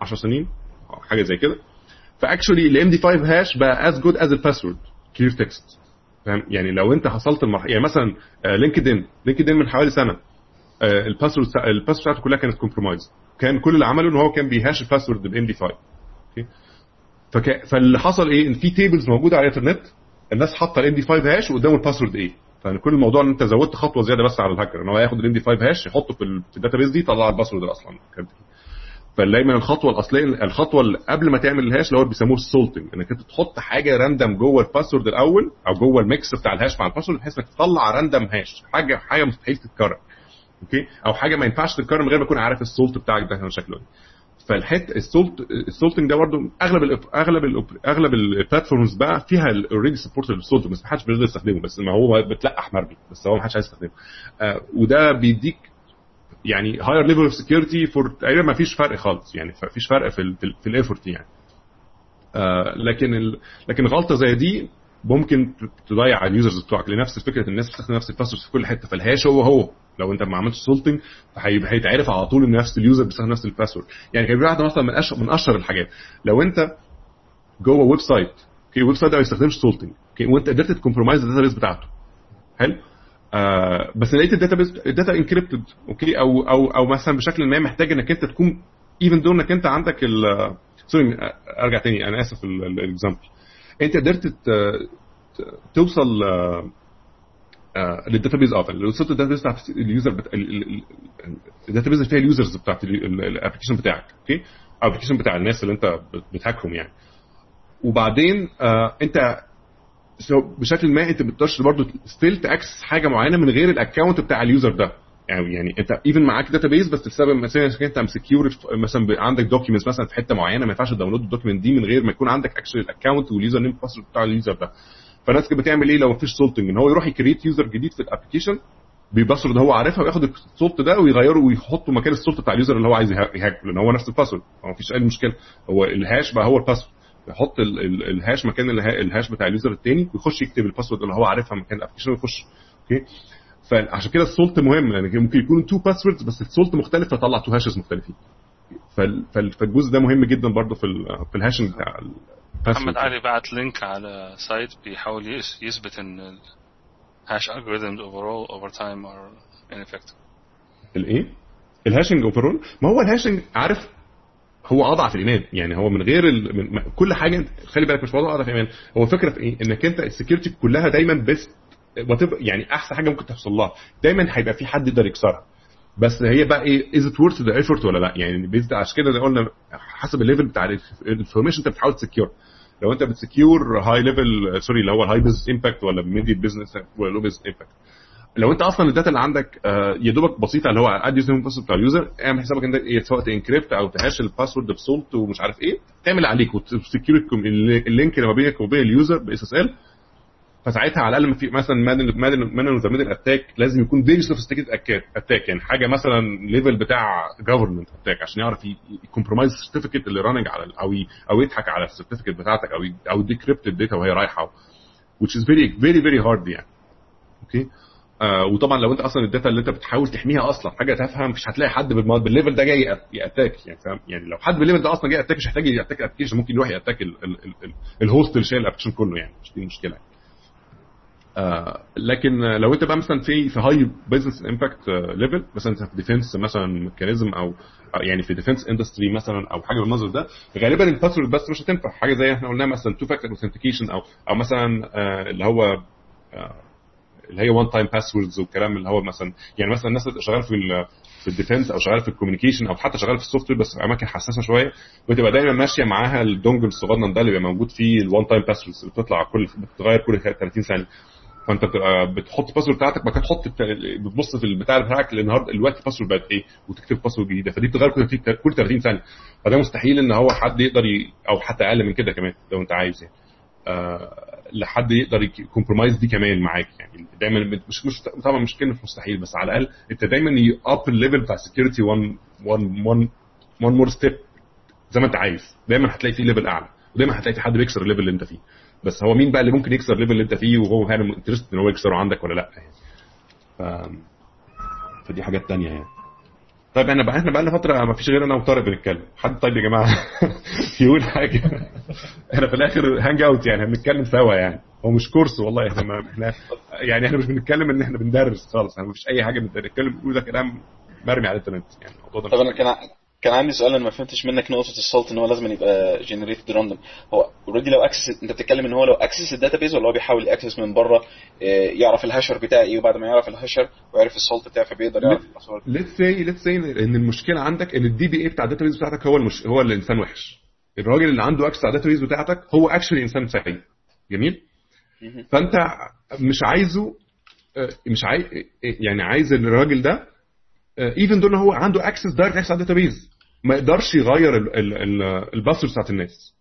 عشر سنين حاجه زي كده. فاكشولي الام دي خمسة هاش بقى از جود از الباسورد كلير تكست، فاهم؟ يعني لو انت حصلت المرحله يعني مثلا لينكدين لينكدين من حوالي سنه الباسورد الباسورد بتاعته كلها كانت كومبرومايز، كان كل اللي عمله ان هو كان بيهاش الباسورد بالام دي خمسة، اوكي. فك... فاللي حصل ايه ان في تيبلز موجوده على الانترنت الناس حاطه الام دي خمسة هاش وقدامه الباسورد ايه، فان كل الموضوع ان انت زودت خطوه زياده بس على الهاكر ان هو ياخد الام دي خمسة هاش يحطه في الداتابيس دي يطلع الباسورد اصلا. فدايما الخطوه الاصليه الخطوه اللي قبل ما تعمل الهاش اللي هو بيسموه السولتنج، انك انت تحط حاجه راندم جوه الباسورد الاول او جوه الميكس بتاع الهاش مع الباسورد بحيث انك تطلع راندم هاش حاجه حاجه مستحيل تتكرر، اوكي، او حاجه ما ينفعش تتكرر من غير ما تكون عارف السولت بتاعك ده شكله ايه. فالحته السولت السولتنج ده برده اغلب ال اغلب ال اغلب البلاتفورمز بقى فيها اوريدي سبورت للسولت، بس ما حدش بيقدر يستخدمه، بس ما هو بتلقح مربي بس هو ما حدش عايز يستخدمه. آه وده بيديك يعني higher level of security for تقريبا ما فيش فرق خالص، يعني ما فيش فرق في ال في الافورت يعني. آه لكن ال لكن غلطه زي دي ممكن تضيع اليوزرز بتوعك، لنفس الفكره الناس بتستخدم نفس الباسورد في كل حته، فالهاش هو هو لو انت ما عملتش سولتنج فهيبقى هيتعرف على طول ان نفس اليوزر بيستخدم نفس الباسورد. يعني كان في واحده مثلا من اشهر من اشهر الحاجات، لو انت جوه ويب سايت، اوكي، الويب سايت ده ما بيستخدمش سولتنج، اوكي، وانت قدرت تكمبرومايز الداتابيس بتاعته، حلو، آه بس لقيت الداتابيس الداتا انكريبتد، اوكي، او او او مثلا بشكل ما محتاج انك انت تكون ايفن دونك انت عندك ال سوري ارجع تاني انا اسف الاكزامبل انت قدرت توصل للداتابيز اه اللي وصلت الداتابيز بتاعت اليوزر بتاع الداتابيز اللي فيها اليوزرز بتاعت الابلكيشن بتاعك، اوكي، الابلكيشن بتاع الناس اللي انت بتهاكهم يعني. وبعدين انت بشكل ما انت بتقدرش برضه ستيل تاكسس حاجه معينه من غير الاكونت بتاع اليوزر ده، يعني يعني انت ايفن معاك داتابيز بس بسبب مثلا انت مسكيور مثلا عندك دوكيومنتس مثلا في حته معينه ما ينفعش تداونلود الدوكيومنت دي من غير ما يكون عندك اكشوال الاكونت واليوزر نيم والباسورد بتاع اليوزر ده. فالناس كانت بتعمل ايه لو مفيش سولتنج؟ ان هو يروح يكريت يوزر جديد في الابلكيشن بباسورد هو عارفها وياخد السولت ده ويغيره ويحطه مكان السولت بتاع اليوزر اللي هو عايز يهاك، لان هو نفس الباسورد مفيش اي مشكله، هو الهاش بقى هو الباسورد، يحط الهاش مكان الهاش بتاع اليوزر الثاني ويخش يكتب الباسورد اللي هو عارفها مكان الابلكيشن ويخش، اوكي. فعشان كده السولت مهم، يعني ممكن يكونوا تو باسوردز بس السولت مختلف فطلع تو هاشز مختلفين. فالجزء ده مهم جدا برضه في في الهاشنج بتاع الباسورد. محمد علي بعت لينك على سايت بيحاول يثبت ان الهاش algorithms overall over time are ineffective. الايه؟ الهاشنج اوفرول، ما هو الهاشنج عارف هو اضعف الايمان، يعني هو من غير ال... من... كل حاجه خلي بالك مش موضوع اضعف الايمان، هو الفكره في ايه؟ انك انت السكيورتي كلها دايما بس وتبقى يعني احسن حاجه ممكن تحصل لها دايما هيبقى في حد يقدر يكسرها، بس هي بقى ايه از ات وورث ذا ايفورت ولا لا، يعني بيزد عشان كده قلنا حسب الليفل بتاع الانفورميشن انت بتحاول تسكيور. لو انت بتسكيور هاي ليفل سوري اللي هو الهاي بيز امباكت ولا ميدي بزنس ولا لو بيز امباكت، لو انت اصلا الداتا اللي عندك يا دوبك بسيطه اللي هو ادي يوزر باسورد بتاع اليوزر اعمل حسابك انك ايه سواء تنكريبت او تهاش الباسورد بسولت ومش عارف ايه تعمل عليك وتسكيوركم اللينك اللي ما بينك وبين اليوزر باس اس ال. فساعتها على الاقل في مثلا مانن مانن مانن ذا ميدل اتاك لازم يكون فيري سوفيستيكيت اتاك، يعني حاجه مثلا ليفل بتاع جوفرمنت اتاك عشان يعرف يكمبرومايز السيرتيفيكيت اللي راننج على او او يضحك على السيرتيفيكيت بتاعتك او او ديكريبت الداتا وهي رايحه which is very very very hard يعني، اوكي. آه وطبعا لو انت اصلا الداتا اللي انت بتحاول تحميها اصلا حاجه تفهم مش هتلاقي حد بالليفل ده جاي ياتاك، يعني فاهم؟ يعني لو حد بالليفل ده اصلا جاي اتاك مش هيحتاج ياتاك الابلكيشن، ممكن يروح ياتاك الهوست اللي شايل الابلكيشن كله، يعني مش دي مشكله. آه لكن لو انت بقى مثلا في في هاي بزنس امباكت ليفل مثلا في ديفنس مثلا ميكانيزم او يعني في ديفنس اندستري مثلا او حاجه بالمنظر ده غالبا الباسورد بس مش هتنفع، حاجه زي احنا قلنا مثلا تو فاكتور اوثنتيكيشن او او مثلا آه اللي هو اللي هي وان تايم باسوردز والكلام اللي هو مثلا يعني مثلا الناس اللي شغاله في في الديفنس او شغاله في الكوميونيكيشن او حتى شغاله في السوفت وير بس في اماكن حساسه شويه بتبقى دايما ماشيه معاها الدونجل الصغنن ده اللي بيبقى موجود فيه الوان تايم باسوردز اللي بتطلع كل بتتغير كل ثلاثين ثانيه. فانت بتبقى بتحط الباسورد بتاعتك بقى تحط بتبص في البتاع بتاعك النهارده الوقت الباسورد بقت ايه وتكتب باسورد جديده فدي بتغير كل كل ثلاثين ثانيه. فده مستحيل ان هو حد يقدر ي... او حتى اقل من كده كمان لو انت عايز يعني آه... لحد يقدر يكمبرومايز دي كمان معاك يعني دايما مش مش طبعا مش كلمه مستحيل بس على الاقل انت دايما ياب الليفل بتاع السكيورتي وان وان وان وان مور ستيب زي ما انت عايز. دايما هتلاقي في ليفل اعلى ودايما هتلاقي في حد بيكسر الليفل اللي انت فيه بس هو مين بقى اللي ممكن يكسر الليفل اللي انت فيه وهو هنا انترست ان هو يكسره عندك ولا لا يعني. ف... فدي حاجات تانية يعني. طيب انا بقى احنا بقى لنا فتره ما فيش غير انا وطارق بنتكلم حد. طيب يا جماعه يقول حاجه احنا في الاخر هانج اوت يعني هنتكلم سوا يعني هو مش كورس والله احنا ما احنا يعني احنا مش بنتكلم ان احنا بندرس خالص يعني ما فيش اي حاجه بنتكلم بنقول ده كلام مرمي على الانترنت يعني. طب انا كان كان عندي سؤال انا ما فهمتش منك نقطه السالت ان هو لازم يبقى جنريتد راندوم. هو اوريدي لو اكسس انت بتتكلم ان هو لو اكسس الداتابيز ولا هو بيحاول ياكسس من بره يعرف الهاشر بتاعي ايه وبعد ما يعرف الهاشر ويعرف السالت بتاعه فبيقدر يعرف الاسرار. ليتس سي ليتس سي ان المشكله عندك ان الدي بي اي بتاع الداتابيز بتاعتك هو المش... هو الانسان وحش. الراجل اللي عنده اكسس على الداتابيز بتاعتك هو اكشلي انسان سيء. جميل. فانت مش عايزه مش عايز يعني عايز الراجل ده ايفن دون هو عنده اكسس دايركت اكسس على الداتابيز ما يقدرش يغير الباسورد بتاعت الناس.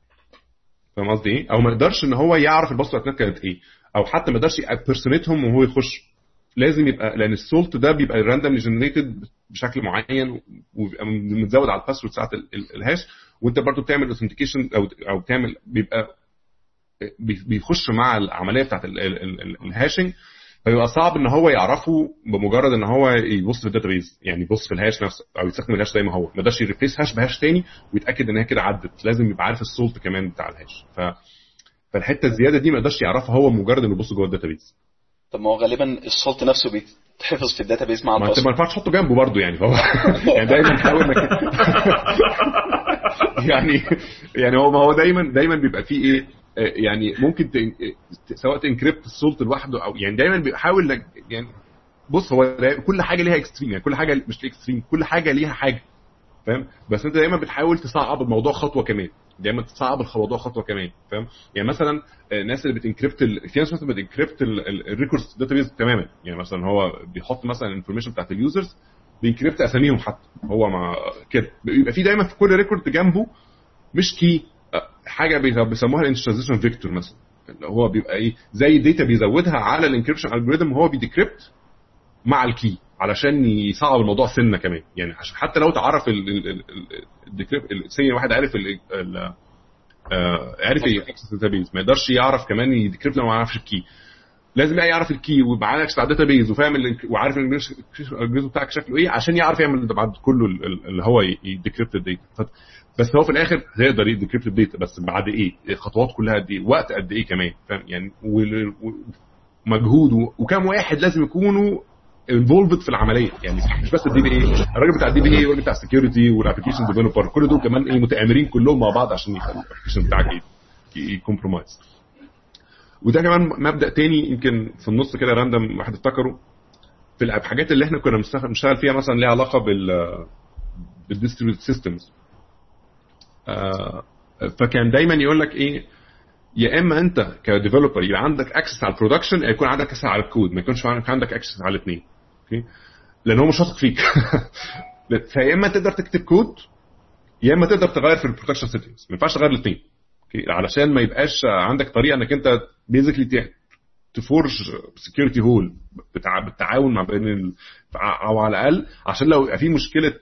فاهم قصدي ايه؟ او ما يقدرش ان هو يعرف الباسورد بتاعت الناس كانت ايه او حتى ما يقدرش يبرسونيتهم وهو يخش. لازم يبقى لان السولت ده بيبقى راندوملي جنريتد بشكل معين وبيبقى متزود على الباسورد بتاعت الهاش وانت برضو بتعمل اوثنتيكيشن او او بتعمل بيبقى بيخش مع العمليه بتاعت الهاشنج فيبقى صعب ان هو يعرفه بمجرد ان هو يبص في الداتابيز يعني يبص في الهاش نفسه او يستخدم الهاش زي ما هو ما يقدرش يريبليس هاش بهاش تاني ويتاكد ان هي كده عدت. لازم يبقى عارف السولت كمان بتاع الهاش ف... فالحته الزياده دي ما يقدرش يعرفها هو مجرد انه يبص جوه الداتابيز. طب ما هو غالبا السولت نفسه بيتحفظ في الداتابيز مع الباسورد ما ينفعش تحطه جنبه برضو يعني فهو يعني دايما حاول انك يعني يعني هو ما هو دايما دايما بيبقى فيه ايه يعني ممكن تن... سواء تنكريبت السولت لوحده او يعني دايما بيحاول لك يعني بص هو كل حاجه ليها اكستريم يعني كل حاجه مش اكستريم كل حاجه ليها حاجه فاهم بس انت دايما بتحاول تصعب الموضوع خطوه كمان دايما تصعب الموضوع خطوه كمان فاهم يعني مثلا الناس اللي بتنكريبت ال... في ناس مثلا بتنكريبت الريكوردز داتابيز تماما يعني مثلا هو بيحط مثلا الانفورميشن بتاعت اليوزرز بينكريبت اساميهم حتى هو ما كده بيبقى في دايما في كل ريكورد جنبه مش كي حاجه بيسموها الانسترزيشن فيكتور مثلا اللي هو بيبقى ايه زي داتا بيزودها على الانكريبشن الجوريثم هو بيديكريبت مع الكي علشان يصعب الموضوع سنه كمان يعني عشان حتى لو تعرف الديكريبت سنه واحد عارف ال عارف الاكسس داتابيز ما يقدرش يعرف كمان يديكريبت لو ما يعرفش الكي. لازم بقى يعرف الكي ويبقى اكسس على الداتابيز وفاهم وعارف الجوريثم بتاعك شكله ايه عشان يعرف يعمل بعد كله اللي هو يديكريبت الداتا. بس هو في الاخر هيقدر يديكريبت الداتا بس بعد ايه خطوات كلها قد ايه وقت قد ايه كمان فاهم يعني ومجهود وكام واحد لازم يكونوا انفولفد في العمليه يعني مش بس الدي بي اي الراجل بتاع الدي بي اي واللي بتاع السكيورتي والابلكيشن ديفلوبر كل دول كمان ايه متآمرين كلهم مع بعض عشان يخلوا الابلكيشن بتاعك يكمبرومايز. وده كمان مبدا تاني يمكن في النص كده راندوم واحد افتكره في الحاجات اللي احنا كنا بنشتغل فيها مثلا ليها علاقه بال بالديستريبيوتد سيستمز. آه فكان دايما يقول لك ايه يا اما انت كديفلوبر يبقى عندك اكسس على البرودكشن يكون عندك اكسس على الكود ما يكونش عندك اكسس على الاثنين اوكي لان هو مش واثق فيك فيا اما تقدر تكتب كود يا اما تقدر تغير في البرودكشن سيتنجز ما ينفعش تغير الاثنين اوكي علشان ما يبقاش عندك طريقه انك انت بيزيكلي تفورج سكيورتي هول بالتعاون مع بين او على الاقل عشان لو يبقى في مشكله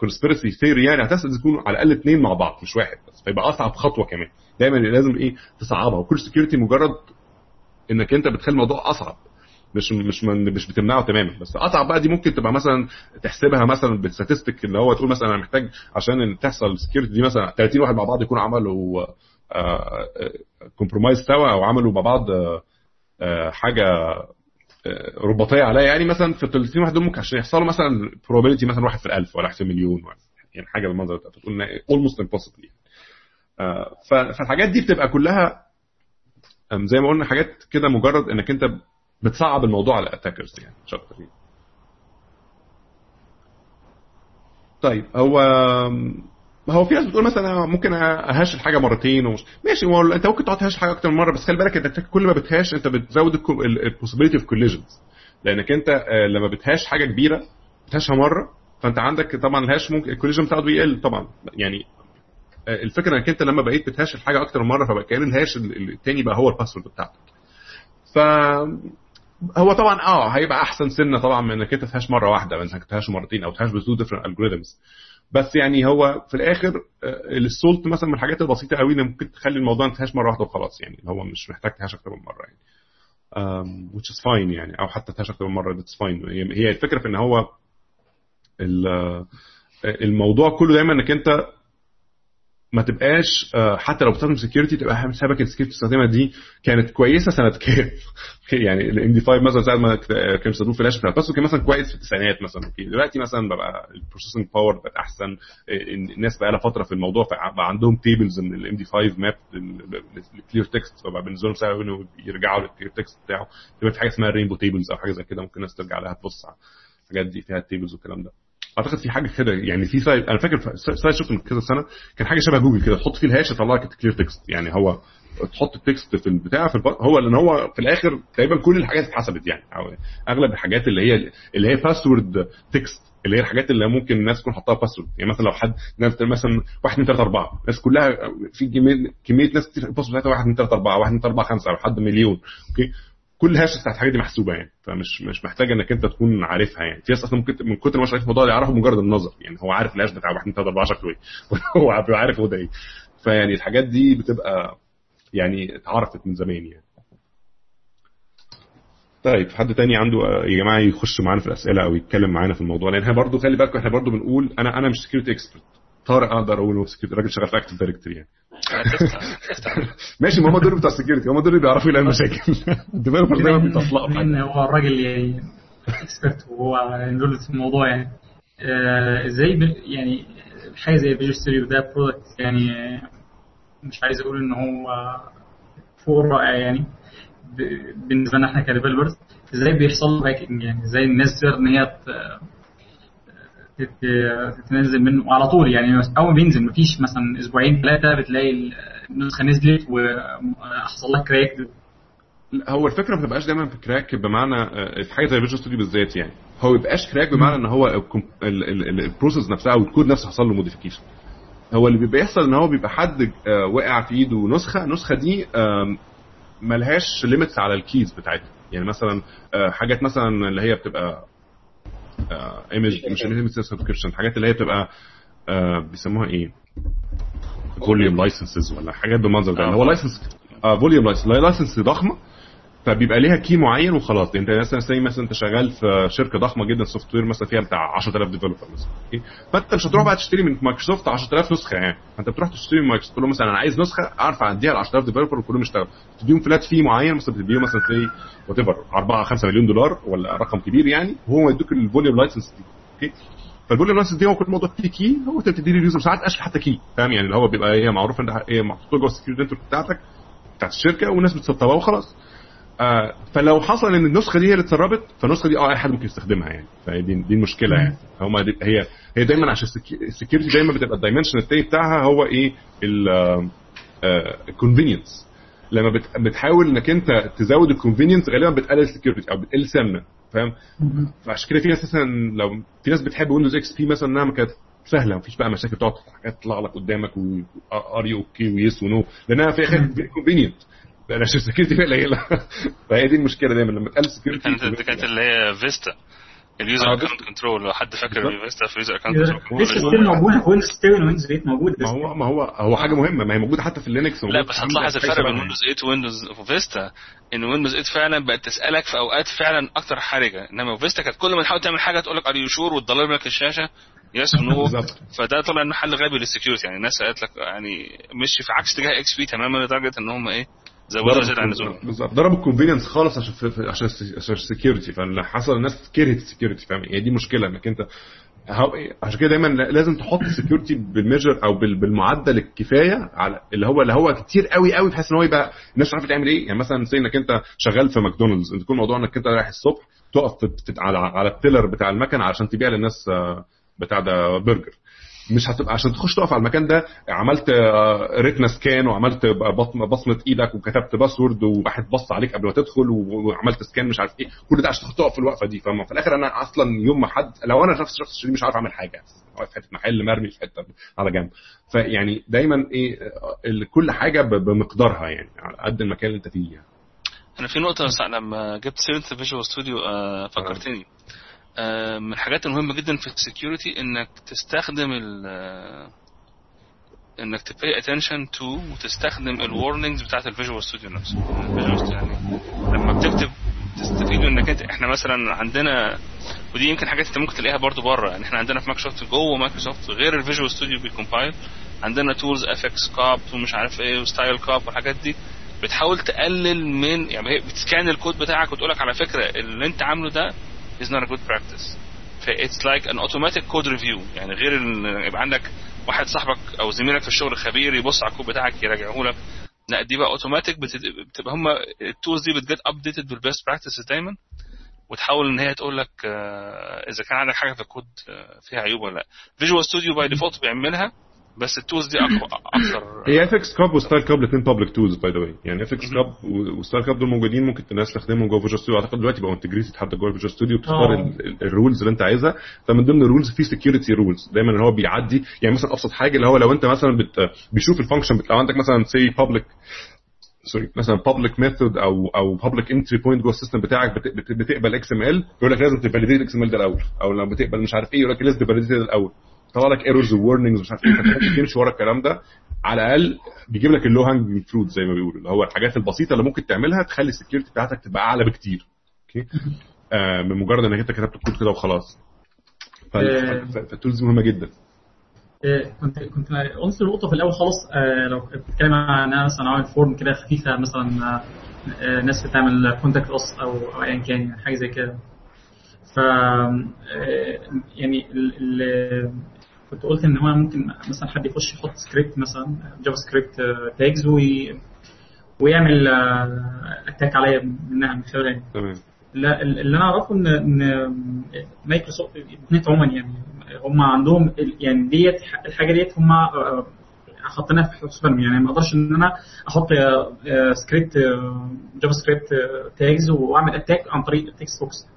كونسبيرسي ثيوري يعني هتساعد يكونوا على الاقل اثنين مع بعض مش واحد بس فيبقى اصعب خطوه كمان. دايما لازم ايه تصعبها وكل سكيورتي مجرد انك انت بتخلي الموضوع اصعب مش مش مش بتمنعه تماما بس اصعب بقى. دي ممكن تبقى مثلا تحسبها مثلا بالستاتستيك اللي هو تقول مثلا انا محتاج عشان ان تحصل سكيورتي دي مثلا ثلاثين واحد مع بعض يكونوا عملوا كومبرومايز سوا او عملوا مع بعض حاجه رباطيه عليها يعني مثلا في ثلاثين واحد ممكن عشان يحصلوا مثلا probability مثلا واحد في الالف ولا واحد في مليون يعني حاجه بالمنظر ده بتقول ان almost impossible. فالحاجات دي بتبقى كلها زي ما قلنا حاجات كده مجرد انك انت بتصعب الموضوع على الاتاكرز يعني مش اكتر. طيب هو هو في ناس بتقول مثلا ممكن اهاش الحاجه مرتين ومش ماشي، ما انت ممكن تقعد تهاش حاجه اكتر من مره، بس خلي بالك انت كل ما بتهاش انت بتزود البوسيبيليتي اوف كوليجنز، لانك انت لما بتهاش حاجه كبيره بتهاشها مره فانت عندك طبعا الهاش ممكن الكوليجن بتاعه بيقل طبعا. يعني الفكره انك انت لما بقيت بتهاش الحاجه اكتر من مره فبقى كان الهاش الثاني بقى هو الباسورد بتاعتك. ف هو طبعا اه هيبقى احسن سنه طبعا من انك انت تهاش مره واحده، من انك تهاش مرتين او تهاش بزود ديفرنت الجوريثمز. بس يعني هو في الاخر السولت مثلا من الحاجات البسيطه قوي اللي ممكن تخلي الموضوع ما تهاش مره واحده وخلاص، يعني هو مش محتاج تهاش اكتر من مره يعني امم which is fine يعني، او حتى تهاش اكتر من مره that's fine. هي الفكره في ان هو الموضوع كله دايما انك انت ما تبقاش حتى لو بتستخدم سكيورتي تبقى حسابك السكيورتي المستخدمه دي كانت كويسه سنه كام. يعني الام دي خمسة مثلا ساعه ما كان بيستخدموا فلاش بتاع بس كان مثلا كويس في التسعينات مثلا، دلوقتي مثلا بقى البروسيسنج باور بقت احسن، الناس بقى لها فتره في الموضوع بقى عندهم تيبلز من الام دي خمسة ماب الكلير تكست، فبقى بالنسبه لهم سهل انه يرجعوا للكلير تكست بتاعه. دلوقتي حاجه اسمها رينبو تيبلز او حاجه زي كده ممكن الناس ترجع لها تبص على الحاجات دي فيها التيبلز والكلام ده. اعتقد في حاجه كده يعني في سايت انا فاكر سايت شفته من كذا سنه كان حاجه شبه جوجل كده تحط فيه الهاش يطلع لك الكلير تكست، يعني هو تحط التكست في البتاع في هو لان هو في الاخر تقريبا كل الحاجات اتحسبت، يعني اغلب الحاجات اللي هي اللي هي باسورد تكست اللي هي الحاجات اللي ممكن الناس تكون حطها باسورد، يعني مثلا لو حد مثلا واحد اثنين ثلاثة أربعة الناس كلها في كميه ناس كتير الباسورد بتاعتها واحد اثنين ثلاثة أربعة واحد اثنين اربعة خمسة او حد مليون اوكي، كل هاش بتاعت الحاجات دي محسوبه يعني، فمش مش محتاجه انك انت تكون عارفها. يعني في ناس اصلا ممكن من كتر ما شايف الموضوع يعرفه مجرد النظر، يعني هو عارف الهاش بتاع واحد اثنين ثلاثة أربعة شكله ايه هو عارف هو ده ايه، فيعني الحاجات دي بتبقى يعني اتعرفت من زمان يعني. طيب حد تاني عنده يا جماعه يخش معانا في الاسئله او يتكلم معانا في الموضوع، لان احنا برضو خلي بالكم احنا برضو بنقول انا انا مش سكيورتي اكسبرت، طارق اقدر اقول سكيورتي راجل شغال في اكتيف دايركتوري يعني ماشي، ما هم دول بتاع السكيورتي هم دول اللي بيعرفوا يلاقوا المشاكل الديفلوبر دايما بيتصلقوا ان هو الراجل يعني اكسبرت وهو عنده في الموضوع يعني ازاي آه يعني حاجه زي فيجوال ستوديو ده برودكت يعني مش عايز اقول ان هو فوق رائع يعني بالنسبه لنا احنا كديفلوبرز، ازاي بيحصل باكينج يعني ازاي الناس تقدر ان هي تتنزل منه على طول، يعني اول بينزل مفيش مثلا اسبوعين ثلاثه بتلاقي النسخه نزلت وحصل لها كراك. هو الفكره ما بتبقاش دايما في كراك بمعنى في حاجه زي فيجوال ستوديو بالذات، يعني هو ما بيبقاش كراك بمعنى ان هو البروسيس نفسها والكود نفسه حصل له موديفيكيشن، هو اللي بيحصل ان هو بيبقى حد واقع في ايده نسخه النسخه دي ملهاش ليميتس على الكيز بتاعتها، يعني مثلا حاجات مثلا اللي هي بتبقى ايمج مش لازم سبسكريبشن، الحاجات اللي هي بتبقى بيسموها ايه فوليوم لايسنسز ولا حاجات بالمنظر ده، هو لايسنس فوليوم لايسنس لايسنس ضخمه فبيبقى ليها كي معين وخلاص. انت مثلا زي مثلا انت شغال في شركه ضخمه جدا سوفت وير مثلا فيها بتاع عشرة آلاف ديفلوبر مثلا، فانت مش هتروح بقى تشتري من مايكروسوفت عشرة آلاف نسخه، يعني انت بتروح تشتري من مايكروسوفت تقول له مثلا انا عايز نسخه اعرف اعديها ل عشرة آلاف ديفلوبر وكلهم يشتغلوا، تديهم فلات في معين مثلا بتديهم مثلا في وات ايفر أربعة خمسة مليون دولار ولا رقم كبير يعني، وهو يديك الفوليوم لايسنس دي اوكي. فالفوليوم لايسنس دي هو كل موضوع فيه كي، هو انت بتدي اليوزر ساعات اشهر حتى كي فاهم، يعني اللي هو بيبقى هي معروف ان هي محطوطه جوه السكيورتي بتاعتك بتاعت الشركه والناس بتسطبها وخلاص. آه فلو حصل ان النسخه دي هي اللي اتسربت فالنسخه دي اه اي حد ممكن يستخدمها يعني، فدي دي المشكله يعني. هما هي هي دايما عشان السكيورتي دايما بتبقى الدايمنشن التاني بتاعها هو ايه الكونفينينس، لما بتحاول انك انت تزود الكونفينينس غالبا بتقلل السكيورتي او بتقلل سنه فاهم. فعشان كده في ناس اساسا لو في ناس بتحب ويندوز اكس بي مثلا انها كانت سهله مفيش بقى مشاكل تقعد حاجات تطلع لك قدامك وار يو اوكي ويس ونو، لانها في اخر كونفينينت انا شفت سكيورتي فيها قليله. فهي دي المشكله دايما لما تقل سكيورتي انت كانت اللي هي فيستا اليوزر اكاونت كنترول، لو حد فاكر فيستا في يوزر اكاونت كنترول لسه موجوده في ويندوز سبعة ويندوز ثمانية موجوده، ما هو ما هو هو حاجه مهمه ما هي موجوده حتى في لينكس. لا بس هتلاحظ الفرق بين ويندوز ثمانية ويندوز وفيستا ان ويندوز ثمانية فعلا بقت تسالك في اوقات فعلا اكتر حرجه، انما فيستا كانت كل ما تحاول تعمل حاجه تقول لك ار يو شور وتضلم لك الشاشه يس نو، فده طلع انه حل غبي للسكيورتي. يعني الناس قالت لك يعني مشي في عكس اتجاه اكس بي تماما لدرجه ان هم ايه زودوا زياده عن اللزوم بالظبط، ضربوا الكونفينينس خالص عشان عشان السكيورتي، فحصل الناس كرهت السكيورتي فاهم. هي دي مشكله انك انت عشان كده دايما لازم تحط سكيورتي بالميجر او بالمعدل الكفايه على اللي هو اللي هو كتير قوي قوي بحيث ان هو يبقى الناس عارفه تعمل ايه. يعني مثلا مثلا انك انت شغال في ماكدونالدز، انت تكون موضوع انك انت رايح الصبح تقف على على التيلر بتاع المكان علشان تبيع للناس بتاع ده برجر، مش هتبقى عشان تخش تقف على المكان ده عملت ريتنا سكان وعملت بصمه ايدك وكتبت باسورد وواحد بص عليك قبل ما تدخل وعملت سكان مش عارف ايه، كل ده عشان تقف في الوقفه دي. فاهم؟ في الاخر انا اصلا يوم ما حد لو انا نفس شخص شرير مش عارف اعمل حاجه، واقف في حته محل مرمي في حته على جنب. فيعني دايما ايه كل حاجه بمقدارها، يعني على قد المكان اللي انت فيه. انا في نقطه لما جبت سيرت فيجوال ستوديو فكرتني من الحاجات المهمة جدا في السيكيورتي انك تستخدم انك تباي اتنشن تو وتستخدم الورنينجز بتاعت الفيجوال ستوديو نفسه. يعني لما بتكتب تستفيد انك انت احنا مثلا عندنا، ودي يمكن حاجات انت ممكن تلاقيها برضو بره، يعني احنا عندنا في مايكروسوفت جوه مايكروسوفت غير الفيجوال ستوديو بيكمبايل عندنا تولز اف اكس كاب ومش عارف ايه وستايل كاب والحاجات دي بتحاول تقلل من، يعني هي بتسكان الكود بتاعك وتقولك على فكرة اللي انت عامله ده is not a good practice. It's like an automatic code review. يعني غير إن يبقى عندك واحد صاحبك أو زميلك في الشغل خبير يبص على الكود بتاعك يراجعه لك، لا دي بقى automatic. بتبقى هما التولز دي بتجد updated بالbest practices دايما، وتحاول إن هي تقول لك إذا كان عندك حاجة في الكود فيها عيوب ولا لا. Visual Studio by default بيعملها، بس التولز دي أقوى أكثر. هي إف إكس Cub وستار Cub الاثنين public tools by the way. يعني إف إكس Cub وستار Cub دول موجودين، ممكن الناس تستخدمهم جوه فيجوال ستوديو. أعتقد دلوقتي بقوا انتجريتد حتى جوه فيجوال ستوديو، بتختار الرولز اللي أنت عايزها. فمن ضمن الرولز في سكيورتي رولز دايما اللي هو بيعدي، يعني مثلا أبسط حاجة اللي هو لو أنت مثلا بت... بيشوف الفانكشن بتاع عندك مثلا سي public سوري مثلا public method أو أو public entry point جوه السيستم بتاعك بت... بت... بتقبل إكس إم إل، يقول لك لازم تفاليديت الإكس إم إل ده الأول، أو لو بتقبل مش عارف إيه يقول لك لازم تفاليديت الأول. طلع لك ايرورز وورنينجز مش عارف ايه، تمشي ورا الكلام ده على الاقل بيجيب لك اللو هانج فروت زي ما بيقولوا، اللي هو الحاجات البسيطه اللي ممكن تعملها تخلي السكيورتي بتاعتك تبقى اعلى بكتير. اوكي آه من مجرد انك انت كتبت الكود كده وخلاص. فالتولز مهمه جدا. آه كنت كنت قلت نقطه في الاول خالص، آه لو بتتكلم عن ناس انا عامل فورم كده خفيفه مثلا، آه ناس بتعمل كونتاكت اس او او ايا كان يعني حاجه زي كده. ف يعني ال كنت قلت ان هو ممكن مثلا حد يخش يحط سكريبت مثلا جافا سكريبت تاجز وي... ويعمل اتاك عليا منها من خلال تمام. لا اللي انا اعرفه ان ان مايكروسوفت بنت عمان، يعني هم عندهم يعني ديت الحاجه ديت هم حاطينها في حسابهم. يعني ما اقدرش ان انا احط سكريبت جافا سكريبت تاجز واعمل اتاك عن طريق التكست بوكس.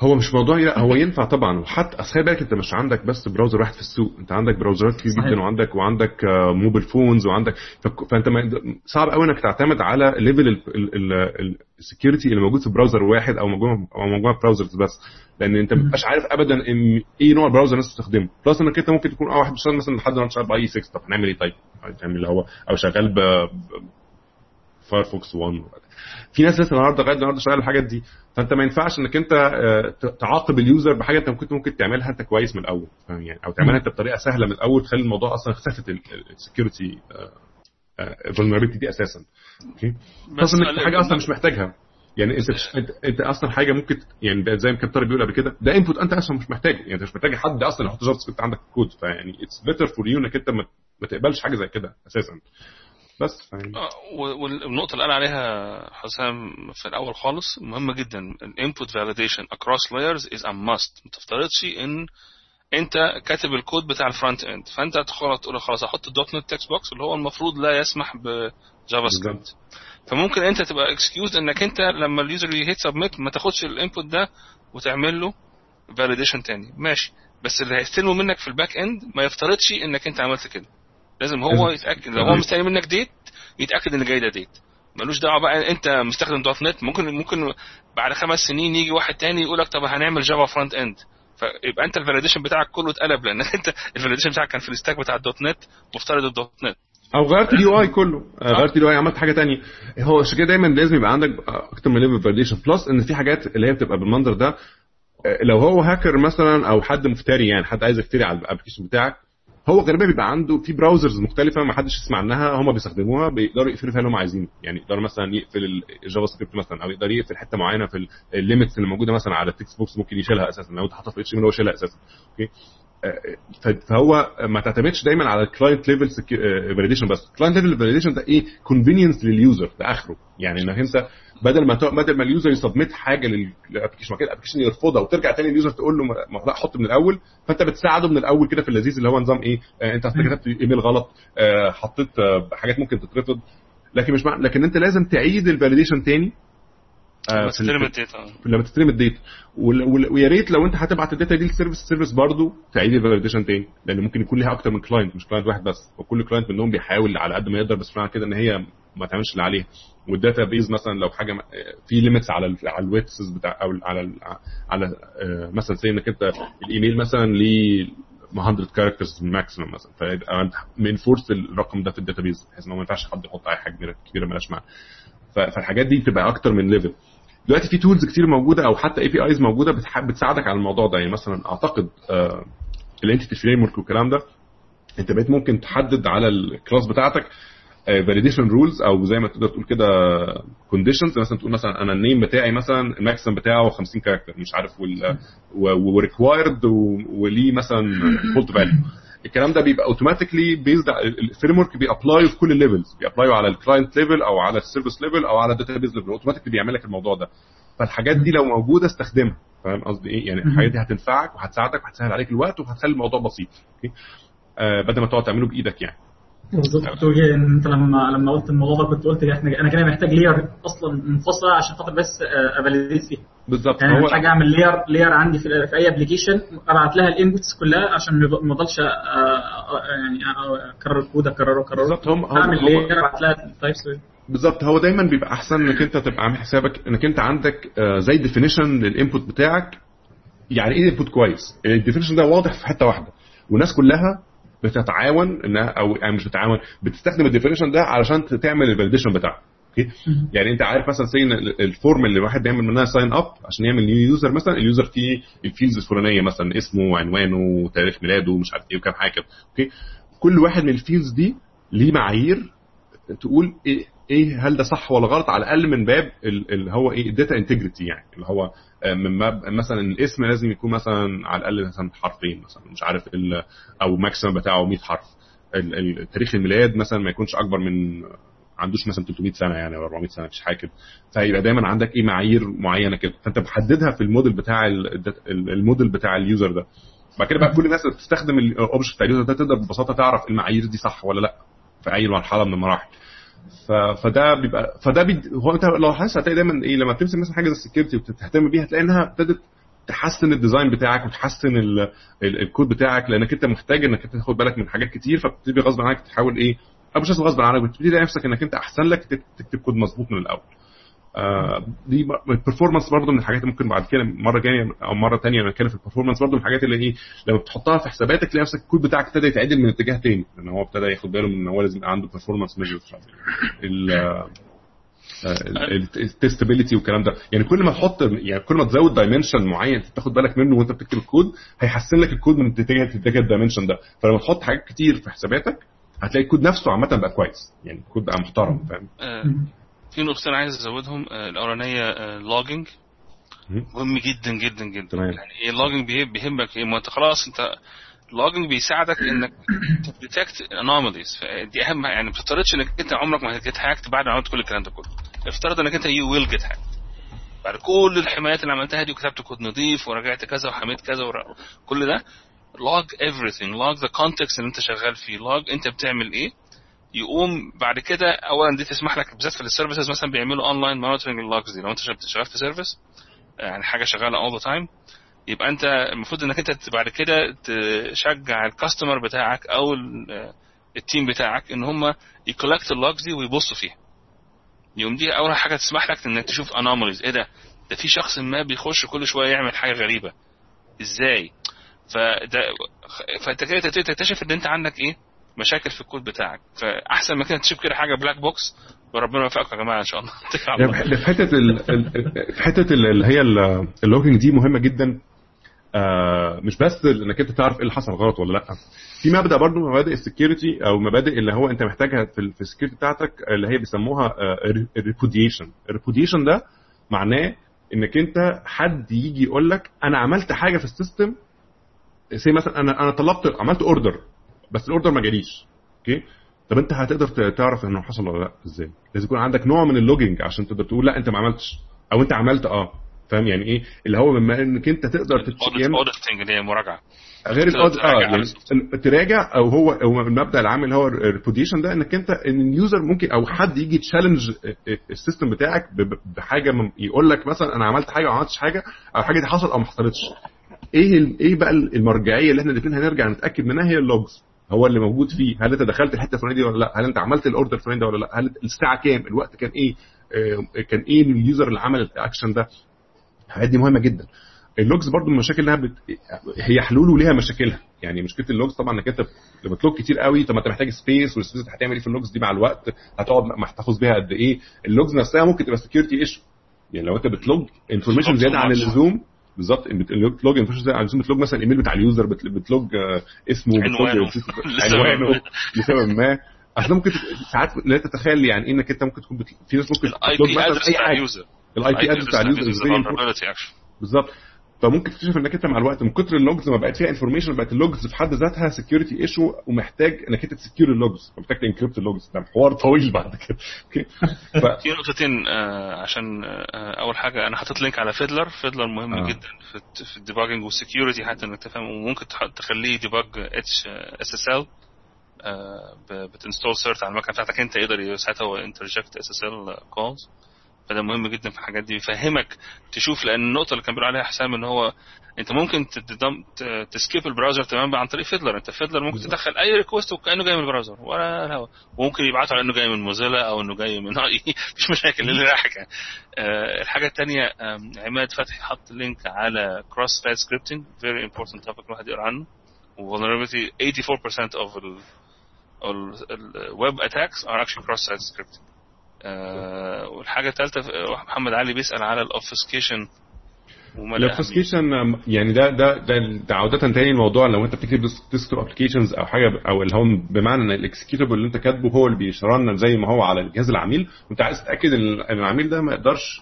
هو مش موضوع، لا هو ينفع طبعا. وحتى اصل بالك انت مش عندك بس براوزر واحد في السوق، انت عندك براوزرات كتير جدا، وعندك وعندك موبايل فونز وعندك، فانت صعب قوي انك تعتمد على ليفل السكيورتي اللي موجود في براوزر واحد او مجموعه او مجموعه براوزرز بس، لان انت ما بتبقاش عارف ابدا ان ايه نوع البراوزر الناس بتستخدمه. بلس انك انت ممكن تكون اه واحد بيشتغل مثلا لحد ما شغال باي ستة، طب هنعمل ايه؟ طيب هنعمل اللي هو او شغال ب فايرفوكس واحد. في ناس لسه النهارده قاعد النهارده شغال الحاجات دي، فانت ما ينفعش انك انت تعاقب اليوزر بحاجه انت ممكن ممكن تعملها انت كويس من الاول، يعني او تعملها انت بطريقه سهله من الاول تخلي الموضوع اصلا خفه السكيورتي فولنربيلتي دي اساسا. اوكي بس انك حاجه اصلا مش محتاجها، يعني انت انت اصلا حاجه ممكن يعني زي ما كان طارق بيقول قبل كده، ده انبوت انت اصلا مش محتاجه، يعني انت مش محتاج حد اصلا يحط جافا سكريبت عندك الكود، فيعني اتس بيتر فور يو انك انت ما تقبلش حاجه زي كده اساسا. بس والنقطه اللي قال عليها حسام في الاول خالص مهمه جدا، الانبوت فاليديشن اكروس لايرز از ا ماست. ما تفترضش ان انت كاتب الكود بتاع الفرونت اند فانت هتخلط تقول خلاص احط الدوت نت تكست بوكس اللي هو المفروض لا يسمح بجافا سكريبت، فممكن انت تبقى اكسكيوز انك انت لما اليوزر يهيت سبميت ما تاخدش الانبوت ده وتعمل له فاليديشن تاني ماشي، بس اللي هيستلمه منك في الباك اند ما يفترضش انك انت عملت كده، لازم هو يتاكد. لو هو مستني منك ديت يتاكد ان جاي ده ديت، ملوش دعوه بقى انت مستخدم دوت نت. ممكن ممكن بعد خمس سنين يجي واحد تاني يقول لك طب هنعمل جافا فرونت اند، فيبقى انت الفاليديشن بتاعك كله اتقلب، لان انت الفاليديشن بتاعك كان في الستاك بتاع الدوت نت مفترض الدوت نت، او غيرت اليو اي كله، غيرت اليو اي عملت حاجه تانية. هو عشان كده دايما لازم يبقى عندك اكتر من ليفل فاليديشن، بلس ان في حاجات اللي هي بتبقى بالمنظر ده لو هو هاكر مثلا او حد مفتري، يعني حد عايز يفتري على الابلكيشن بتاعك هو غالبا بيبقى عنده في براوزرز مختلفه ما حدش يسمع عنها هم بيستخدموها بيقدروا يقفلوا فيها اللي هم عايزينه. يعني يقدروا مثلا يقفل الجافا سكريبت مثلا او يقدر يقفل حته معينه في الليميتس اللي موجوده مثلا على التكست بوكس ممكن يشيلها اساسا لو انت حاطها في اتش ام هو يشيلها اساسا. اوكي فهو ما تعتمدش دايما على الكلاينت ليفل فاليديشن بس. الكلاينت ليفل فاليديشن ده ايه كونفينينس لليوزر ده اخره. يعني انك انت بدل ما بدل ما اليوزر يسبميت حاجه للابلكيشن كده الابلكيشن يرفضها وترجع تاني اليوزر تقول له ما لا حط من الاول فانت بتساعده من الاول كده في اللذيذ اللي هو نظام ايه انت كتبت ايميل غلط حطيت حاجات ممكن تترفض لكن مش مع... لكن انت لازم تعيد الفاليديشن تاني تستلم الداتا لما تستلم الداتا. ويا ريت لو انت هتبعت الداتا دي للسيرفيس السيرفيس برضو تعيد الفاليديشن تاني لان ممكن يكون ليها اكتر من كلاينت مش كلاينت واحد بس وكل كلاينت منهم بيحاول على قد ما يقدر بس فعلا كده ان هي ما تعملش اللي عليها. والداتا بيز مثلا لو حاجه في ليميتس على على الويتس بتاع او على على مثلا زي انك انت الايميل مثلا ليه مية كاركترز ماكسيمم مثلا فيبقى انت منفورس الرقم ده في الداتا بيز بحيث انه ما ينفعش حد يحط اي حاجه كبيره مالهاش معنى. فالحاجات دي بتبقى اكتر من ليفل. دلوقتي في تولز كتير موجوده او حتى اي بي ايز موجوده بتساعدك على الموضوع ده. يعني مثلا اعتقد الانتيتي فريم ورك والكلام ده انت بقيت ممكن تحدد على الكلاس بتاعتك فاليديشن رولز او زي ما تقدر تقول كده كونديشنز. مثلا تقول مثلا انا النيم بتاعي مثلا الماكسيم بتاعه خمسين كاركتر مش عارف وريكوايرد وليه مثلا فولت فاليو. الكلام ده بيبقى اوتوماتيكلي بيزد الفريم ورك بيابلاي في كل الليفلز بيابلاي على الكلاينت ليفل او على السيرفيس ليفل او على الداتا بيز ليفل اوتوماتيكلي بيعمل لك الموضوع ده. فالحاجات دي لو موجوده استخدمها. فاهم قصدي ايه؟ يعني الحاجات دي هتنفعك وهتساعدك وهتسهل عليك الوقت وهتخلي الموضوع بسيط. اوكي آه بدل ما تقعد تعمله بايدك. يعني بالظبط توجيه ان انت لما لما قلت الموضوع ده كنت قلت احنا انا كان محتاج لير اصلا منفصله عشان خاطر بس افاليديت فيها بالظبط. يعني محتاج اعمل لير لير عندي في اي ابلكيشن ابعت لها الانبوتس كلها عشان ما اضلش يعني اكرر الكود اكرره اكرره بالظبط. هم اعمل لير ابعت لها التايبس بالظبط. هو دايما بيبقى احسن انك انت تبقى عامل حسابك انك انت عندك زي ديفينيشن للانبوت بتاعك. يعني ايه انبوت كويس؟ الديفينيشن ده واضح في حته واحده والناس كلها بتتعاون انها او يعني مش بتتعاون بتستخدم الديفينيشن ده علشان تعمل الفاليديشن بتاعها. اوكي يعني انت عارف مثلا سين الفورم اللي الواحد بيعمل منها ساين اب عشان يعمل نيو يوزر مثلا اليوزر فيه الفيلدز الفلانيه مثلا اسمه عنوانه تاريخ ميلاده ومش عارف ايه وكام حاجه كده. اوكي كل واحد من الفيلدز دي ليه معايير تقول ايه ايه هل ده صح ولا غلط على الاقل من باب اللي هو ايه الداتا انتجريتي. يعني اللي هو من مثلا الاسم لازم يكون مثلا على الاقل مثلا حرفين مثلا مش عارف او ماكسيمم بتاعه مية حرف. تاريخ الميلاد مثلا ما يكونش اكبر من عندوش مثلا تلتمية سنه يعني او اربعمية سنه مش حاجه كده. فيبقى دايما عندك ايه معايير معينه كده فانت بتحددها في الموديل بتاع الموديل بتاع اليوزر ده. بعد كده بقى كل الناس اللي بتستخدم الاوبجكت بتاع اليوزر ده تقدر ببساطه تعرف المعايير دي صح ولا لا في اي مرحله من المراحل. فده بيبقى فده بي... هو انت لو حاسس هتلاقي دايما ايه لما بتمسك مثلا حاجه زي السكيورتي وتهتم بيها هتلاقي انها ابتدت تحسن الديزاين بتاعك وتحسن ال... ال... الكود بتاعك لانك انت محتاج انك انت تاخد بالك من حاجات كتير. فبتبقى غصب عنك تحاول ايه او مش غصب عنك بتبتدي تلاقي نفسك انك انت احسن لك تكتب كود مظبوط من الاول. آه دي البرفورمانس برضه من الحاجات ممكن بعد كده مره جايه او مره ثانيه نتكلم في البرفورمانس برضه من الحاجات اللي ايه لما بتحطها في حساباتك تلاقي نفسك الكود بتاعك ابتدى يتعدل من اتجاه ثاني لان هو ابتدى ياخد باله ان هو لازم عنده برفورمانس ميجرز التستابيليتي والكلام ده. يعني كل ما تحط يعني كل ما تزود دايمنشن معين تاخد بالك منه وانت بتكتب الكود هيحسن لك الكود من اتجاه اتجاه الدايمنشن ده. فلما تحط حاجات كتير في حساباتك هتلاقي الكود نفسه عامه بقى كويس يعني الكود بقى محترم. فاهم في نقطتين عايز ازودهم. الاولانيه لوجينج مهم جدا جدا جدا. يعني ايه لوجينج؟ بيهمك ايه ما انت خلاص انت اللوجينج بيساعدك انك تديتكت انوماليز دي اهم. يعني ما بتفترضش انك انت عمرك ما هتجيت هاكت بعد ما عملت كل الكلام ده كله. افترض انك انت يو ويل جيت هاكت بعد كل الحمايات اللي عملتها دي وكتبت كود نظيف ورجعت كذا وحميت كذا وكل ده. log everything log the context اللي انت شغال فيه log انت بتعمل ايه. يقوم بعد كده اولا دي تسمح لك بالذات في السيرفيسز مثلا بيعملوا اونلاين مونيتورنج لللوجز دي لو انت شغال في سيرفيس يعني حاجه شغاله all the time يبقى انت المفروض انك انت بعد كده تشجع الكاستمر بتاعك او التيم بتاعك ان هم يكولكت اللوجز دي ويبصوا فيها. يوم دي اول حاجه تسمح لك انك تشوف انوماليز ايه ده ده في شخص ما بيخش كل شويه يعمل حاجه غريبه ازاي. فده فانت كده تكتشف ان انت عندك ايه مشاكل في الكود بتاعك. فاحسن ما كانت تشوف كده حاجه بلاك بوكس وربنا يوفقكم يا جماعه ان شاء الله. في حته في حته اللي هي اللوجينج دي مهمه جدا آه مش بس انك انت تعرف ايه اللي حصل غلط ولا لا. في مبدا برضو من مبادئ السكيورتي او مبادئ اللي هو انت محتاجها في السكيورتي بتاعتك اللي هي بيسموها الريبوديشن. الريبوديشن ده معناه انك انت حد يجي يقول لك انا عملت حاجه في السيستم، زي مثلا انا انا طلبت عملت اوردر بس الاوردر ما جاليش، اوكي طب انت هتقدر تعرف انه حصل ولا لا ازاي؟ لازم يكون عندك نوع من اللوجينج عشان تقدر تقول لا انت ما عملتش او انت عملت اه فاهم يعني ايه اللي هو بما انك انت تقدر تتشيم اوديتنج اللي هي مراجعه غير الاوديت اه يعني تراجع او هو هو المبدا العام اللي هو الريبوديشن ده انك انت ان اليوزر ممكن او حد يجي تشالنج السيستم بتاعك بحاجه يقول لك مثلا انا عملت حاجه او ما عملتش حاجه او حاجه دي حصلت او ما حصلتش. ايه ايه بقى المرجعيه اللي احنا الاثنين هنرجع نتاكد منها؟ هي اللوجز هو اللي موجود فيه، هل انت دخلت الحته الفلانيه دي ولا لا، هل انت عملت الاوردر الفلاني ده ولا لا، هل الساعه كام، الوقت كان ايه، كان ايه اليوزر اللي عمل الاكشن ده. الحاجات دي مهمه جدا. اللوجز برضو من المشاكل اللي بت... هي حلول وليها مشاكلها. يعني مشكله اللوجز طبعا انك انت بتلوك كتير قوي، طب انت محتاج سبيس، والسبيس اللي هتعمل ايه في اللوجز دي مع الوقت، هتقعد محتفظ بيها قد ايه. اللوجز نفسها ممكن تبقى سكيورتي ايشو، يعني لو انت بتلوج انفورميشن زياده عن اللزوم. بالظبط، اللوج انفورميشن زياده عن اللزوم، بتلوج مثلا ايميل بتاع اليوزر، بتلوج اسمه، بتلوج عنوانه لسبب ما. اصلا ممكن ساعات لا تتخيل يعني انك انت ممكن تكون في ناس ممكن تلوج مثلا اي حاجه، الاي بي ادرس بتاع اليوزر بالظبط. فممكن تكتشف انك انت مع الوقت من كتر اللوجز ما بقت فيها انفورميشن، بقت اللوجز في حد ذاتها سكيورتي ايشو، ومحتاج انك انت تسكيور اللوجز، محتاج تنكريبت اللوجز. ده حوار طويل بعد كده. اوكي ف... في نقطتين آه عشان آه اول حاجه انا حطيت لينك على فيدلر. فيدلر مهم آه. جدا في في الديباجنج والسكيورتي، حتى انك تفهم، وممكن تخليه ديباج اتش اس اس ال بتنستول سيرت على المكنه بتاعتك انت، يقدر يساعدها هو انترجكت اس اس ال كولز. فده مهم جدا في الحاجات دي، بيفهمك تشوف. لان النقطه اللي كان بيقول عليها حسام ان هو انت ممكن تسكيب البراوزر تمام عن طريق فيدلر. انت فيدلر ممكن تدخل اي ريكوست وكانه جاي من البراوزر ولا الهوا، وممكن يبعته على انه جاي من موزيلا او انه جاي من اي مش مشاكل اللي رايحه كان. أه الحاجه الثانيه عماد فتحي حط لينك على كروس سايت سكريبتنج، فيري امبورتنت توبيك الواحد يقرا عنه. وفولنربيلتي eighty-four percent of الويب اتاكس ار اكشن كروس سايت سكريبتنج. آه والحاجه الثالثه محمد علي بيسال على الاوفسكيشن. الاوفسكيشن يعني ده ده ده عوده تاني الموضوع، لو انت بتكتب ديسكتوب ابلكيشنز او حاجه، او اللي هو بمعنى ان الاكسكيوتابل اللي انت كاتبه هو اللي بيشرن زي ما هو على الجهاز العميل، وانت عايز تتاكد ان العميل ده ما يقدرش،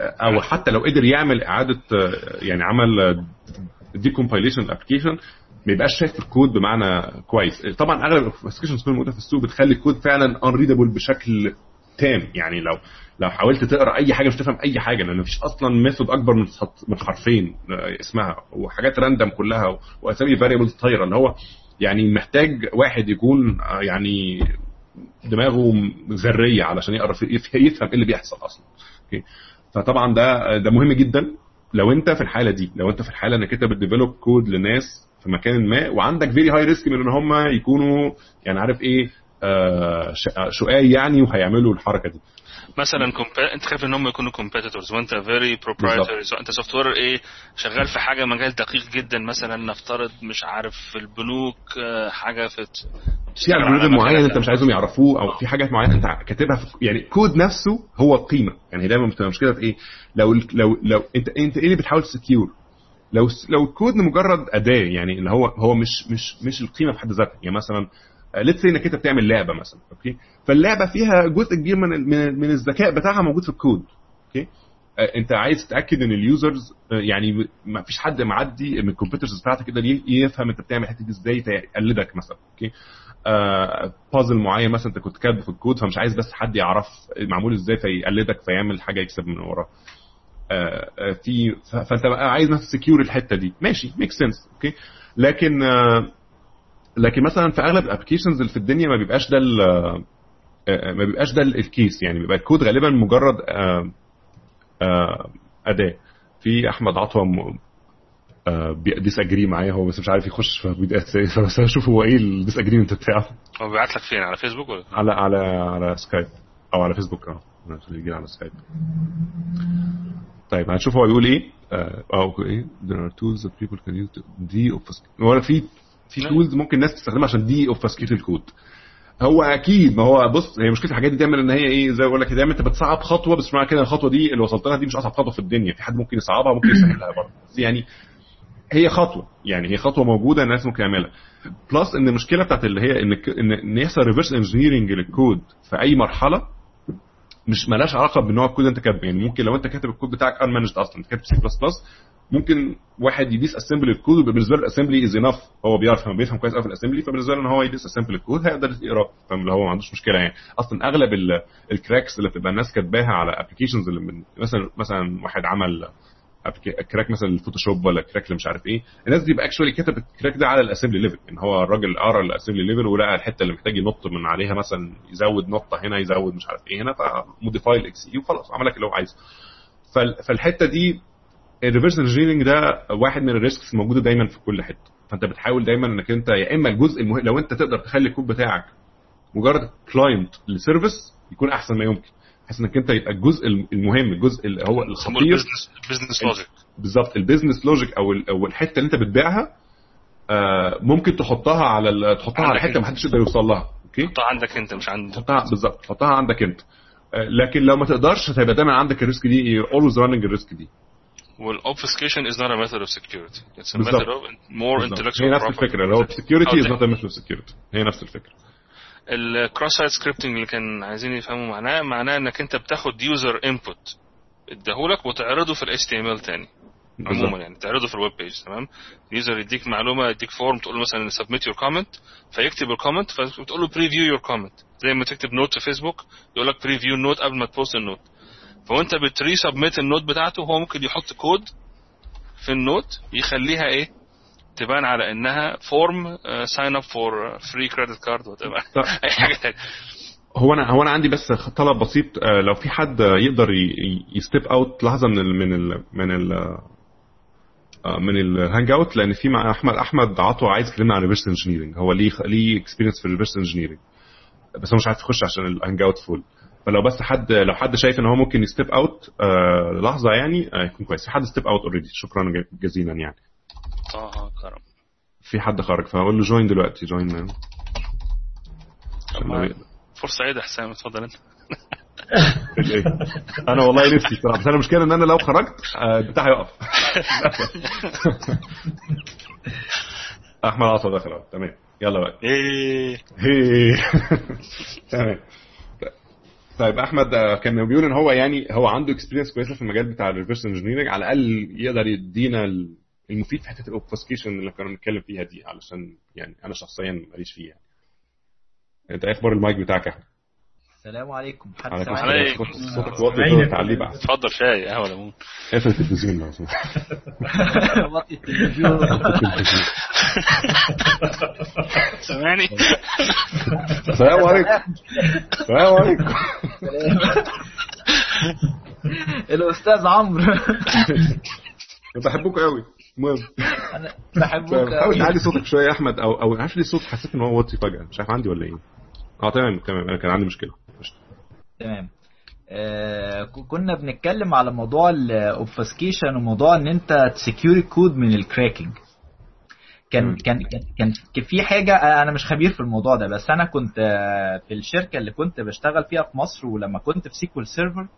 او حتى لو قدر يعمل اعاده يعني عمل دي كومبايليشن الابلكيشن ما يبقاش شايف الكود بمعنى كويس. طبعا اغلب الاوفسكيشنز كل موجوده في السوق بتخلي الكود فعلا انريدبل بشكل تام، يعني لو لو حاولت تقرا اي حاجه مش تفهم اي حاجه، لان مفيش اصلا ميثود اكبر من من حرفين اسمها، وحاجات راندم كلها، واسامي فاريبلز طايره، اللي هو يعني محتاج واحد يكون يعني دماغه ذريه علشان يقرا يفهم ايه اللي بيحصل اصلا. اوكي فطبعا ده ده مهم جدا لو انت في الحاله دي، لو انت في الحاله انك انت بتديفلوب كود لناس في مكان ما، وعندك فيري هاي ريسك من ان هم يكونوا يعني عارف ايه شقاي يعني، وهيعملوا الحركه دي مثلا. انت خايف ان هم يكونوا كومبيتيتورز وانت فيري بروبرايتورز، انت سوفت وير ايه شغال في حاجه مجال دقيق جدا، مثلا نفترض مش عارف في البنوك حاجه في في الجوريزم معين انت مش عايزهم يعرفوه، او في حاجات معينه انت كاتبها يعني الكود نفسه هو القيمه. يعني دايما بتبقى مشكله ايه لو لو لو انت انت ايه اللي بتحاول تسكيور، لو لو الكود مجرد اداه يعني اللي هو هو مش مش مش القيمه في حد ذاتها. يعني مثلا ليتس انك انت بتعمل لعبه مثلا، اوكي فاللعبه فيها جزء كبير من من الذكاء بتاعها موجود في الكود. اوكي انت عايز تتاكد ان اليوزرز يعني ما فيش حد معدي من الكمبيوترز بتاعتك كده يفهم انت بتعمل الحته دي ازاي، يقلدك مثلا. اوكي بازل معين مثلا انت كنت كاتبه في الكود، فمش عايز بس حد يعرف معمول ازاي فيقلدك فيعمل حاجه يكسب من وراه. في فانت عايز نفس سكيور الحته دي، ماشي ميك سنس. اوكي لكن لكن مثلا في اغلب الابلكيشنز اللي في الدنيا ما بيبقاش ده ما بيبقاش ده الكيس، يعني بيبقى الكود غالبا مجرد اداه. في احمد عطوه بيديساجري معايا هو، بس مش عارف يخش في بيد اساسا، بس هشوف هو ايه الديساجريمنت بتاعه. هو بيبعت لك فين، على فيسبوك ولا على على على سكايب او على فيسبوك؟ اه خليه يجي على سكايب. طيب هنشوف هو بيقول ايه. اه ايه there are tools that people can use دي ولا في في تولز ممكن الناس تستخدمها عشان دي اوفسكيت الكود. هو اكيد ما هو بص، هي مشكله الحاجات دي دايما ان هي ايه، زي اقول لك دايما انت بتصعب خطوه، بس معنى كده الخطوه دي اللي وصلت لها دي مش اصعب خطوه في الدنيا، في حد ممكن يصعبها ممكن يسهلها برضه. يعني هي خطوه يعني هي خطوه موجوده الناس مكمله. بلس ان المشكله بتاعت اللي هي ان ان يحصل ريفرس انجينيرنج للكود في اي مرحله مش مالهاش علاقه بنوع الكود انت كاتبه. يعني ممكن لو انت كاتب الكود بتاعك ان مانجد اصلا انت كاتب سي بلس بلس ممكن واحد يديس اسمبلي الكود وبالنسبه له الاسمبلي از انف هو بيعرف هو بيفهم كويس قوي في الاسمبلي فبالنسبه له ان هو يديس اسمبل الكود هيقدر يقراه فاللي هو ما عندوش مشكله. يعني اصلا اغلب الكراكس اللي بتبقى الناس كاتباها على ابلكيشنز اللي مثلا مثلا واحد عمل كراك مثلا الفوتوشوب ولا كراك اللي مش عارف ايه الناس دي بقى اكشوالي كتب الكراك ده على الاسمبلي ليفل ان هو الراجل قرا الاسمبلي ليفل ولقى الحته اللي محتاج ينط من عليها مثلا يزود نقطه هنا يزود مش عارف ايه هنا فموديفاي الاكس اي وخلاص عمل لك اللي هو عايزه. فالحته دي الريفرس انجينيرنج ده واحد من الريسكس الموجوده دايما في كل حته. فانت بتحاول دايما انك انت يا اما الجزء المه... لو انت تقدر تخلي الكود بتاعك مجرد كلاينت لسيرفيس يكون احسن ما يمكن بحيث انك انت يبقى الجزء المهم الجزء اللي هو الخطير البيزنس لوجيك بالظبط البيزنس لوجيك او او الحته اللي انت بتبيعها آه ممكن تحطها على تحطها على حته ما حدش يقدر يوصل لها. اوكي تحطها عندك انت مش عند تحطها بالظبط تحطها عندك انت آه لكن لو ما تقدرش هيبقى دايما عندك الريسك دي always running الريسك دي. والobfuscation is not a method of security. It's a بالضبط. method of more بالضبط. intellectual property. هي نفس الفكرة. لو security is not a method of security. هي نفس الفكرة. ال cross-site scripting اللي كان عايزين يفهموا معناه معناه إنك أنت بتاخد user input ادهولك وتعرضه في ال إتش تي إم إل تاني. عموما يعني تعرضه في الويب بيج تمام. user يديك معلومة يديك form تقول مثلا submit your comment فيكتب ال comment فتقول له preview your comment زي ما تكتب note في فيسبوك يقولك preview note قبل ما تبوست النوت. فانت بتري سبميت النوت بتاعته هو ممكن يحط كود في النوت يخليها ايه تبان على انها فورم ساين اب فور فري كريدت كارد وتبقى اي حاجه ثانيه. هو انا هو انا عندي بس طلب بسيط لو في حد يقدر يستيب اوت لحظه من ال من ال من ال من الهانج اوت لان في مع احمد احمد عطوه عايز يكلمنا عن ريفرس انجينيرنج. هو ليه ليه اكسبيرينس في الريفرس انجينيرنج بس هو مش عارف يخش عشان الهانج اوت فول. فلو بس حد لو حد شايف ان هو ممكن يستيب اوت آه لحظه يعني هيكون آه كويس. في حد ستيب اوت اوريدي شكرا جزيلا يعني اه كرم في حد خارج فهقول له جوين دلوقتي جوين مان فرصه عيد حسام اتفضل انت. انا والله نفسي صراحه بس انا مشكله ان انا لو خرجت بتاعي آه يقف. احمد عصا دخل تمام يلا بقى ايه تمام. طيب احمد كان بيقول ان هو يعني هو عنده اكسبيرينس كويسه في المجال بتاع الريفرس انجينيرنج على الاقل يقدر يدينا المفيد في حته الاوبفسكيشن اللي كنا بنتكلم فيها دي علشان يعني انا شخصيا ماليش فيها يعني. انت اخبار المايك بتاعك احمد؟ السلام عليكم حد سامعني؟ صوتك واطي تعليق بقى اتفضل شاي قهوه ليمون اقفل التلفزيون لو سمحت واطي التلفزيون سامعني؟ السلام عليكم السلام عليكم الاستاذ عمرو بحبك قوي المهم انا بحبك حاول تعلي صوتك شويه يا احمد او او عارف ليه الصوت حسيت ان هو واطي فجاه مش عارف عندي ولا ايه. اه تمام تمام انا كان عندي مشكله تمام. آه كنا بنتكلم على موضوع الاوبفسكيشن وموضوع ان انت تسكيور الكود من الكراكنج. كان كان كان في حاجه انا مش خبير في الموضوع ده بس انا كنت في الشركه اللي كنت بشتغل فيها في مصر ولما كنت في سيكوال سيرفر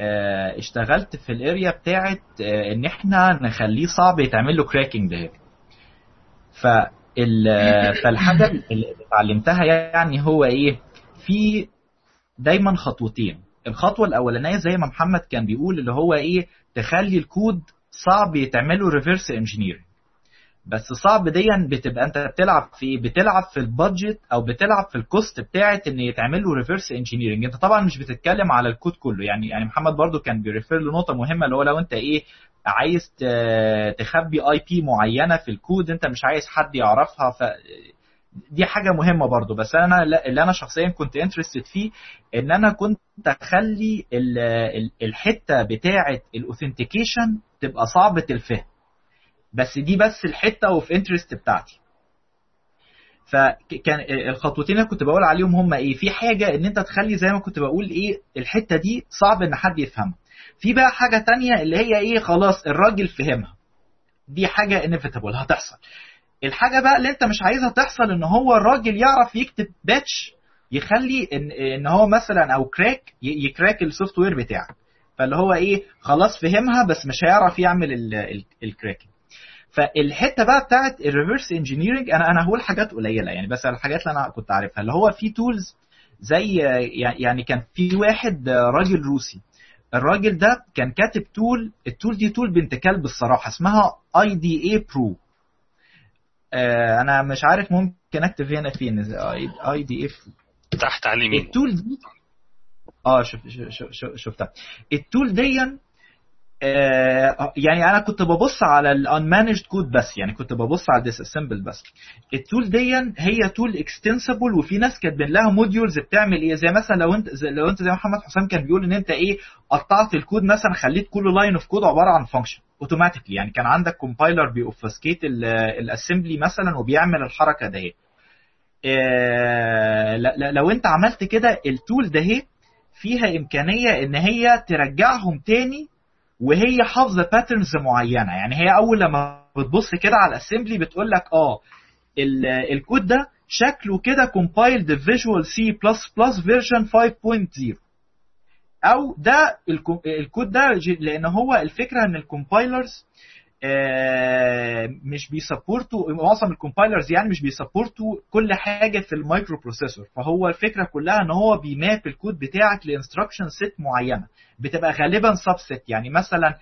آه اشتغلت في الاريا بتاعه آه ان احنا نخليه صعب يتعمل له كراكنج ده. ف فالحاجة اللي اتعلمتها يعني هو ايه في دايما خطوتين. الخطوة الاولانية زي ما محمد كان بيقول اللي هو ايه تخلي الكود صعب يتعمله ريفرس انجينير. بس صعب ديا بتبقى انت بتلعب في بتلعب في البادجت او بتلعب في الكوست بتاعت ان يتعمله ريفرس انجينيرنج. انت طبعا مش بتتكلم على الكود كله يعني يعني محمد برضو كان بيريفير لنقطة مهمة اللي هو لو انت ايه عايز تخبي اي بي معينه في الكود انت مش عايز حد يعرفها ف دي حاجه مهمه برضو. بس انا اللي انا شخصيا كنت انترستد فيه ان انا كنت اخلي الحته بتاعه الاوثنتيكيشن تبقى صعبه الفهم بس دي بس الحته وفي انترست بتاعتي. فكان الخطوتين اللي كنت بقول عليهم هم ايه في حاجه ان انت تخلي زي ما كنت بقول ايه الحته دي صعب ان حد يفهمها. في بقى حاجة تانية اللي هي ايه خلاص الراجل فهمها دي حاجة inevitable هتحصل. الحاجة بقى اللي انت مش عايزها تحصل ان هو الراجل يعرف يكتب باتش يخلي ان, إن هو مثلا او كراك يكراك السوفت وير بتاعك فاللي هو ايه خلاص فهمها بس مش هيعرف يعمل الكراك. فالحته بقى بتاعت الريفرس انجينيرنج انا انا هقول حاجات قليله يعني، بس على الحاجات اللي انا كنت عارفها، اللي هو في تولز زي يعني كان في واحد راجل روسي، الراجل ده كان كاتب تول، التول دي تول بنت كلب الصراحه اسمها آي دي إيه برو. آه انا مش عارف ممكن اكتب هنا فين آي دي إيه تحت على اليمين التول دي. اه شوف شوف شوف شفتها التول دي. آه يعني انا كنت ببص على الانمانجد كود بس، يعني كنت ببص على ديس اسمبل بس. التول دي هي تول اكستنسبل، وفي ناس كاتبين لها موديولز بتعمل ايه، زي مثلا لو انت لو انت زي محمد حسام كان بيقول ان انت ايه قطعت الكود مثلا، خليت كل لاين اوف كود عباره عن فانكشن اوتوماتيكلي، يعني كان عندك كومبايلر بيوفسكيت الاسمبلي مثلا وبيعمل الحركه دهي. آه لو انت عملت كده التول دهي فيها امكانيه ان هي ترجعهم تاني وهي حافظه باترنز معينه، يعني هي اول لما بتبص كده على الاسمبلي بتقول لك اه الكود ده شكله كده كومبايلد فيجوال سي بلس بلس فيرجن خمسة نقطة صفر، او ده الكود ده لان هو الفكره ان الكومبايلرز مش بيسبورتوا، معظم الكومبايلرز يعني مش بيسبورتوا كل حاجه في المايكرو بروسيسور، فهو الفكره كلها ان هو بيماب الكود بتاعك لانستراكشن سيت معينه بتبقى غالبا سبسيت، يعني مثلا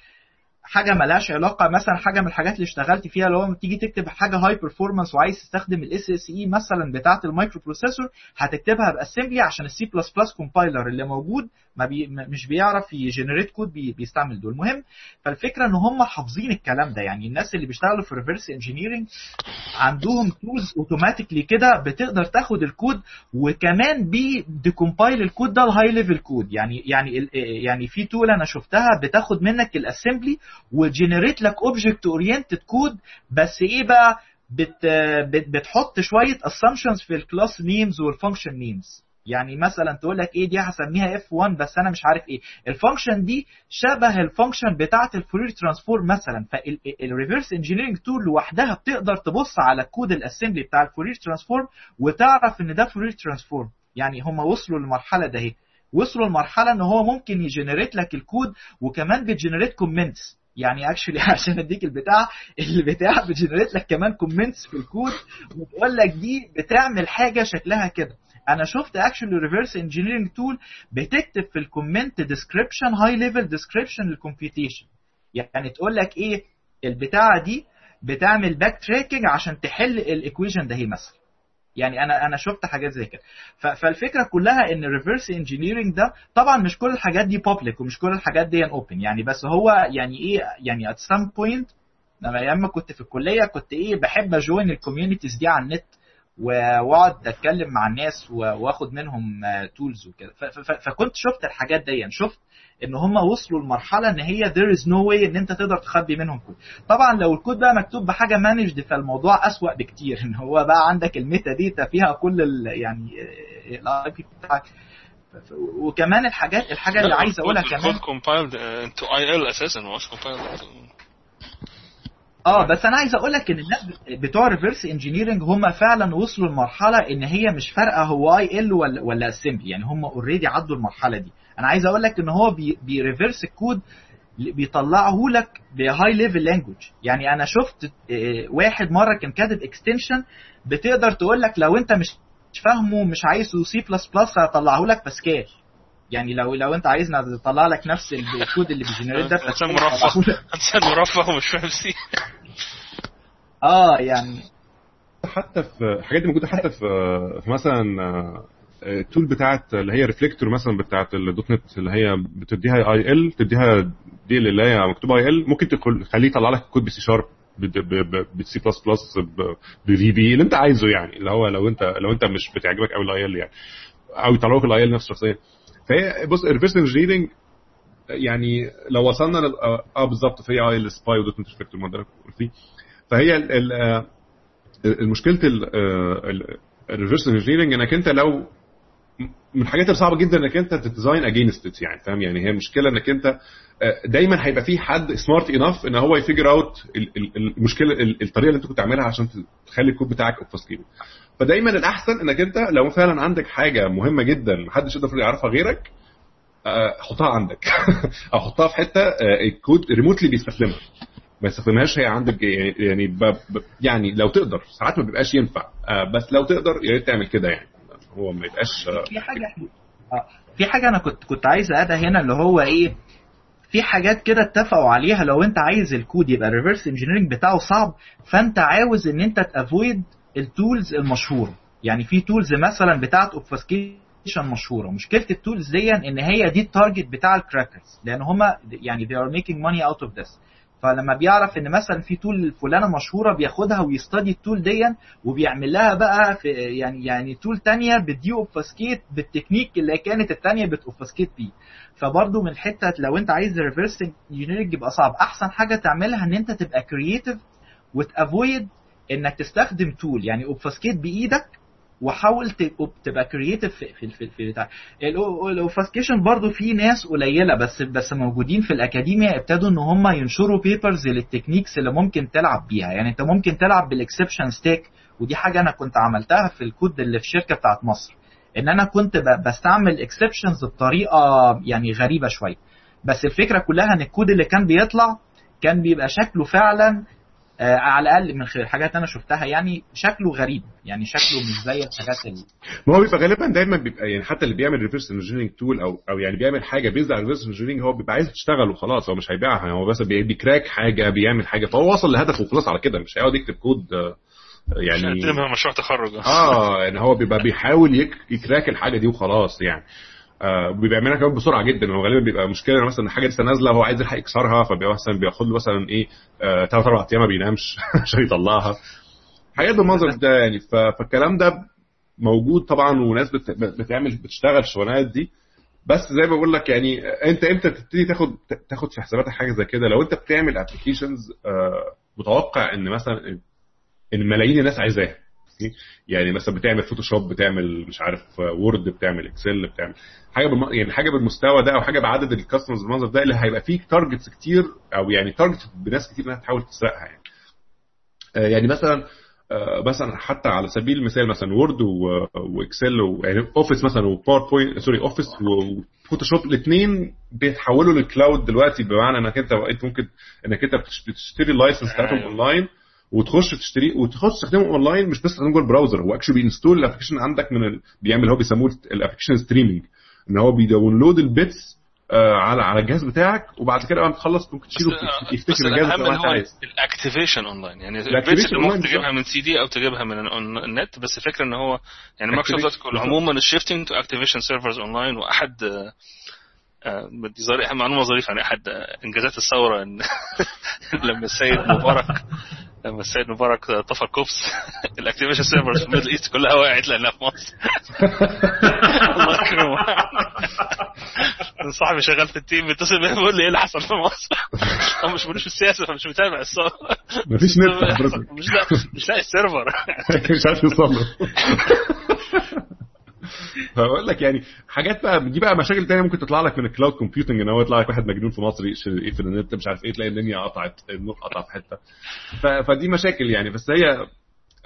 حاجه ملهاش علاقه، مثلا حاجه من الحاجات اللي اشتغلت فيها لو تيجي تكتب حاجه هاي بيرفورمانس وعايز تستخدم الاس اس اي مثلا بتاعه المايكرو بروسيسور، هتكتبها باسمبلي عشان السي بلس بلس كومبايلر اللي موجود ما بي مش بيعرف يجنريت كود بيستعمل دول. المهم فالفكره ان هم حافظين الكلام ده، يعني الناس اللي بيشتغلوا في ريفرس انجينيرنج عندهم تولز اوتوماتيكلي كده بتقدر تاخد الكود وكمان بيديكومبايل الكود ده لهاي ليفل كود، يعني يعني يعني في تول انا شفتها بتاخد منك الاسمبلي وجنريت لك اوبجكت اورينتد كود، بس ايه بقى بت بتحط شويه اسامبشنز في الكلاس نيمز والفانكشن نيمز، يعني مثلا تقول لك ايه دي هسميها اف واحد بس انا مش عارف ايه الفانكشن دي شبه الفانكشن بتاعه الفورير ترانسفورم مثلا، فالريفرس انجينيرنج تول لوحدها بتقدر تبص على الكود الاسمبلي بتاع الفورير ترانسفورم وتعرف ان ده فورير ترانسفورم، يعني هم وصلوا للمرحله ده اهي، وصلوا لمرحله ان هو ممكن يجنريت لك الكود وكمان بتجنريت كومنتس، يعني اكشلي عشان اديك البتاع البتاع بتجنريت لك كمان كومنتس في الكود وتقول لك دي بتعمل حاجه شكلها كده. انا شفت اكشلي ريفرس انجينيرنج تول بتكتب في الكومنت ديسكريبشن هاي ليفل ديسكريبشن للكمبيوتيشن، يعني تقول لك ايه البتاعه دي بتعمل باك تراكنج عشان تحل الايكويشن ده هي مثلا، يعني انا انا شفت حاجات زي كده. فالفكره كلها ان الريفرس انجينيرنج ده طبعا مش كل الحاجات دي بابليك ومش كل الحاجات دي اوبن، يعني بس هو يعني ايه يعني ات سام بوينت انا ايام ما كنت في الكليه كنت ايه بحب اجوين الكوميونيتيز دي على النت واقعد اتكلم مع الناس واخد منهم تولز وكده، فكنت شفت الحاجات دي، يعني شفت ان هم وصلوا لمرحله ان هي there is no way ان انت تقدر تخبي منهم كود. طبعا لو الكود بقى مكتوب بحاجه مانجد فالموضوع اسوأ بكتير، ان هو بقى عندك الميتا داتا فيها كل ال يعني الاي بي بتاعك، وكمان الحاجات الحاجه اللي عايز اقولها كمان compiled into آي إل اساسا مش compiled. اه بس انا عايز اقول لك ان الناس بتوع ريفرس انجينيرنج هم فعلا وصلوا لمرحله ان هي مش فارقه هو اي ال ولا ولا اسمبلي، يعني هم اوريدي عدوا المرحله دي. انا عايز اقول لك ان هو بيريفرس الكود بيطلعه لك بهاي ليفل لانجوج، يعني انا شفت واحد مره كان كاتب اكستنشن بتقدر تقول لك لو انت مش فاهمه مش عايزه سي بلس بلس هطلعه لك باسكال، يعني لو لو انت عايزنا نطلع لك نفس الكود اللي بيجنريت ده عشان مرفه عشان مرفه ومش فاهم سي اه يعني حتى في حاجات موجوده حتى في في مثلا التول بتاعت اللي هي ريفليكتور مثلا بتاعت الدوت نت اللي هي بتديها اي ال بتديها دي اللي هي مكتوبه اي ال، ممكن تخليه يطلع لك كود بسي شارب بسي بلس بلس بفي بي اللي انت عايزه، يعني اللي هو لو انت لو انت مش بتعجبك قوي الاي ال يعني، او يطلع لك الاي ال نفسه شخصيا. فهي بص الريفرس انجينيرنج يعني لو وصلنا ل اه بالظبط في اي ال سباي ودوت نت ريفليكتور الموديل قلت، فهي المشكله الريفرس انجينيرنج انك انت لو من الحاجات الصعبه جدا انك انت تديزاين اجينست، يعني فاهم يعني هي مشكله انك انت دايما هيبقى في حد سمارت انف ان هو يفيجر اوت المشكله الطريقه اللي انت كنت عاملها عشان تخلي الكود بتاعك اوبسكيبل. فدايما الاحسن انك انت لو فعلا عندك حاجه مهمه جدا محدش يقدر يعرفها غيرك حطها عندك او حطها في حته الكود ريموتلي بيستخدمها، ما يستخدمهاش هي عندك يعني باب يعني لو تقدر ساعات ما بيبقاش ينفع آه بس لو تقدر يا ريت تعمل كده يعني هو ما يبقاش آه في حاجه آه في حاجه انا كنت كنت عايز اقعدها هنا اللي هو ايه في حاجات كده اتفقوا عليها لو انت عايز الكود يبقى الريفرس انجينيرنج بتاعه صعب فانت عاوز ان انت تافويد التولز المشهوره يعني في تولز مثلا بتاعه اوبفاسكيشن مشهوره مشكله التولز دي ان هي دي التارجت بتاع الكراكرز لان هما يعني they are making money out of this فلما بيعرف ان مثلا في تول فلانه مشهوره بياخدها ويستدي التول دي وبيعمل لها بقى في يعني يعني تول تانية بتدي اوبفاسكيت بالتكنيك اللي كانت التانية بتوبفاسكيت بيه فبرضه من حته لو انت عايز ريفرس انجينيرنج يبقى صعب احسن حاجه تعملها ان انت تبقى كرييتيف وتافويد انك تستخدم تول يعني اوبفاسكيت بايدك وحاول تبقى كرييتيف في في في بتاع الاوفاسكيشن برضو في ناس قليله بس بس موجودين في الاكاديميه ابتدوا ان هم ينشروا بيبرز للتكنيكس اللي ممكن تلعب بيها يعني انت ممكن تلعب بالاكسبشن ستيك ودي حاجه انا كنت عملتها في الكود اللي في شركه بتاعت مصر ان انا كنت بستعمل اكسبشنز بطريقه يعني غريبه شويه بس الفكره كلها ان الكود اللي كان بيطلع كان بيبقى شكله فعلا آه على الاقل من خلال الحاجات انا شفتها يعني شكله غريب يعني شكله مش زي الحاجات اللي ما هو بيبقى غالبا دايما بيبقى يعني حتى اللي بيعمل ريفرس انجينيرنج تول او او يعني بيعمل حاجه بيزع ريفرس انجينيرنج هو بيبقى عايز تشتغل وخلاص هو مش هيبيعها يعني هو بس بيكراك حاجه بيعمل حاجه فهو وصل لهدفه وخلاص على كده مش هيقعد يكتب كود يعني يتمها مشروع تخرج اه يعني هو بيبقى بيحاول يكراك الحاجه دي وخلاص يعني آه بيعملها كمان بسرعه جدا وغالبا بيبقى مشكله مثلا حاجه لسه نازله هو عايز يلحق يكسرها فبيبقى مثلا بياخد له مثلا ايه ثلاث اربع ايام ما بينامش عشان يطلعها حاجات بالمنظر ده يعني فالكلام ده موجود طبعا وناس بتعمل بتشتغل الشغلانات دي بس زي ما بقول لك يعني انت امتى تبتدي تاخد تاخد في حساباتك حاجه زي كده لو انت بتعمل ابلكيشنز آه متوقع ان مثلا ان ملايين الناس عايزاها يعني مثلا بتعمل فوتوشوب بتعمل مش عارف وورد بتعمل اكسل بتعمل حاجه بالم... يعني حاجه بالمستوى ده او حاجه بعدد الكاستمرز بالمنظر ده اللي هيبقى فيه تارجتس كتير او يعني تارجت بناس كتير انها تحاول تسرقها يعني آه يعني مثلا آه مثلا حتى على سبيل المثال مثلا وورد و... واكسل و... يعني اوفيس مثلا وباوربوينت سوري اوفيس وفوتوشوب الاثنين بيتحولوا للكلاود دلوقتي بمعنى انك انت انت ممكن انك انت بتشتري اللايسنس بتاعتهم اونلاين وتخش تشتريه وتخش تستخدمه اونلاين مش بس تستخدمه جوه البراوزر هو اكشلي بينستول الابلكيشن عندك من ال... بيعمل هو بيسموه الابلكيشن ستريمينج ان هو بيداونلود البيتس على على الجهاز بتاعك وبعد كده لما تخلص ممكن تشيله يفتكر الجهاز اللي انت عايزه الاكتيفيشن اونلاين يعني البيتس اللي ممكن تجيبها من سي دي او تجيبها من النت بس الفكره ان هو يعني مايكروسوفت عموما الشيفتنج تو اكتيفيشن سيرفرز اونلاين واحد بدي ظريفه معلومه ظريفه عن احد انجازات الثوره ان لما السيد مبارك لما السيد مبارك طفى الكوبس الاكتيفيشن سيرفرز في الميدل ايست كلها وقعت لانها في مصر الله يكرمه صاحبي شغال في التيم بيتصل بيه بيقول لي ايه اللي حصل في مصر هو مش ملوش في السياسه فمش متابع الثوره مفيش نت مش لا مش لاقي السيرفر مش عارف يوصل هقول لك يعني حاجات بقى دي بقى مشاكل تانية ممكن تطلع لك من الكلاود كومبيوتنج ان هو يطلع لك واحد مجنون في مصر ايه في النت مش عارف ايه تلاقي الدنيا قطعت النور قطع في حته فدي مشاكل يعني بس هي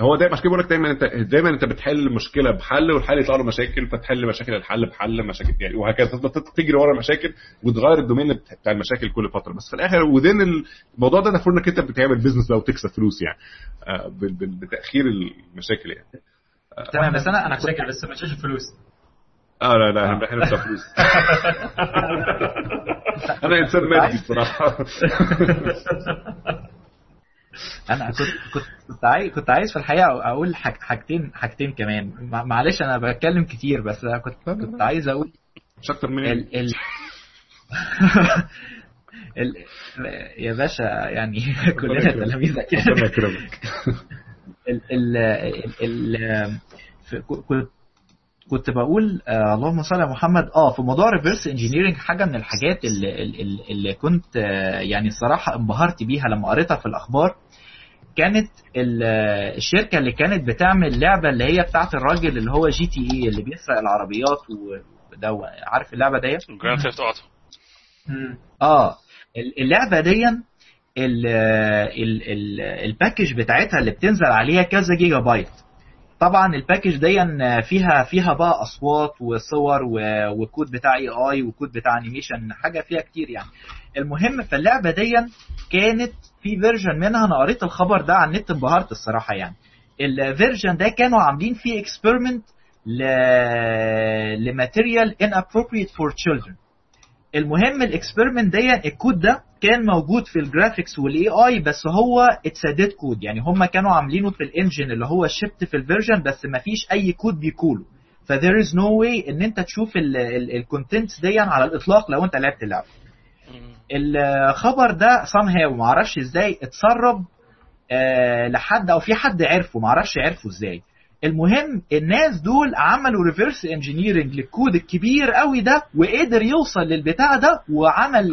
هو ده مشكله بقول لك دايما انت دايما انت بتحل مشكله بحل والحل يطلع له مشاكل فتحل مشاكل الحل بحل مشاكل يعني وهكذا تفضل تجري ورا مشاكل وتغير الدومين بتاع المشاكل كل فتره بس في الاخر ودين الموضوع ده المفروض انك انت بتعمل بيزنس لو تكسب فلوس يعني بتاخير المشاكل يعني تمام بس انا انا كنت لسه ما شفتش فلوس اه لا لا احنا بنحرق فلوس انا انسان مادي بصراحه انا كنت كنت عايز كنت عايز في الحقيقه اقول حاجتين حاجتين كمان معلش انا بتكلم كتير بس انا كنت كنت عايز اقول مش اكتر من ال يا باشا يعني كلنا تلاميذك ربنا يكرمك ال ال ال كنت كنت بقول آه اللهم صل على محمد اه في موضوع ريفرس انجينيرنج حاجه من الحاجات اللي, اللي كنت آه يعني الصراحه انبهرت بيها لما قريتها في الاخبار كانت الشركه اللي كانت بتعمل لعبه اللي هي بتاعه الراجل اللي هو جي تي اي اللي بيسرق العربيات وده عارف اللعبه ديت جراند ثيفت اوتو اه اللعبه دي ال ال ال الباكج بتاعتها اللي بتنزل عليها كذا جيجا بايت طبعا الباكج دي فيها فيها بقى اصوات وصور وكود بتاع اي اي وكود بتاع انيميشن حاجه فيها كتير يعني المهم فاللعبه دي كانت في فيرجن منها انا قريت الخبر ده على النت انبهرت الصراحه. يعني الفيرجن ده كانوا عاملين فيه اكسبيرمنت لماتيريال inappropriate for children. المهم الاكسبيرمنت ده الكود ده كان موجود في الجرافيكس والاي اي بس هو اتسدد كود، يعني هم كانوا عاملينه في الانجن اللي هو شيبت في الفيرجن بس ما فيش اي كود بيقوله، ف there is no way ان انت تشوف الكونتنتس دي على الاطلاق لو انت لعبت اللعبه. الخبر ده somehow معرفش ازاي اتسرب أه لحد او في حد عرفه معرفش عرفه ازاي. المهم الناس دول عملوا ريفيرس انجينيرنج للكود الكبير قوي ده وقدر يوصل للبتاع ده وعمل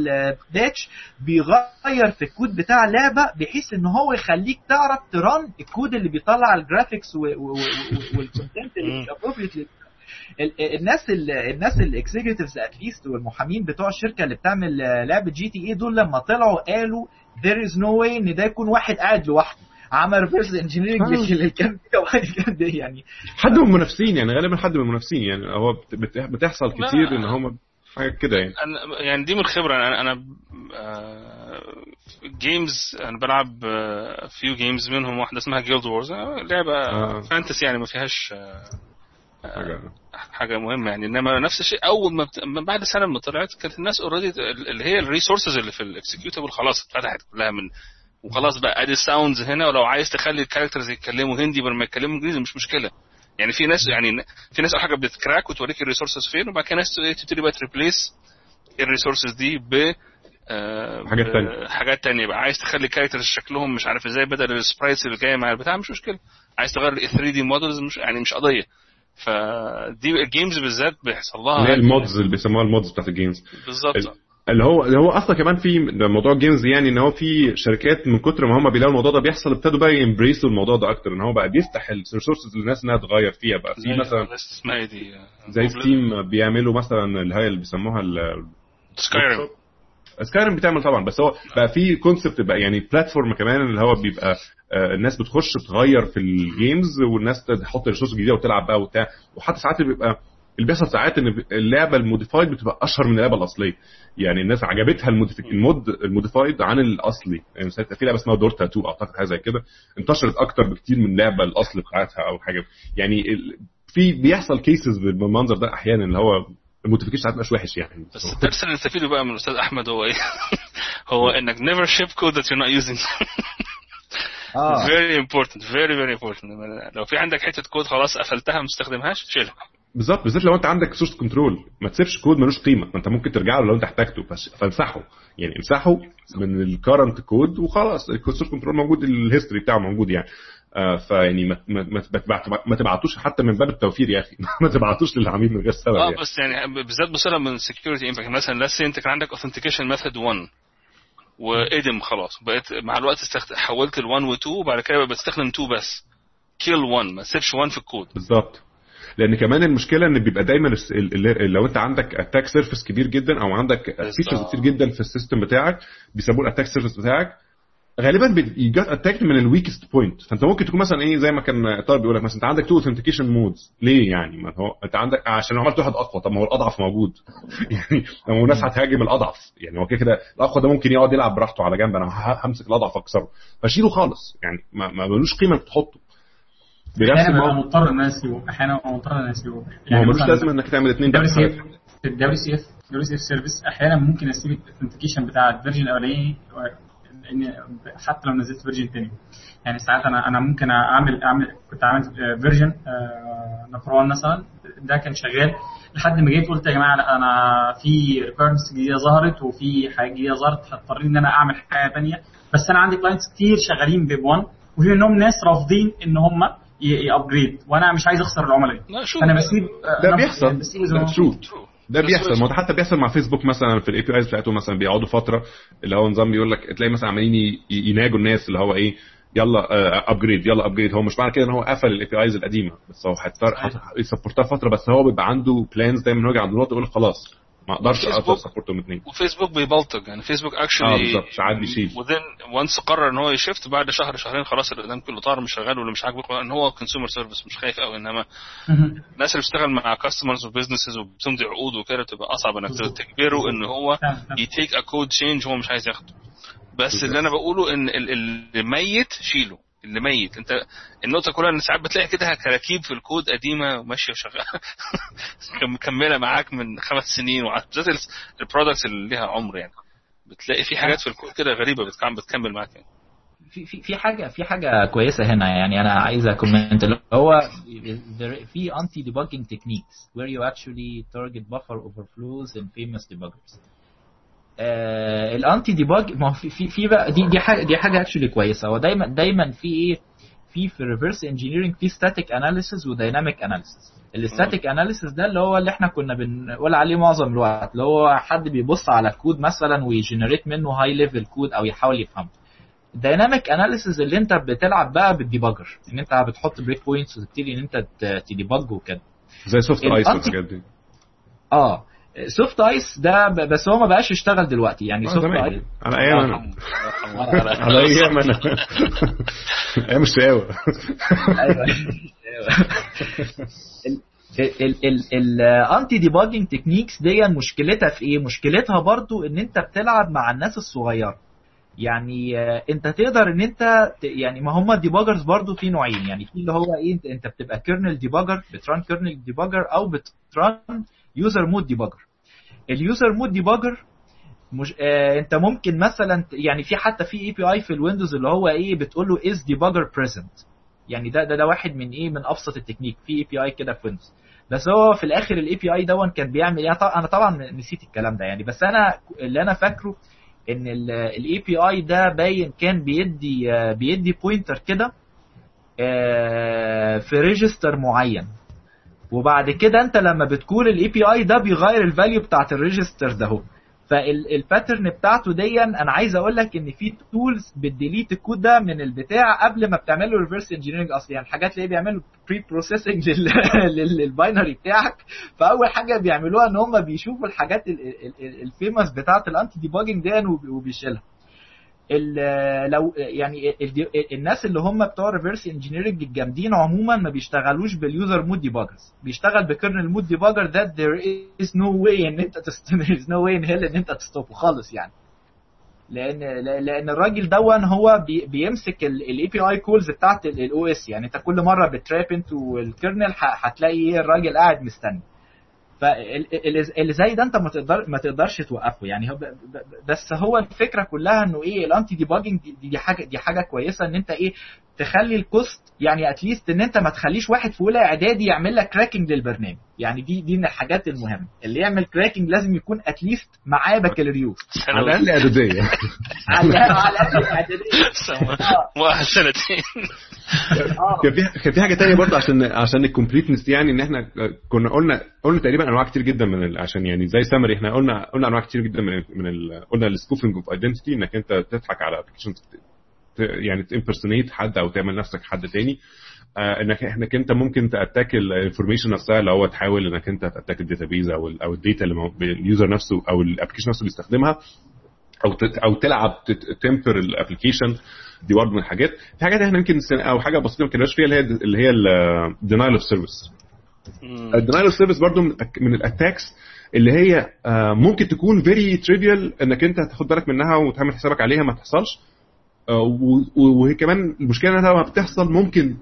باتش بيغير في الكود بتاع اللعبه بحيث ان هو يخليك تعرف تران الكود اللي بيطلع الجرافيكس والكونتنت اللي ابروبريت. الناس ال الناس الاكزيكتيفز اتليست والمحامين بتوع الشركه اللي بتعمل لعبه جي تي اي دول لما طلعوا قالوا there is no way ان ده يكون واحد قاعد لوحده عمل ريفيرس انجينيرنج للكام كده يعني. حد من المنافسين يعني غالبا حد من المنافسين يعني هو بتحصل كتير ان هم حاجه كده يعني. انا يعني دي من الخبره انا انا جيمز انا بلعب فيو جيمز منهم واحده اسمها جيلد وورز لعبه آه. فانتسي يعني ما فيهاش حاجه مهمه يعني، انما نفس الشيء اول ما بت... بعد سنه من طلعت كانت الناس اوريدي اللي هي الريسورسز اللي في الاكسكيوتابل خلاص اتفتحت كلها من وخلاص بقى ادي الساوندز هنا، ولو عايز تخلي الكاركترز يتكلموا هندي بدل ما يتكلموا انجليزي مش مشكله يعني. في ناس يعني في ناس حاجه بتكراك وتوريك الريسورسز فين وبعد كده ناس تبتدي بقى تريبليس الريسورسز دي ب حاجات ثانيه حاجات ثانيه بقى. عايز تخلي الكاركترز شكلهم مش عارف ازاي بدل السبرايتس اللي جايه مع البتاع مش مشكله، عايز تغير ال ثري دي مودلز مش يعني مش قضيه. فدي الجيمز بالذات بيحصل لها المودز اللي بيسموها المودز بتاعت الجيمز بالظبط اللي هو اللي هو اصلا كمان في موضوع الجيمز يعني ان هو في شركات من كتر ما هم بيلاقوا الموضوع ده بيحصل ابتدوا بقى يمبريسوا الموضوع ده اكتر ان هو بقى بيستحل الريسورسز للناس انها تغير فيها بقى. في مثلا زي ستيم بيعملوا مثلا اللي هي اللي بيسموها السكايرم سكايرم بتعمل طبعا بس هو بقى في كونسبت بقى يعني بلاتفورم كمان اللي هو بيبقى الناس بتخش تغير في الجيمز والناس تحط ريسورس جديده وتلعب بقى وبتاع. وحتى ساعات بيبقى اللي بيحصل ساعات ان اللعبه الموديفايد بتبقى اشهر من اللعبه الاصليه يعني الناس عجبتها المود الموديفايد عن الاصلي يعني. في لعبه اسمها دورتا تو اعتقد حاجه زي كده انتشرت اكتر بكتير من اللعبه الاصل بتاعتها او حاجه يعني. في بيحصل كيسز بالمنظر ده احيانا اللي هو الموديفيكيشن ساعات مش وحش يعني. بس الدرس اللي نستفيده بقى من الاستاذ احمد هو ايه؟ هو انك never ship code that you're not using. اه very important very very important. لو في عندك حته كود خلاص قفلتها ما بتستخدمهاش شيلها بالظبط، بالذات لو انت عندك سورس كنترول ما تسيبش كود ملوش قيمه ما انت ممكن ترجع له لو انت احتاجته بس فامسحه يعني امسحه من الكارنت كود وخلاص السورس كنترول موجود الهيستوري بتاعه موجود يعني. آه فيعني ما ما ما تبعتوش حتى من باب التوفير يا اخي ما تبعتوش للعميل من غير سبب اه يعني. بس يعني بالذات بصله من سكيورتي امباكت مثلا لسه انت كان عندك اوثنتيكيشن ميثود واحد وادم خلاص بقيت مع الوقت استخد... حولت ال1 و2 وبعد كده بقيت بستخدم اتنين بس كيل واحد ما تسيبش واحد في الكود بالظبط. لان كمان المشكله ان بيبقى دايما لو انت عندك اتاك سيرفيس كبير جدا او عندك فيتشرز كتير جدا في السيستم بتاعك بيسموه الاتاك سيرفيس بتاعك غالبا بيجات اتاك من الويكست بوينت. فانت ممكن تكون مثلا ايه زي ما كان طارق بيقول لك مثلا انت عندك تو اوثنتيكيشن مودز ليه يعني ما هو انت عندك عشان لو عملت واحد اقوى طب ما هو الاضعف موجود يعني لو الناس هتهاجم الاضعف يعني هو كده الاقوى ده ممكن يقعد يلعب براحته على جنب انا همسك الاضعف اكسره فشيله خالص يعني ما ملوش قيمه بتحطه بجد ما مضطر الناس احيانا مضطر الناس يعني ملوش لازمه انك تعمل اتنين ده الدوري سي اف الدوري سي اف سيرفيس احيانا ممكن اسيب الاوثنتيكيشن بتاع الفيرجن الاولاني ان حتى لو نزلت فيرجن تاني يعني ساعات انا انا ممكن اعمل اعمل كنت عامل فيرجن نابرون مثلا ده كان شغال لحد ما جيت قلت يا جماعه لا انا في ريكويرمنتس جديده ظهرت وفي حاجه جديده ظهرت هضطر ان انا اعمل حاجه تانية بس انا عندي كلاينتس كتير شغالين بوان وفي منهم ناس رافضين ان هم يابجريد وانا مش عايز اخسر العملاء انا بسيب ده بيحصل ده بيحصل ما حتى بيحصل مع فيسبوك مثلا في الاي بي ايز بتاعتهم مثلا بيقعدوا فتره اللي هو نظام بيقول لك تلاقي مثلا عمالين يناجوا الناس اللي هو ايه يلا ابجريد يلا ابجريد هو مش معنى كده ان هو قفل الاي بي ايز القديمه بس هو هيضطر يسبورتها فتره بس هو بيبقى عنده بلانز دايما هو عنده نقطه يقول خلاص ما اقدرش اقدر سبورتهم اثنين وفيسبوك بيبلطج يعني فيسبوك اكشلي اه ساعات بيشيل وذن وانس قرر ان هو يشفت بعد شهر شهرين خلاص القدام كله طار مش شغال ولا مش عاجبه ان هو كونسيومر سيرفيس مش خايف قوي انما الناس اللي بتشتغل مع كاستمرز وبزنسز وبتمضي عقود وكده بتبقى اصعب انك تجبره ان هو يتيك ا كود تشينج هو مش عايز ياخده بس اللي انا بقوله ان اللي ميت شيله، اللي ميت انت. النقطه كلها ان ساعات بتلاقي كده كراكيب في الكود قديمه ماشيه وشغاله مكمله معاك من خمس سنين، وعادات البرودكتس اللي ليها عمر يعني بتلاقي في حاجات في الكود كده غريبه بتكمل بتكمل معاك يعني. في في في حاجه في حاجه كويسه هنا يعني انا عايز اكومنت، اللي هو في anti debugging techniques where you actually target buffer overflows in famous debuggers. آه الانتي ديباج ما في في, في بقى دي دي حاجه دي حاجه اكشلي كويسه. ودايما دايما في ايه في في الريفرس انجينيرنج في ستاتيك اناليسيس ودايناميك اناليسيس. الستاتيك اناليسيس ده اللي هو اللي احنا كنا بنقول عليه معظم الوقت، اللي هو حد بيبص على الكود مثلا ويجنريت منه هاي ليفل كود او يحاول يفهمه. الدايناميك اناليسيس اللي انت بتلعب بقى بالديباجر، ان انت بتحط بريك بوينتس وتبتدي ان انت تديباج وكده زي سوفت ايسو كده. اه سوفت ايس ده بس هو ما بقاش يشتغل دلوقتي يعني. سوفت ايس على ايام انا على ايام انا ايام الشقاوه. ايوه الانتي ديباجينج تكنيكس دي مشكلتها في ايه؟ مشكلتها برضو ان انت بتلعب مع الناس الصغيره يعني. انت تقدر ان انت يعني ما هم الديباجرز برضو في نوعين يعني، في اللي هو ايه انت بتبقى كيرنل ديباجر، بتران كيرنل ديباجر او بتران يوزر مود ديباجر. اليوزر مود ديباجر مش آه انت ممكن مثلا يعني في حتى في اي بي اي في الويندوز اللي هو ايه بتقول له is debugger present يعني. ده ده, ده واحد من ايه من ابسط التكنيك في اي بي اي كده في ويندوز. بس هو في الاخر الاي بي اي دون كان بيعمل ايه؟ انا طبعا نسيت الكلام ده يعني، بس انا اللي انا فاكره ان الاي بي اي ده باين كان بيدي آه بيدي بوينتر كده آه في ريجستر معين، وبعد كده انت لما بتقول الاي بي اي ده بيغير الفاليو بتاعت الريجستر ده هو. فالباترن بتاعته دي انا عايز اقول لك ان في تولز بتديليت الكود ده من البتاع قبل ما بتعمل له ريفرس انجينيرنج اصلا يعني. حاجات اللي بيعملوا بري بروسيسنج للباينري بتاعك، فاول حاجه بيعملوها ان هم بيشوفوا الحاجات الفيمس بتاعت الانتي ديباجينج ده وبيشيلها. لو يعني الناس اللي هم بتوع ريفرس انجينيرنج الجامدين عموما ما بيشتغلوش باليوزر مود ديباجرز، بيشتغل بكيرنل مود ديباجر. ده there is no way ان انت تستمر no way in hell ان انت تستوبه خالص يعني. لان لان الراجل دون هو بيمسك الاي بي اي كولز بتاعت الاو اس يعني. انت كل مره بتراب انتو الكيرنل هتلاقي الراجل قاعد مستني، فاللي زي ده انت ما تقدر ما تقدرش توقفه يعني. بس هو الفكره كلها انه ايه الانتي ديباجينج دي, دي حاجه دي حاجه كويسه ان انت ايه تخلي الكوست يعني اتليست ان انت ما تخليش واحد في اولى اعدادي يعمل لك كراكنج للبرنامج يعني. دي دي من الحاجات المهمه، اللي يعمل كراكنج لازم يكون اتليست معاه بكالوريوس على الاقل اعداديه على الاقل اعداديه واحد سنتين. كان في حاجه تانية برضه عشان عشان الكومبليتنس يعني، ان احنا كنا قلنا قلنا تقريبا انواع كتير جدا من عشان يعني زي سمري احنا قلنا قلنا انواع كتير جدا من من قلنا السكوفنج اوف ايدنتيتي، انك انت تضحك على ابلكيشن يعني تمبرسونيت حد او تعمل نفسك حد تاني. آه انك انك انت ممكن تاتاك الانفورميشن نفسها، اللي هو تحاول انك انت تاتاك الداتابيز او او الداتا اللي اليوزر نفسه او الابلكيشن نفسه بيستخدمها، او او تلعب تمبر الابلكيشن دي. برضه من الحاجات في حاجات احنا يمكن او حاجه بسيطه ما كناش فيها اللي هي اللي هي الدينايل اوف سيرفيس. الدينايل اوف سيرفيس برضه من الاتاكس اللي هي آه ممكن تكون فيري تريفيال انك انت هتاخد بالك منها وتعمل حسابك عليها ما تحصلش. وهي كمان المشكله انها لما بتحصل ممكن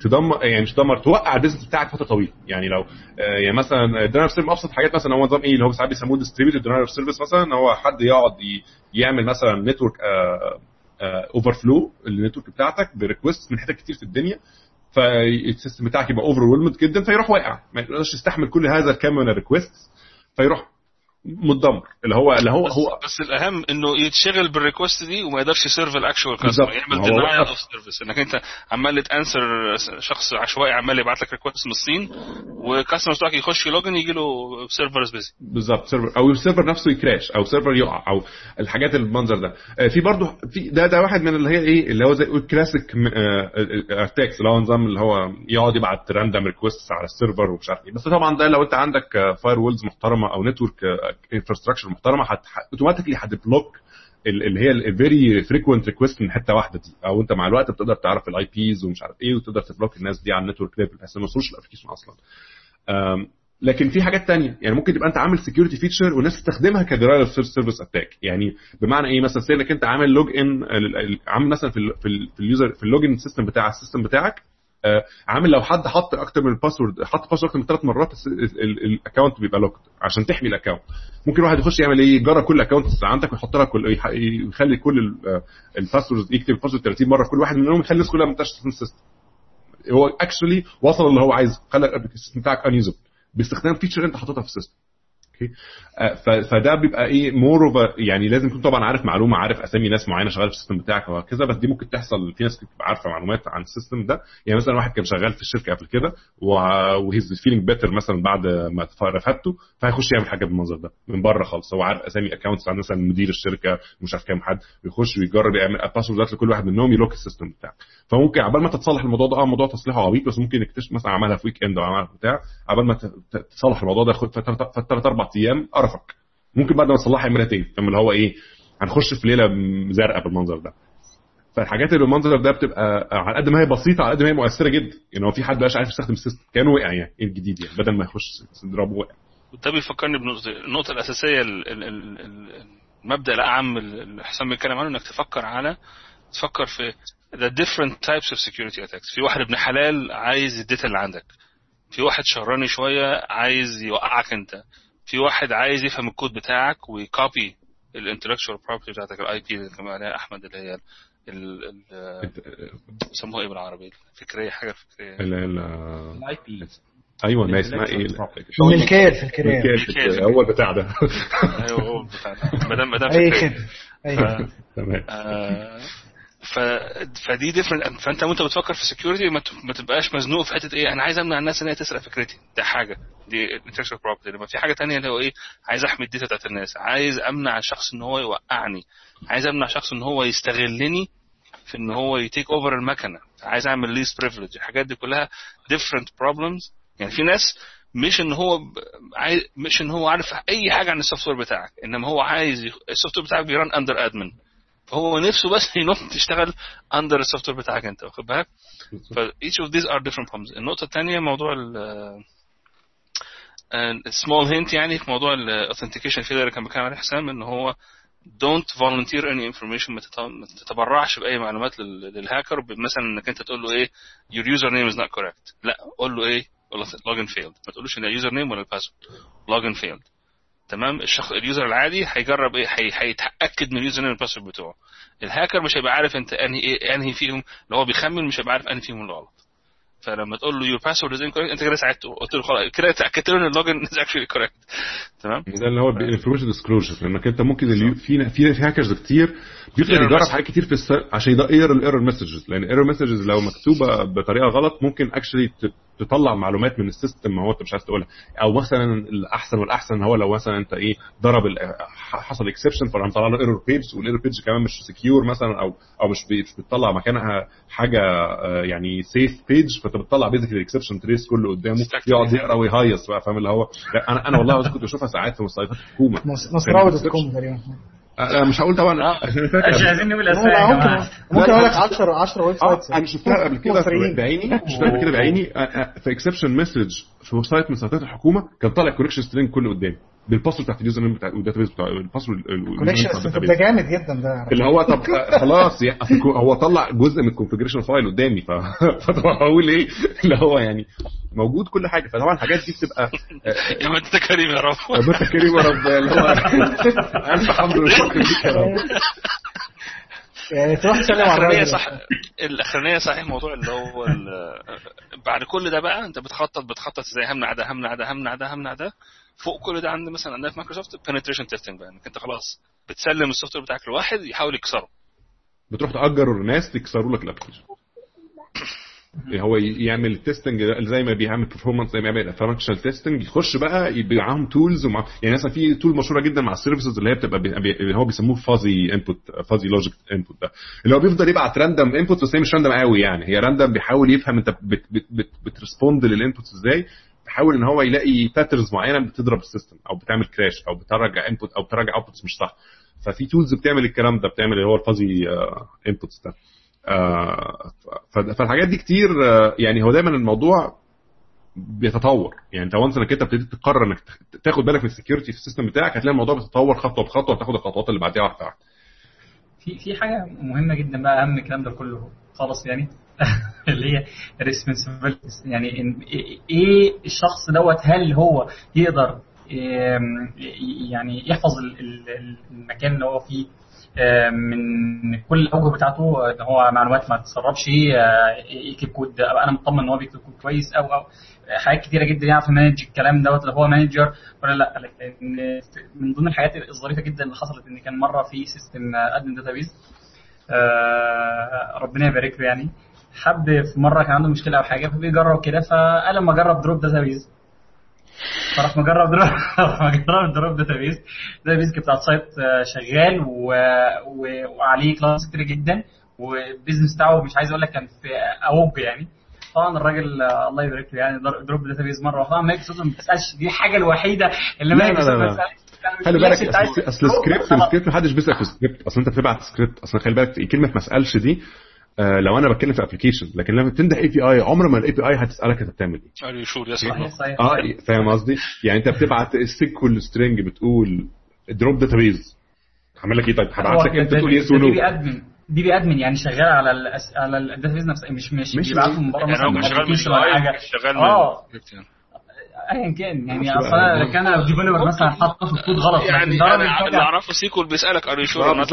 تدمر يعني مش تدمر توقع البيزنس بتاعك فتره طويله يعني. لو يعني مثلا الدينايل سيرفيس ابسط حاجات مثلا هو نظام ايه اللي هو ساعات بيسموه ديستريبيوتد دينايل سيرفيس، مثلا هو حد يقعد يعمل مثلا نتورك اوفر فلو للنتورك بتاعتك بريكوست من حتت كتير في الدنيا، فالسيستم بتاعك يبقى اوفر ويلمد جدا فيروح واقع ما يقدرش يستحمل كل هذا الكم من الريكوستس فيروح متدمر. اللي هو اللي هو بس, هو بس الاهم انه يتشغل بالريكوست دي وما يقدرش يسيرف الاكشوال كاستمر، يعمل دينايل اوف سيرفيس انك انت عمال تانسر شخص عشوائي عمال يبعت لك ريكوست من الصين والكاستمر بتاعك يخش لوجن يجي له سيرفرز بيزي بالظبط سيرفر، او السيرفر نفسه يكراش او سيرفر يقع او الحاجات المنظر ده. في برضه في ده ده واحد من اللي هي ايه اللي هو زي الكلاسيك اتاكس اللي هو نظام اللي هو يقعد يبعت راندوم ريكوست على السيرفر ومش عارف ايه. بس طبعا ده لو انت عندك فاير وولز محترمه او نتورك infrastructure محترمه اوتوماتيكلي هتبلوك اللي هي الفيري فريكوينت ريكويست من حته واحده دي، او انت مع الوقت بتقدر تعرف الاي بيز ومش عارف ايه وتقدر تبلوك الناس دي على النتورك ليفل بحيث ما يوصلوش الابلكيشن اصلا. لكن في حاجات تانية يعني ممكن تبقى انت عامل سكيورتي فيتشر والناس تستخدمها كجرايل سيرفيس اتاك. يعني بمعنى ايه؟ مثلا سيرك انت عامل لوج ان، عامل مثلا في ال في اليوزر في اللوج ان سيستم بتاع السيستم بتاعك، عامل لو حد حط اكتر من الباسورد، حط باسورد اكتر من ثلاث مرات الاكونت بيبقى لوكت عشان تحمي الاكونت. ممكن واحد يخش يعمل ايه، يجرب كل الاكونتس عندك ويحط لها كل، يخلي كل الباسوردز، يكتب الباسورد ثلاثين مره كل واحد منهم، يخلي الناس كلها منتشره في السيستم. هو اكشولي وصل اللي هو عايزه، خلى الابلكيشن بتاعك انيوزبل باستخدام فيتشر انت حاططها في السيستم. اوكي، فده بيبقى ايه مور، يعني لازم تكون طبعا عارف معلومه، عارف اسامي ناس معينه شغاله في السيستم بتاعك وكذا، بس دي ممكن تحصل. في ناس بتبقى عارفه معلومات عن السيستم ده، يعني مثلا واحد كان شغال في الشركه قبل كده وهيز فيلينج بيتر مثلا بعد ما اتفرفته، فهيخش يعمل حاجه بالمنظر ده من بره خالص. هو عارف اسامي اكونتس عن مثلا مدير الشركه مش عارف كام حد، ويخش ويجرب يعمل الباسوردات لكل واحد منهم، يلوك السيستم بتاعك. فممكن عبال ما تتصلح الموضوع ده، اه موضوع تصليحه عبيط بس ممكن يكتشف مثلا عملها في ويك اند وعملها بتاع، عبال ما تتصلح الموضوع ده فتره اربع ايام قرفك. ممكن بعد ما تصلحها يعملها تاني، فاهم اللي هو ايه، هنخش في ليله زرقاء بالمنظر ده. فالحاجات اللي بالمنظر ده بتبقى على قد ما هي بسيطه على قد ما هي مؤثره جدا. يعني هو في حد مش عارف يستخدم السيستم كانه وقع، يعني ايه الجديد يعني بدل ما يخش سندروم وقع. وده بيفكرني بالنقطه الاساسيه، المبدا الاعم اللي حسام بيتكلم عنه، انك تفكر على تفكر في the different types of security attacks. في واحد ابن حلال عايز الداتا اللي عندك، في واحد شهراني شويه عايز يوقعك انت، في واحد عايز يفهم الكود بتاعك ويكوبي الانتلكتشوال بروبرتي بتاعتك، الاي بي اللي كان عليها احمد، اللي هي ال بيسموها ايه بالعربي، الفكريه، حاجه فكريه، الاي بي، ايوه ما اسمها ايه، الملكيه الفكريه، الملكيه اول بتاع ده، ايوه هو بتاع ده، مدام مدام فكريه، ايوه تمام. ف فدي ديفرنت. فانت وانت بتفكر في سكيورتي ما تبقاش مزنوق في حته ايه، انا عايز امنع الناس ان هي تسرق فكرتي، ده حاجه، دي intellectual property. لما في حاجه تانية اللي هو ايه، عايز احمي الداتا بتاعت الناس، عايز امنع شخص ان هو يوقعني، عايز امنع شخص ان هو يستغلني في ان هو يتيك اوفر المكنه، عايز اعمل least privilege. الحاجات دي كلها different problems. يعني في ناس مش ان هو عايز، مش ان هو عارف اي حاجه عن السوفت وير بتاعك، انما هو عايز السوفت وير بتاعك بيران اندر ادمن، فهو نفسه بس ينط تشتغل اندر السوفت وير بتاعك انت، واخد بالك؟ فايتش اوف ذيز ار ديفرنت problems. النقطه الثانيه موضوع ال small hint، يعني في موضوع الاوثنتيكيشن failure اللي كان بيتكلم عليه حسام، ان هو don't volunteer any information، ما تتبرعش باي معلومات للهاكر، مثلا انك انت تقول له ايه your username is not correct، لا قول له ايه login failed، ما تقولوش ان اليوزر نيم ولا الباسورد، login failed. تمام، الشخص اليوزر العادي هيجرب ايه، هيتاكد من اليوزر نيم والباسورد بتاعه. الهاكر مش هيبقى عارف انت انهي ايه، انهي فيهم اللي هو بيخمن، مش هيبقى عارف انهي فيهم اللي غلط. فلما تقول له يور باسورد از انكوركت، انت كده ساعدته، قلت له خلاص كده اتاكدت ان اللوجن از اكشلي كوركت. تمام، ده اللي هو الانفورميشن ديسكلوجر، لانك انت ممكن في في هاكرز كتير بيقدر يجرب حاجات كتير في السير عشان يدقير الايرور مسجز، لان الايرور مسجز لو مكتوبه بطريقه غلط ممكن اكشلي تطلع معلومات من السيستم ما هو انت مش عايز تقولها. او مثلا الاحسن والاحسن هو لو مثلا انت ايه ضرب، حصل اكسبشن فراح طلع له ايرور بيج، والايرور بيج كمان مش سكيور مثلا، او او مش بتطلع مكانها حاجه يعني سيف بيج، فانت بتطلع بيزيكلي اكسبشن تريس كله قدامه، يقعد يقرا ويهيص بقى، فاهم اللي هو انا انا والله كنت بشوفها ساعات في سايتات الحكومه، مصراوه دوت كوم تقريبا. أنا مش هقول طبعا عشان عايزين نقول اسماء، ممكن اقول لك عشرة عشرة ويب سايتس انا شفتها قبل كده بعيني، شفتها كده بعيني في اكسبشن مسج في سايت من سايتات الحكومه، كان طالع كوركشن سترينج كله قدامي بالباسورد بتاعت اليوزر نيم بتاع الداتابيس بتاع الباسورد. ده جامد جدا ده، اللي هو طب خلاص يعني هو طلع جزء من الكونفيجريشن فايل قدامي، فطبعا هقول ايه اللي هو يعني موجود كل حاجه. فطبعا الحاجات دي بتبقى يا ما انت كريم يا رب، يا ما انت كريم يا رب، اللي هو الف حمد وشكر ليك يا رب. يعني تروح تسلم على الراجل صح. الاخرانيه صحيح، موضوع اللي هو بعد كل ده بقى انت بتخطط بتخطط ازاي، همنع ده همنع ده همنع ده همنع ده. فوق كل ده عند مثلا عندنا في مايكروسوفت penetration testing بقى، انك انت خلاص بتسلم السوفت وير بتاعك لواحد يحاول يكسره، بتروح تأجر الناس يكسروا لك الابلكيشن. هو يعمل التستنج زي ما بيعمل performance، زي ما بيعمل functional testing، يخش بقى يبيعهم tools ومع... يعني مثلا في tool مشهورة جدا مع السيرفيسز اللي هي بتبقى بي... هو بيسموه fuzzy input، fuzzy logic input، ده اللي هو بيفضل يبعت random input بس هي مش random قوي، يعني هي random بيحاول يفهم انت بت... بت... بت... بترسبوند للانبوتس ازاي، بحاول ان هو يلاقي باترنز معينه بتضرب السيستم او بتعمل كراش او بترجع انبوت او بترجع اوتبوتس مش صح. ففي تولز بتعمل الكلام ده، بتعمل اللي هو الفازي انبوتس ده. فالحاجات دي كتير، يعني هو دايما الموضوع بيتطور. يعني انت وانس انك انت ابتديت تقرر انك تاخد بالك من السكيورتي في السيستم بتاعك, هتلاقي الموضوع بيتطور خطوه بخطوه, بتاخد الخطوات اللي بعديها واحده واحده. في في حاجه مهمه جدا بقى اهم الكلام ده كله خلاص يعني اللي هي responsibilities, يعني ايه الشخص دوت, هل هو يقدر يعني يحفظ المكان اللي هو فيه من كل الاوجه بتاعته, ان هو معلومات ما تتسربش, يكتب كود انا مطمن ان هو بيكتب كود كويس, او او حاجات كتيره جدا يعرف يمانج الكلام دوت اللي هو مانجر ولا لا. لان من ضمن الحاجات الظريفه جدا اللي حصلت ان كان مره في سيستم ادمن داتابيز ربنا يبارك له, يعني حد في مره كان عنده مشكله او حاجه فبيجرب كده, فقال لما اجرب دروب داتابيز, فراح مجرب دروب مجرب دروب داتابيز داتابيز بتاع سايت شغال و... و... وعليه كلاس كتير جدا, والبيزنس بتاعه مش عايز اقول لك كان في اوج يعني. طبعا الراجل الله يبارك له يعني دروب داتابيز مره واحده ما يكسبش, ما بتسالش, دي الحاجه الوحيده اللي ما يكسبش. خلي بالك اصل السكريبت السكريبت محدش بيسال في السكريبت, اصل انت بتبعت سكريبت, اصل خلي بالك كلمه ما اسالش دي آه لو انا بتكلم في ابلكيشن, لكن لما بتنده اي بي اي عمر ما الاي بي اي هتسالك انت بتعمل ايه. ايوه شور يا صاحبي اه فاهم قصدي, يعني انت بتبعت السيكول سترينج بتقول دروب داتابيز هعمل لك ايه, طيب هبعت لك انت تقول يس ونو. دي بيادمن دي بيادمن يعني شغال على ال على الداتابيز نفسها, مش مش بيبعته من بره مثلا, شغال مش حاجه شغال اه ايا كان يعني. اصلا لو كان ديفلوبر مثلا حط كود غلط يعني اللي اعرفه سيكول بيسالك اري شور انا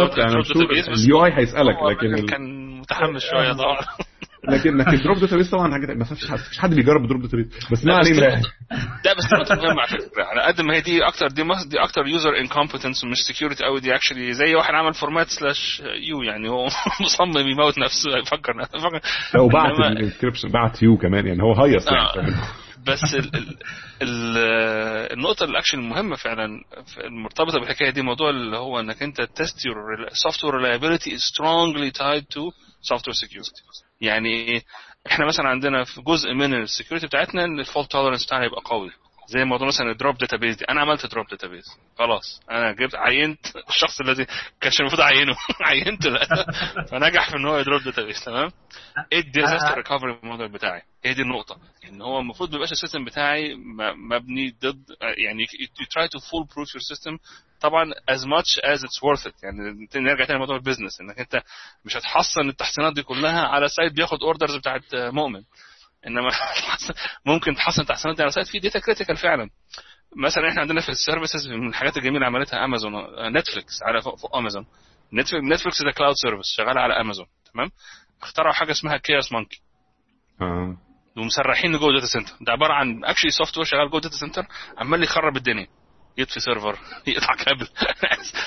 اليو اي هيسالك, لكن كان متحمس شويه طبعا لكن لكن دروب داتابيز طبعا حاجه ما فيش مش حد بيجرب دروب داتابيز بس ما علينا. ده بس متفاهم على فكره على قد ما هي دي اكتر دي دي اكتر يوزر انكومبتنس ومش سكيورتي قوي, دي اكشلي زي واحد عمل فورمات سلاش يو يعني هو مصمم يموت نفسه يفكر يفكر لو بعت الانسكريبشن بعت يو كمان يعني هو هيص يعني. بس ال ال ال النقطه الاكشن المهمه فعلا المرتبطه بالحكايه دي موضوع اللي هو انك انت تست يور سوفت وير ريلايبيليتي از سترونجلي تايد تو software security. يعني احنا مثلا عندنا في جزء من السكيورتي بتاعتنا ان الفولت تولرنس بتاعنا يبقى قوي, زي موضوع مثلا الدروب داتابيز دي, انا عملت دروب داتابيز خلاص انا جبت عينت الشخص الذي كانش المفروض عينه عينته لا فنجح في ان هو يدروب داتابيز تمام. ايه الديزاستر ريكفري موديل بتاعي, ايه دي النقطه ان هو المفروض ما يبقاش السيستم بتاعي مبني ضد يعني you try to full proof your system طبعا as much as it's worth it. يعني نرجع تاني لموضوع البيزنس انك انت مش هتحصن التحصينات دي كلها على سايت بياخد اوردرز بتاعت مؤمن, انما ممكن تحصن تحصينات على سايت في داتا كريتيكال فعلا. مثلا احنا عندنا في السيرفيسز من الحاجات الجميله عملتها امازون نتفليكس على فوق امازون, نتفليكس ده كلاود سيرفيس شغال على امازون تمام, اخترعوا حاجه اسمها كياس مونكي اه ومسرحين جوه داتا سنتر, ده عباره عن اكشلي سوفت وير شغال جوه داتا سنتر عمال يخرب الدنيا, يطفي سيرفر يقطع كابل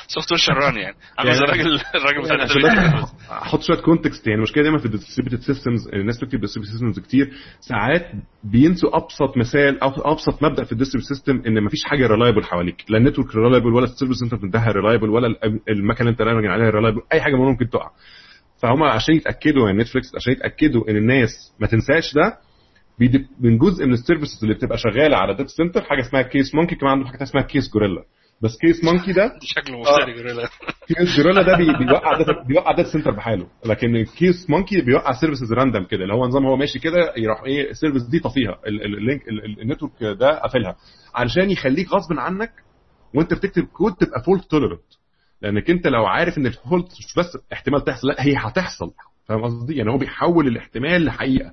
سوفت وير شران يعني عامل زي الراجل الراجل بتاع الداتا. احط شويه كونتكست يعني, المشكله دايما في الديستريبيوتد سيستمز الناس بتكتب ديستريبيوتد سيستمز كتير ساعات بينسوا ابسط مثال او ابسط مبدا في الديستريبيوتد سيستم, ان مفيش حاجه ريلايبل حواليك, لا النتورك ريلايبل ولا السيرفيس انت بتديها ريلايبل ولا المكنه انت راجع عليها ريلايبل, اي حاجه ممكن تقع. فهم عشان يتاكدوا ان نتفليكس عشان يتاكدوا ان الناس ما تنساش ده, من جزء من السيرفيسز اللي بتبقى شغاله على داتا سنتر حاجه اسمها كيس مونكي, كمان عنده حاجه اسمها كيس جوريلا. بس كيس مونكي ده شكله مشابه جوريلا, كيس جوريلا ده بيوقع داتا بيوقع داتا سنتر بحاله, لكن كيس مونكي بيوقع سيرفيسز راندم كده اللي هو نظام هو ماشي كده يروح ايه السيرفيس دي طفيها اللينك النتورك ده قافلها علشان يخليك غصب عنك وانت بتكتب كود تبقى فولت توليرنت, لانك انت لو عارف ان الفولت مش بس احتمال تحصل لا هي هتحصل, فاهم قصدي يعني هو بيحول الاحتمال لحقيقه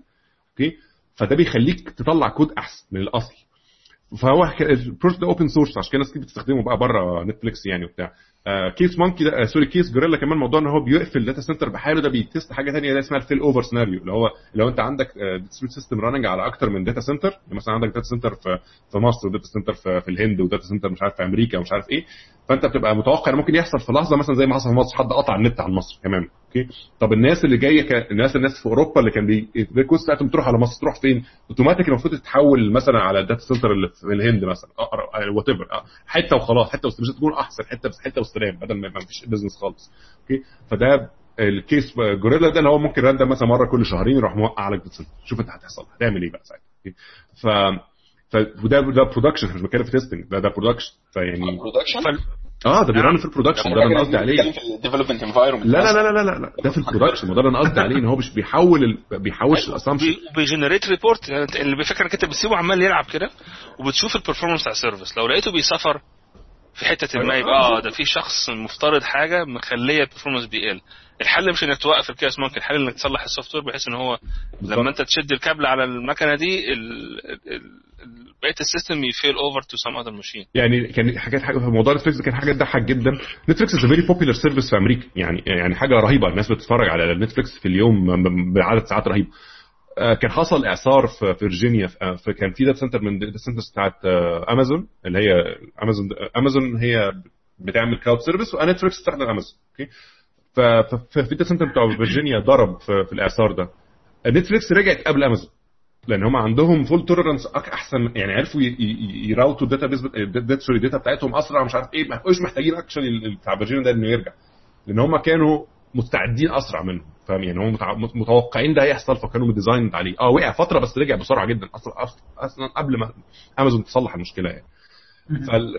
اوكي, فده بيخليك تطلع كود احسن من الاصل. فهو البروجكت ده اوبن سورس عشان ناس كتير بتستخدمه بقى بره نتفليكس يعني وبتاع. آه كيس مونكي ده آه سوري كيس جوريلا كمان موضوع ان هو بيقفل داتا سنتر بحاله, ده بيتست حاجه ثانيه اسمها الفيل اوفر سيناريو, اللي هو لو انت عندك ديستريبيوتد سيستم راننج على اكتر من داتا سنتر, مثلا عندك داتا سنتر في في مصر وداتا سنتر في, في الهند وداتا سنتر مش عارف في امريكا ومش عارف ايه, فانت بتبقى متوقع ممكن يحصل في لحظه مثلا زي ما حصل في مصر حد قطع النت عن مصر تمام اوكي. طب الناس اللي جايه ك... الناس الناس في اوروبا اللي كان بيريكوست بتاعتهم تروح على مصر تروح فين اوتوماتيك المفروض تتحول مثلا على الداتا سنتر اللي في الهند مثلا وات ايفر حته وخلاص حته واستمشت تكون احسن حته بس حته والسلام بدل ما فيش بزنس خالص اوكي. فده الكيس جوريلا ده اللي هو ممكن راندم مثلا مره كل شهرين يروح موقع عليك بتصل شوف انت هتحصل هتعمل ايه بقى ساعتها اوكي. ف فده ده برودكشن مش بتكلم في تيستنج, ده ده برودكشن فيعني اه ده بيرن في البرودكشن ده انا قصدي عليه في الديفلوبمنت انفايرمنت. لا لا لا لا لا ده في البرودكشن وده انا قصدي عليه ان هو مش بيحول ال... بيحولش الاسامبشن بيجنريت ريبورت اللي بفكر انت بتسيبه عمال يلعب كده وبتشوف البرفورمانس بتاع السيرفيس. لو لقيته بيسافر في حته ما يبقى اه ده في شخص مفترض حاجه مخليه البرفورمانس بيقل. الحل مش انك توقف الكاس، ممكن الحل انك تصلح السوفت وير بحيث ان هو لما انت تشد الكابل على المكنه دي ال... بقيت السيستم يفيل اوفر تو سام اذر ماشين. يعني كان حاجات حاجه في موضوع نتفليكس كان حاجه تضحك جدا. نتفليكس از فيري بوبولار سيرفيس في امريكا، يعني يعني حاجه رهيبه، الناس بتتفرج على نتفليكس في اليوم بعدد ساعات رهيب. كان حصل اعصار في فيرجينيا، في كان في داتا سنتر من داتا سنترز بتاعه امازون اللي هي امازون امازون هي بتعمل كلاود سيرفيس ونتفليكس بتستخدم امازون. اوكي، ففي داتا سنتر بتاع فيرجينيا ضرب في الاعصار ده. نتفليكس رجعت قبل امازون لان هم عندهم فول توليرانس احسن، يعني عرفوا يراوتوا الداتا بيز الداتا سوري الداتا بتاعتهم اسرع، مش عارف ايه، ما كانوش محتاجين اكشن بتاع فيرجينيا ده انه يرجع لان هم كانوا مستعدين اسرع منهم، فاهم يعني هم متوقعين ده هيحصل فكانوا مديزايند عليه. اه وقع فتره بس رجع بسرعه جدا اصلا اصلا قبل ما امازون تصلح المشكله يعني.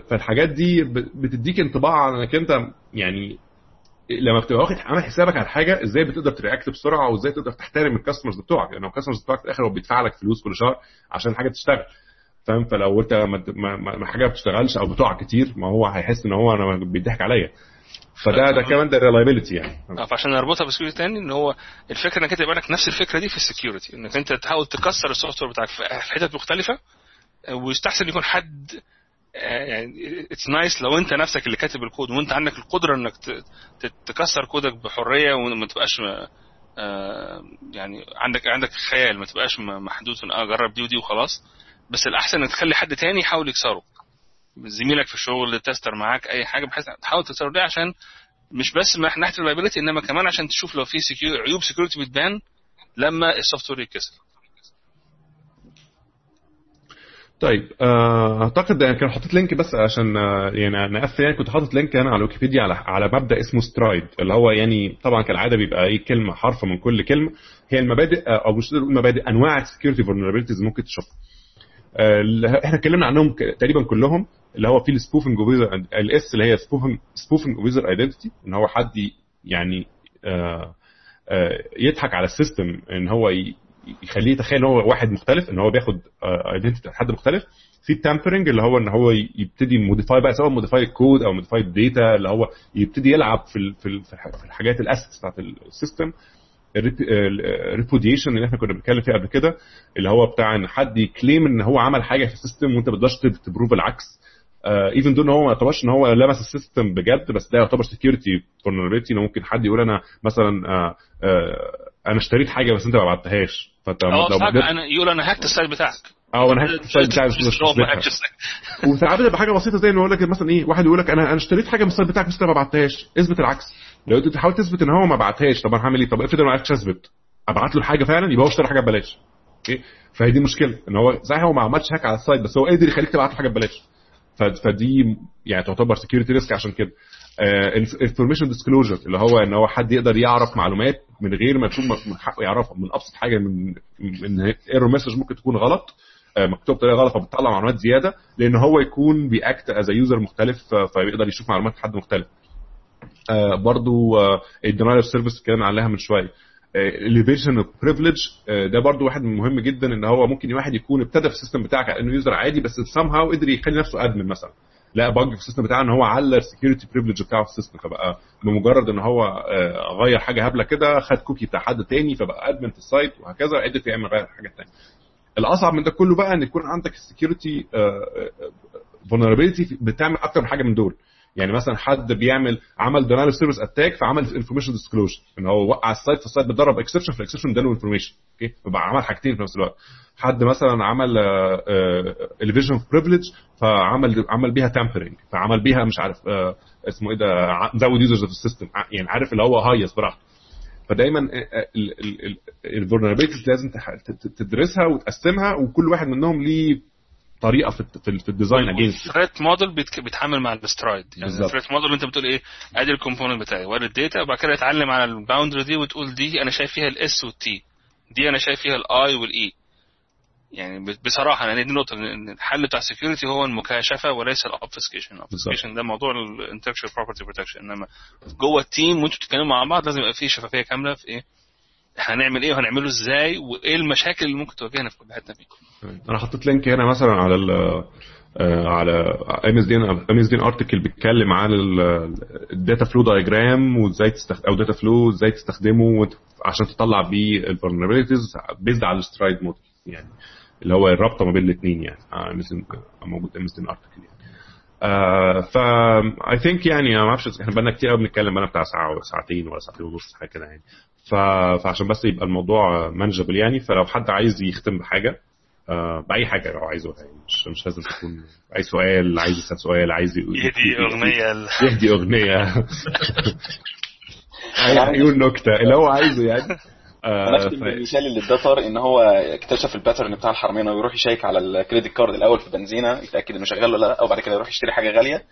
فالحاجات دي بتديك انطباع انك انت يعني لما بتبقى واخد عامل حسابك على حاجه ازاي بتقدر ترياكت بسرعه وازاي تقدر تحترم الكاستمرز بتوعك، لانه يعني الكاستمرز بتوعك في الاخر هو بيدفع لك فلوس كل شهر عشان الحاجه تشتغل، فاهم؟ فلو انت ما, ما حاجه بتشتغلش او بتقع كتير ما هو هيحس ان هو انا بيضحك عليا. فده ده كمان ده الريلايبيليتي يعني. اه فعشان نربطها بسكيورتي تاني ان هو الفكره انك انت يبقى لك نفس الفكره دي في السكيورتي، انك انت تحاول تكسر السوفت وير بتاعك في حتت مختلفه، ويستحسن يكون حد يعني اتس نايس لو انت نفسك اللي كاتب الكود وانت عندك القدره انك تكسر كودك بحريه وما تبقاش يعني عندك عندك خيال، ما تبقاش محدود ان اجرب دي ودي وخلاص، بس الاحسن انك تخلي حد تاني يحاول يكسره، زميلك في الشغل، تستر معاك اي حاجه بحيث تحاول تكسره ده، عشان مش بس ما ناحيه اللايبيليتي انما كمان عشان تشوف لو في سكيور عيوب سكيورتي بتبان لما السوفت وير يتكسر. طيب اعتقد انا كنت حاطط لينك بس عشان يعني نقفل، يعني كنت حاطط لينك انا على ويكيبيديا على على مبدا اسمه سترايد، اللي هو يعني طبعا كالعاده بيبقى ايه كلمه حرف من كل كلمه هي المبادئ او مش نقدر نقول مبادئ، انواع السكيورتي فولنربيلتيز ممكن تشوفها. احنا اتكلمنا عنهم تقريبا كلهم، اللي هو في السبوفنج اوفيزر الاس اللي هي سبوفنج سبوفنج اوفيزر ايدنتيتي، ان هو حد يعني يضحك على السيستم ان هو يخليه يتخيل ان هو واحد مختلف، ان هو بياخد ايدنتيتي حد مختلف. في التامبرنج اللي هو ان هو يبتدي موديفاي بقى، سواء موديفاي الكود او موديفاي الداتا، اللي هو يبتدي يلعب في في الحاجات الاسيتس بتاعه السيستم. الريبوديشن اللي احنا كنا بنتكلم فيه قبل كده، اللي هو بتاع ان حد يكليم ان هو عمل حاجه في السيستم وانت ما تقدرش تبروف العكس، ايفن دون هو ما يعتبرش ان هو لمس السيستم بجد، بس ده يعتبر سكيورتي فولنربيلتي. ممكن حد يقول انا مثلا آه آه انا اشتريت حاجه بس انت ما بعتهاش، فانت لو انا يقول انا هاكت السايت بتاعك اه انا هاكت السايت بتاعك وساعات بتبقى حاجه بسيطه زي ان يقول لك مثلا ايه، واحد يقول لك انا انا اشتريت حاجه من السايت بتاعك بس انت ما بعتهاش، اثبت العكس. لو انت تحاول تثبت ان هو ما بعتهاش، طب انا هعمل ايه؟ طب افرض انا ما عرفتش اثبت، ابعت له الحاجه فعلا يبقى هو اشترى حاجه ببلاش. اوكي، فهي دي مشكله ان هو صحيح هو ما عملش هاك على السايت بس هو قادر يخليك تبعت له حاجه ببلاش، فدي يعني تعتبر سكيورتي ريسك. عشان كده انفورميشن ديسكلوجر اللي هو ان هو حد يقدر يعرف معلومات من غير ما يكون حقه يعرفها، من ابسط حاجه من ان ايرور مسج ممكن تكون غلط مكتوب بطريقه غلط فبتطلع معلومات زياده، لان هو يكون بياكت از يوزر مختلف فيقدر يشوف معلومات حد مختلف. آه برضو آه الدينايل اوف سيرفيس اتكلمنا عليها من شويه. اليفيشن اوف بريفليج ده برضو واحد مهم جدا، ان هو ممكن واحد يكون ابتدى في السيستم بتاعك على انه يوزر عادي بس سام هاو قدر يخلي نفسه ادمن مثلا، لا باج في السيستم بتاعه ان هو علّى السكيورتي بريفليج بتاعه في السيستم، فبقى بمجرد ان هو آه غير حاجه هبله كده خد كوكي بتاع حد تاني فبقى ادمن في السايت، وهكذا قدر يعمل غير حاجه تانية. الاصعب من ده كله بقى ان يكون عندك السكيورتي فولنربيلتي بتعمل اكتر من حاجه من دول، يعني مثلا حد بيعمل عمل دينايل اوف سيرفيس اتاك فعمل انفورميشن ديسكلوجر ان هو وقع السايت فالسايت بيتدرب اكسبشن فالاكسبشن ده له انفورميشن، اوكي، فبقى عمل حاجتين في نفس الوقت. حد مثلا عمل الفيجن اوف بريفليج فعمل عمل بيها تامبرنج، فعمل بيها مش عارف آه اسمه ايه ده، زود يوزرز في السيستم، يعني عارف اللي هو هايس براحته. فدايما الفولنربيلتيز لازم تدرسها وتقسمها، وكل واحد منهم ليه طريقه في في الديزاين. اجينست الثريت موديل بيتعامل مع السترايد، يعني الثريت موديل انت بتقول ايه، ادي الكومبوننت بتاعي وادي الداتا، وبعد كده اتعلم على الباوندري دي وتقول دي انا شايف فيها الاس والتي، دي انا شايف فيها الاي والاي، يعني بصراحه يعني دي النقطه، ان الحل بتاع السكيورتي هو المكاشفه وليس الابفسكيشن. الابفسكيشن ده موضوع الانتلكشوال بروبرتي بروتكشن، انما جوه التيم وانتوا بتتكلموا مع بعض لازم يبقى في شفافيه كامله في ايه هنعمل ايه وهنعمله ازاي وايه المشاكل اللي ممكن تواجهنا في كلياتنا فيه. انا حطيت لينك هنا مثلا على على إم إس دي إن ارتكل بيتكلم عن الداتا فلو دايجرام وازاي تستخدم او داتا فلو ازاي تستخدمه عشان تطلع بيه الفولنربيليتيز بيزد على السترايد موديل، يعني اللي هو الرابطه ما بين الاثنين، يعني مثل موجود إم إس دي إن ارتكل يعني. آه ف اي ثينك يعني ما اعرفش، احنا بقالنا كتير قوي بنتكلم، انا بتاع ساعه ساعتين ولا ساعتين ونص حاجه كده يعني، فعشان بس يبقى الموضوع مانجبل يعني. فلو حد عايز يختم بحاجه بأي حاجة لو عايزه يعني، مش مش لازم تكون أي سؤال، عايز يسأل سؤال، عايز يهدي أغنية يهدي أغنية يقول نكتة اللي هو عايزه يعني. أنا أختم بالمثال اللي اتذكر إن هو اكتشف الباترن بتاع الحرامية، ويروح يشيك على الكريدت كارد الأول في بنزينة يتأكد إنه شغال ولا لأ، وبعد كده يروح يشتري حاجة غالية.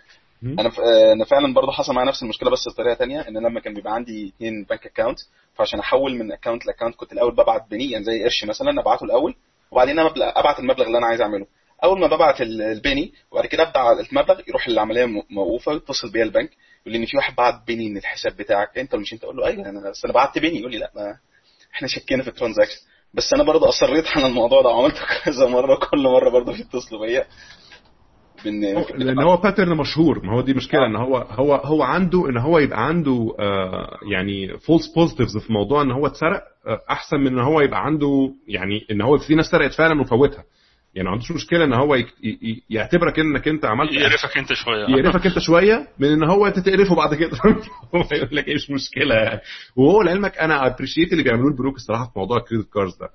أنا أنا فعلا برضه حصل معايا نفس المشكلة بس بطريقة تانية، إن أنا لما كان بيبقى عندي اثنين بنك أكاونت، فعشان أحول من أكاونت لأكاونت كنت الأول ببعت بنية زي قرش مثلا أبعته الأول، وبعدين انا ابعت المبلغ اللي انا عايز اعمله. اول ما ببعت البني وبعد كده ابدا على المبلغ، يروح العمليه موقوفه، يتصل بيا البنك يقول لي ان في واحد بعت بني من الحساب بتاعك انت مش انت، اقول له ايوه انا انا بعت بني، يقول لي لا ما احنا شكينا في الترانزاكشن. بس انا برضه اصريت على الموضوع ده، عملته كذا مره، كل مره برضه بيتصلوا بيا لان هو باترن مشهور. ما هو دي مشكله، ان هو هو هو عنده ان هو يبقى عنده آه يعني فولس بوزيتيفز في موضوع ان هو اتسرق، آه احسن من ان هو يبقى عنده يعني ان هو في ناس سرقت فعلا وفوتها. يعني ما عندوش مشكله ان هو يعتبرك انك انت عملت، يعرفك انت شويه يعرفك انت شويه من ان هو تتقرفه بعد كده هو يقول لك ايش مشكله يعني. وهو لعلمك انا ابريشيت اللي بيعملوه البنوك الصراحه في موضوع الكريدت كاردز ده،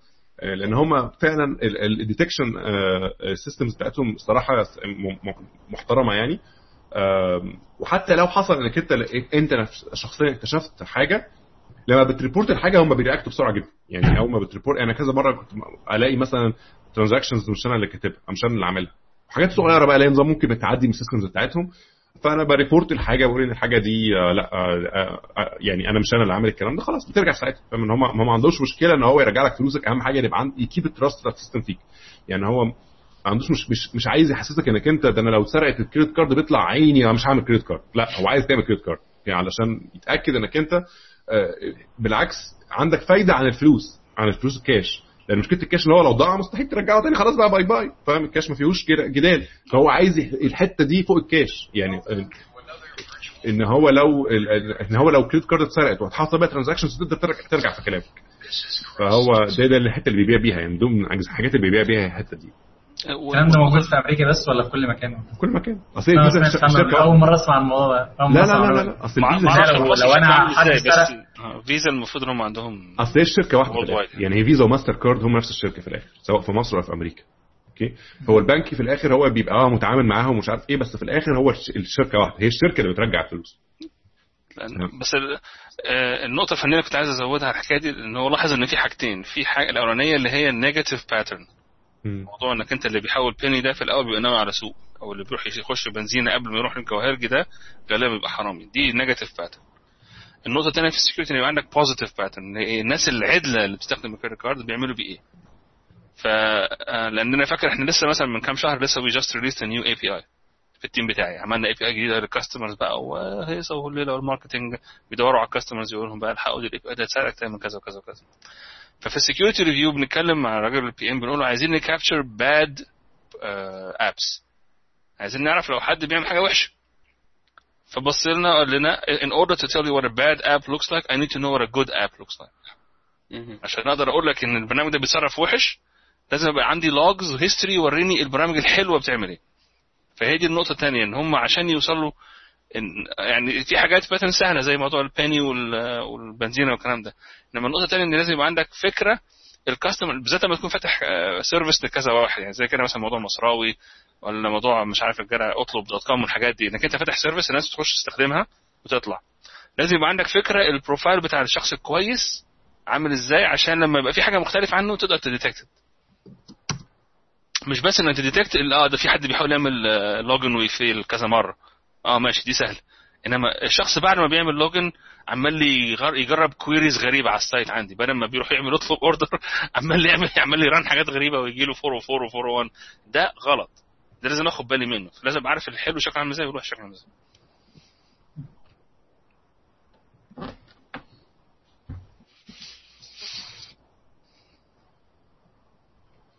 لأن هما فعلا الديتكشن سيستمز بتاعتهم صراحة محترمة يعني. وحتى لو حصل انك انت انت شخصيا اكتشفت حاجة، لما بتريبورت الحاجة هما بيرياكتوا بسرعة جدا يعني. اول ما بتريبورت انا كذا مرة كنت الاقي مثلا ترانزاكشنز مش انا اللي كاتبها، مش انا اللي عاملها، حاجات صغيرة بقى اللي نظام ممكن بتعدي من السيستمز بتاعتهم، فانا بريبورت الحاجه بقول ان الحاجه دي لا يعني انا مش انا اللي عامل الكلام ده، خلاص بترجع ساعتها. فمن هم ما عندوش مشكله ان هو يرجع لك فلوسك، اهم حاجه يبقى عنده يكيب التراست بتاع السيستم فيك يعني. هو ما عندوش مش مش, مش عايز يحسسك انك انت ده انا لو اتسرقت الكريدت كارد بيطلع عيني انا مش هعمل كريدت كارد، لا هو عايز تعمل كريدت كارد يعني علشان يتاكد انك انت بالعكس عندك فايده عن الفلوس عن الفلوس الكاش، لان مشكله الكاش اللي هو لو ضاع مستحيل ترجعه تاني، خلاص بقى باي باي فاهم، الكاش ما فيهوش جدال. فهو عايز الحته دي فوق الكاش يعني، ان هو لو ان هو لو كريدت كارد اتسرقت واتحط بقى ترانزاكشنز تقدر ترجع في كلامك. فهو ده ده الحته اللي بيبيع بيها يعني، ضمن الحاجات اللي بيبيع بيها الحته دي. الكلام ده موجود في امريكا بس ولا في كل مكان؟ في كل مكان. اصل الفيزا اول مره اسمع الموضوع ده. لا لا لا لا اصل لو انا حد فيزا المفروض انهم عندهم اصل الشركه واحده يعني، هي فيزا وماستر كارد هم نفس الشركه في الاخر، سواء في مصر او في امريكا. اوكي هو البنك في الاخر هو بيبقى متعامل معاهم ومش عارف ايه، بس في الاخر هو الشركه واحده، هي الشركه اللي بترجع الفلوس. بس النقطه الفنيه كنت عايز ازودها على الحكايه دي، ان هو لاحظ ان في حاجتين، في حاجه الاولانيه اللي هي النيجاتيف باترن، موضوع انك انت اللي بيحاول بيني ده في الاول بيبقى ناوي على سوق، او اللي بيروح يخش بنزينه قبل ما يروح للجوهرجي ده غالبا بيبقى حرامي، دي نيجاتيف باترن. النقطه الثانيه في السكيورتي ان يبقى عندك بوزيتيف باترن، الناس العدله اللي بتستخدم الكريدت كارد بيعملوا بايه. ف لاننا فاكر احنا لسه مثلا من كام شهر لسه وي جاست ريليست نيو اي بي اي في التيم بتاعي، عملنا اي بي اي جديده للكاستمرز بقى، وهي سووا الليله والماركتنج بيدوروا على الكاستمرز يقول لهم بقى الحقوا دي الاي بي اي ده سعرها تعمل كذا وكذا وكذا. ففي السكيورتي ريفيو بنتكلم مع الراجل البي ام بنقول له عايزين نكابتشر باد ابس، عايزين نعرف لو حد بيعمل حاجه وحشه. فبص لنا قال لنا in order to tell you what a bad app looks like I need to know what a good app looks like. عشان اقدر اقول لك ان البرنامج ده بيتصرف وحش لازم يبقى عندي logs وهيستوري يوريني البرامج الحلوه بتعمل ايه. فهي دي النقطه الثانيه، ان هم عشان يوصلوا يعني في حاجات باترن سهله زي موضوع الباني والبنزينه والكلام ده، انما النقطه الثانيه ان لازم يبقى عندك فكره الكاستمر بالذات لما تكون فاتح سيرفيس لكذا واحد يعني، زي كده مثلا موضوع مصراوي ولا موضوع مش عارف الجرع اطلب دوت كوم والحاجات دي، انك انت فاتح سيرفيس الناس بتخش تستخدمها وتطلع. لازم يبقى عندك فكره البروفايل بتاع الشخص الكويس عامل ازاي، عشان لما يبقى في حاجه مختلفه عنه تقدر تديتكت، مش بس انك تديتكت اه ده في حد بيحاول يعمل لوجن ويفيل كذا مره اه ماشي دي سهل، انما الشخص بعد ما بيعمل لوجن عمال لي يجرب كويريز غريبه على السايت عندي، بدل ما بيروح يعمل يطلب اوردر عمال لي يعمل يعمل لي ران حاجات غريبه ويجي له أربعة صفر أربعة صفر واحد. ده غلط، ده لازم اخد بالي منه، لازم اعرف الحلو شكله عامل ازاي ويروح شكله عامل ازاي.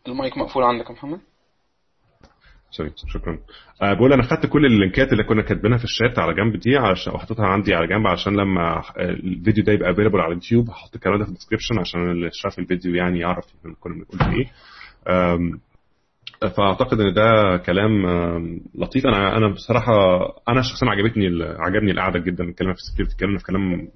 المايك مقفول عندك يا محمد. سوري، شكرا. أه بقول انا خدت كل اللينكات اللي كنا كاتبينها في الشات على جنب دي عشان وحطيتها عندي على جنب عشان لما الفيديو ده يبقى افيلبل على اليوتيوب هحط الكلام ده في الديسكربشن عشان اللي شاف الفيديو يعني يعرف كنا بنقول ايه. فاعتقد ان ده كلام لطيف. انا انا بصراحه انا شخصيا عجبتني عجبني القعده جدا، الكلام في السكريبت كلام في كلام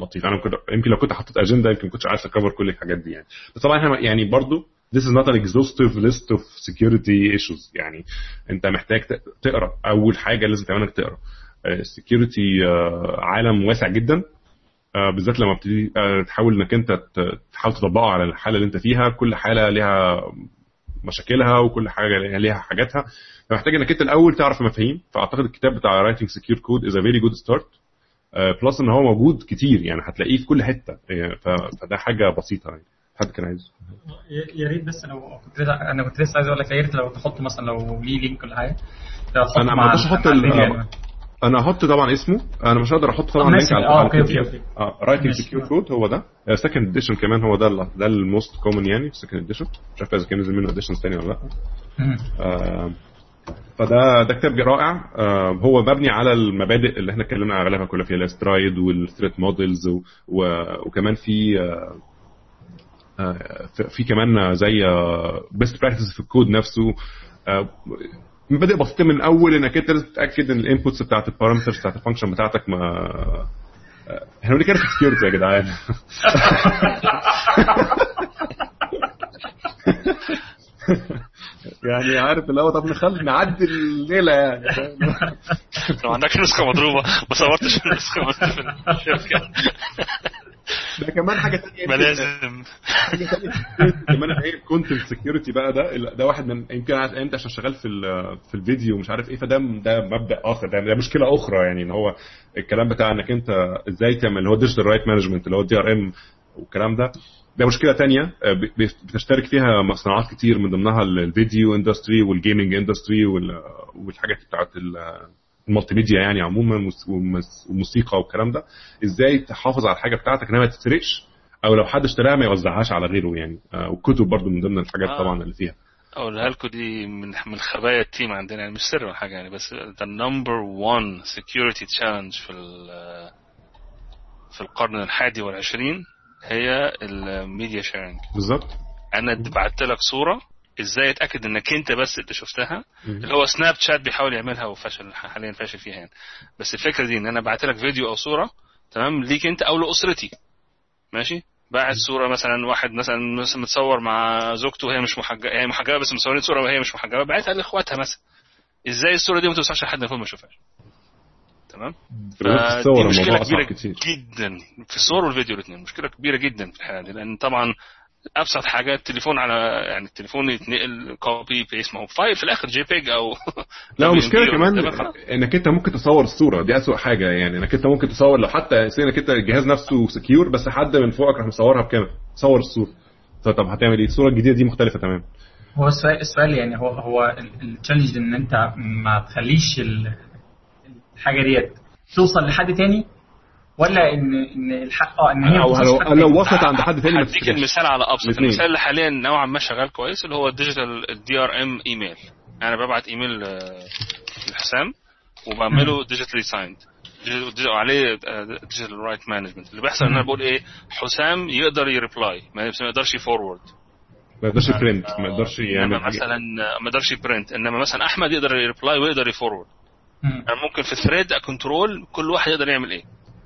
لطيف. انا كنت يمكن لو كنت حطيت اجنده يمكن كنتش عارف اكفر كل الحاجات دي يعني. بس طبعا يعني برضو this is not an exhaustive list of security issues. يعني انت محتاج تقرأ، اول حاجة لازم تعملها تقرأ. السكيورتي عالم واسع جدا، بالذات لما بتدي تحاول انك انت تحاول تطبقه على الحالة اللي انت فيها. كل حالة لها مشاكلها وكل حاجة لها حاجاتها، فمحتاج انك انت الاول تعرف مفاهيم. فاعتقد الكتاب بتاع Writing Secure Code is a very good start. بلس ان هو موجود كتير يعني، هتلاقيه في كل حتة، فده حاجة بسيطة يعني. حد كان عايز يا ريت بس لو كنت انا كنت لسه عايز اقول لك يا ريت لو تحط مثلا لو ليه لينك ولا حاجه. انا ما اقدرش احط ال... انا هحط طبعا اسمه، انا مش هقدر احط طبعا لينك على اه اه رايتنج سكيور كود هو ده سكند اديشن كمان، هو ده ال... ده الموست كومن يعني سكند اديشن. مش عارف اذا كان نزل منه اديشنز ثانيه ولا لا. آه فده ده كتاب رائع. آه هو مبني على المبادئ اللي احنا اتكلمنا عليها كلها في الاسترايد والثريت مودلز و... و... وكمان في آه في كمان زي best practices في الكود نفسه. مبادئ بسيطه من اول انك انت لازم تتاكد ان الانبوتس بتاعت البارامترز بتاعت الفانكشن بتاعتك ما احنا بنقول كده سكيورتي يا جدعان. يعني عارف اللي هو طب نخلي نعدي الليله يعني. لو عندك نسخه مضروبه ما صورتش النسخه مضروبه ده كمان حاجه ثانيه لازم كمان ايه كونتنت سكيورتي بقى. ده ده واحد من يمكن انت عشان شغال في في الفيديو ومش عارف ايه، فده ده مبدا اخر، ده مشكله اخرى يعني. ان هو الكلام بتاع انك انت ازاي تعمل اللي هو ديجيتال رايت مانجمنت اللي هو دي ار ام والكلام ده، ده مشكله تانية بتشترك فيها مصنوعات كتير من ضمنها الفيديو اندستري والجيمنج اندستري والحاجات بتاعه المالتي ميديا يعني عموما والموسيقى والكلام ده. ازاي تحافظ على الحاجه بتاعتك انها ما تتسرقش، او لو حد اشتراها ما يوزعهاش على غيره يعني. والكتب برضو من ضمن الحاجات آه. طبعا اللي فيها او لكم دي من من خبايا التيم عندنا يعني، مش سر ولا حاجه يعني. بس ده نمبر واحد سكيورتي تشالنج في في القرن الحادي والعشرين هي الميديا شيرنج. بالظبط. انا بعت لك صوره ازاي اتاكد انك انت بس اللي شفتها، اللي هو سناب شات بيحاول يعملها وفشل حاليا، فاشل فيها يعني. بس الفكره دي ان انا بعت لك فيديو او صوره تمام ليك انت او لاسرتي، ماشي. بعت صوره مثلا واحد مثلا متصور مع زوجته وهي مش محجبه، هي محجبه بس مصورين صوره وهي مش محجبه، بعتها لاخواتها مثلا. ازاي الصوره دي ما توصلش لحد المفروض ما يشوفهاش؟ تمام. دي مشكله كبيره جدا في الصور والفيديو الاثنين، مشكله كبيره جدا في الحاله دي. لان طبعا ابسط حاجه التليفون على يعني التليفون يتنقل كوبي بيست ما هو فايل في الاخر جي بيج او لا. مشكله كمان انك انت ممكن تصور الصوره دي، اسوء حاجه يعني. انك انت ممكن تصور لو حتى انك انت الجهاز نفسه سكيور بس حد من فوقك راح مصورها بكاميرا، صور الصوره. طب هتعمل ايه؟ الصوره الجديده دي مختلفه تماما. هو السؤال يعني هو هو التشالنج ان انت ما تخليش الحاجه ديت توصل لحد تاني، ولا ان ان الحق اه ان هي لو وصلت عند حد تاني. هديك المثال على ابسط المثال اللي حاليا نوعا ما شغال كويس، اللي هو الديجيتال الدي ار ام ايميل. انا ببعت ايميل لحسام وبعمله ديجيتالي سايند عليه ديجيتال رايت مانجمنت. اللي بيحصل ان انا بقول ايه حسام يقدر يريبلاي، ما يقدرش يفورورد، ما يقدرش برنت، ما يقدرش يعني مثلا ما يقدرش برنت، انما مثلا احمد يقدر يريبلاي ويقدر يفورورد. انا ممكن في ثريد اكنترول كل واحد يقدر يعمل ايه.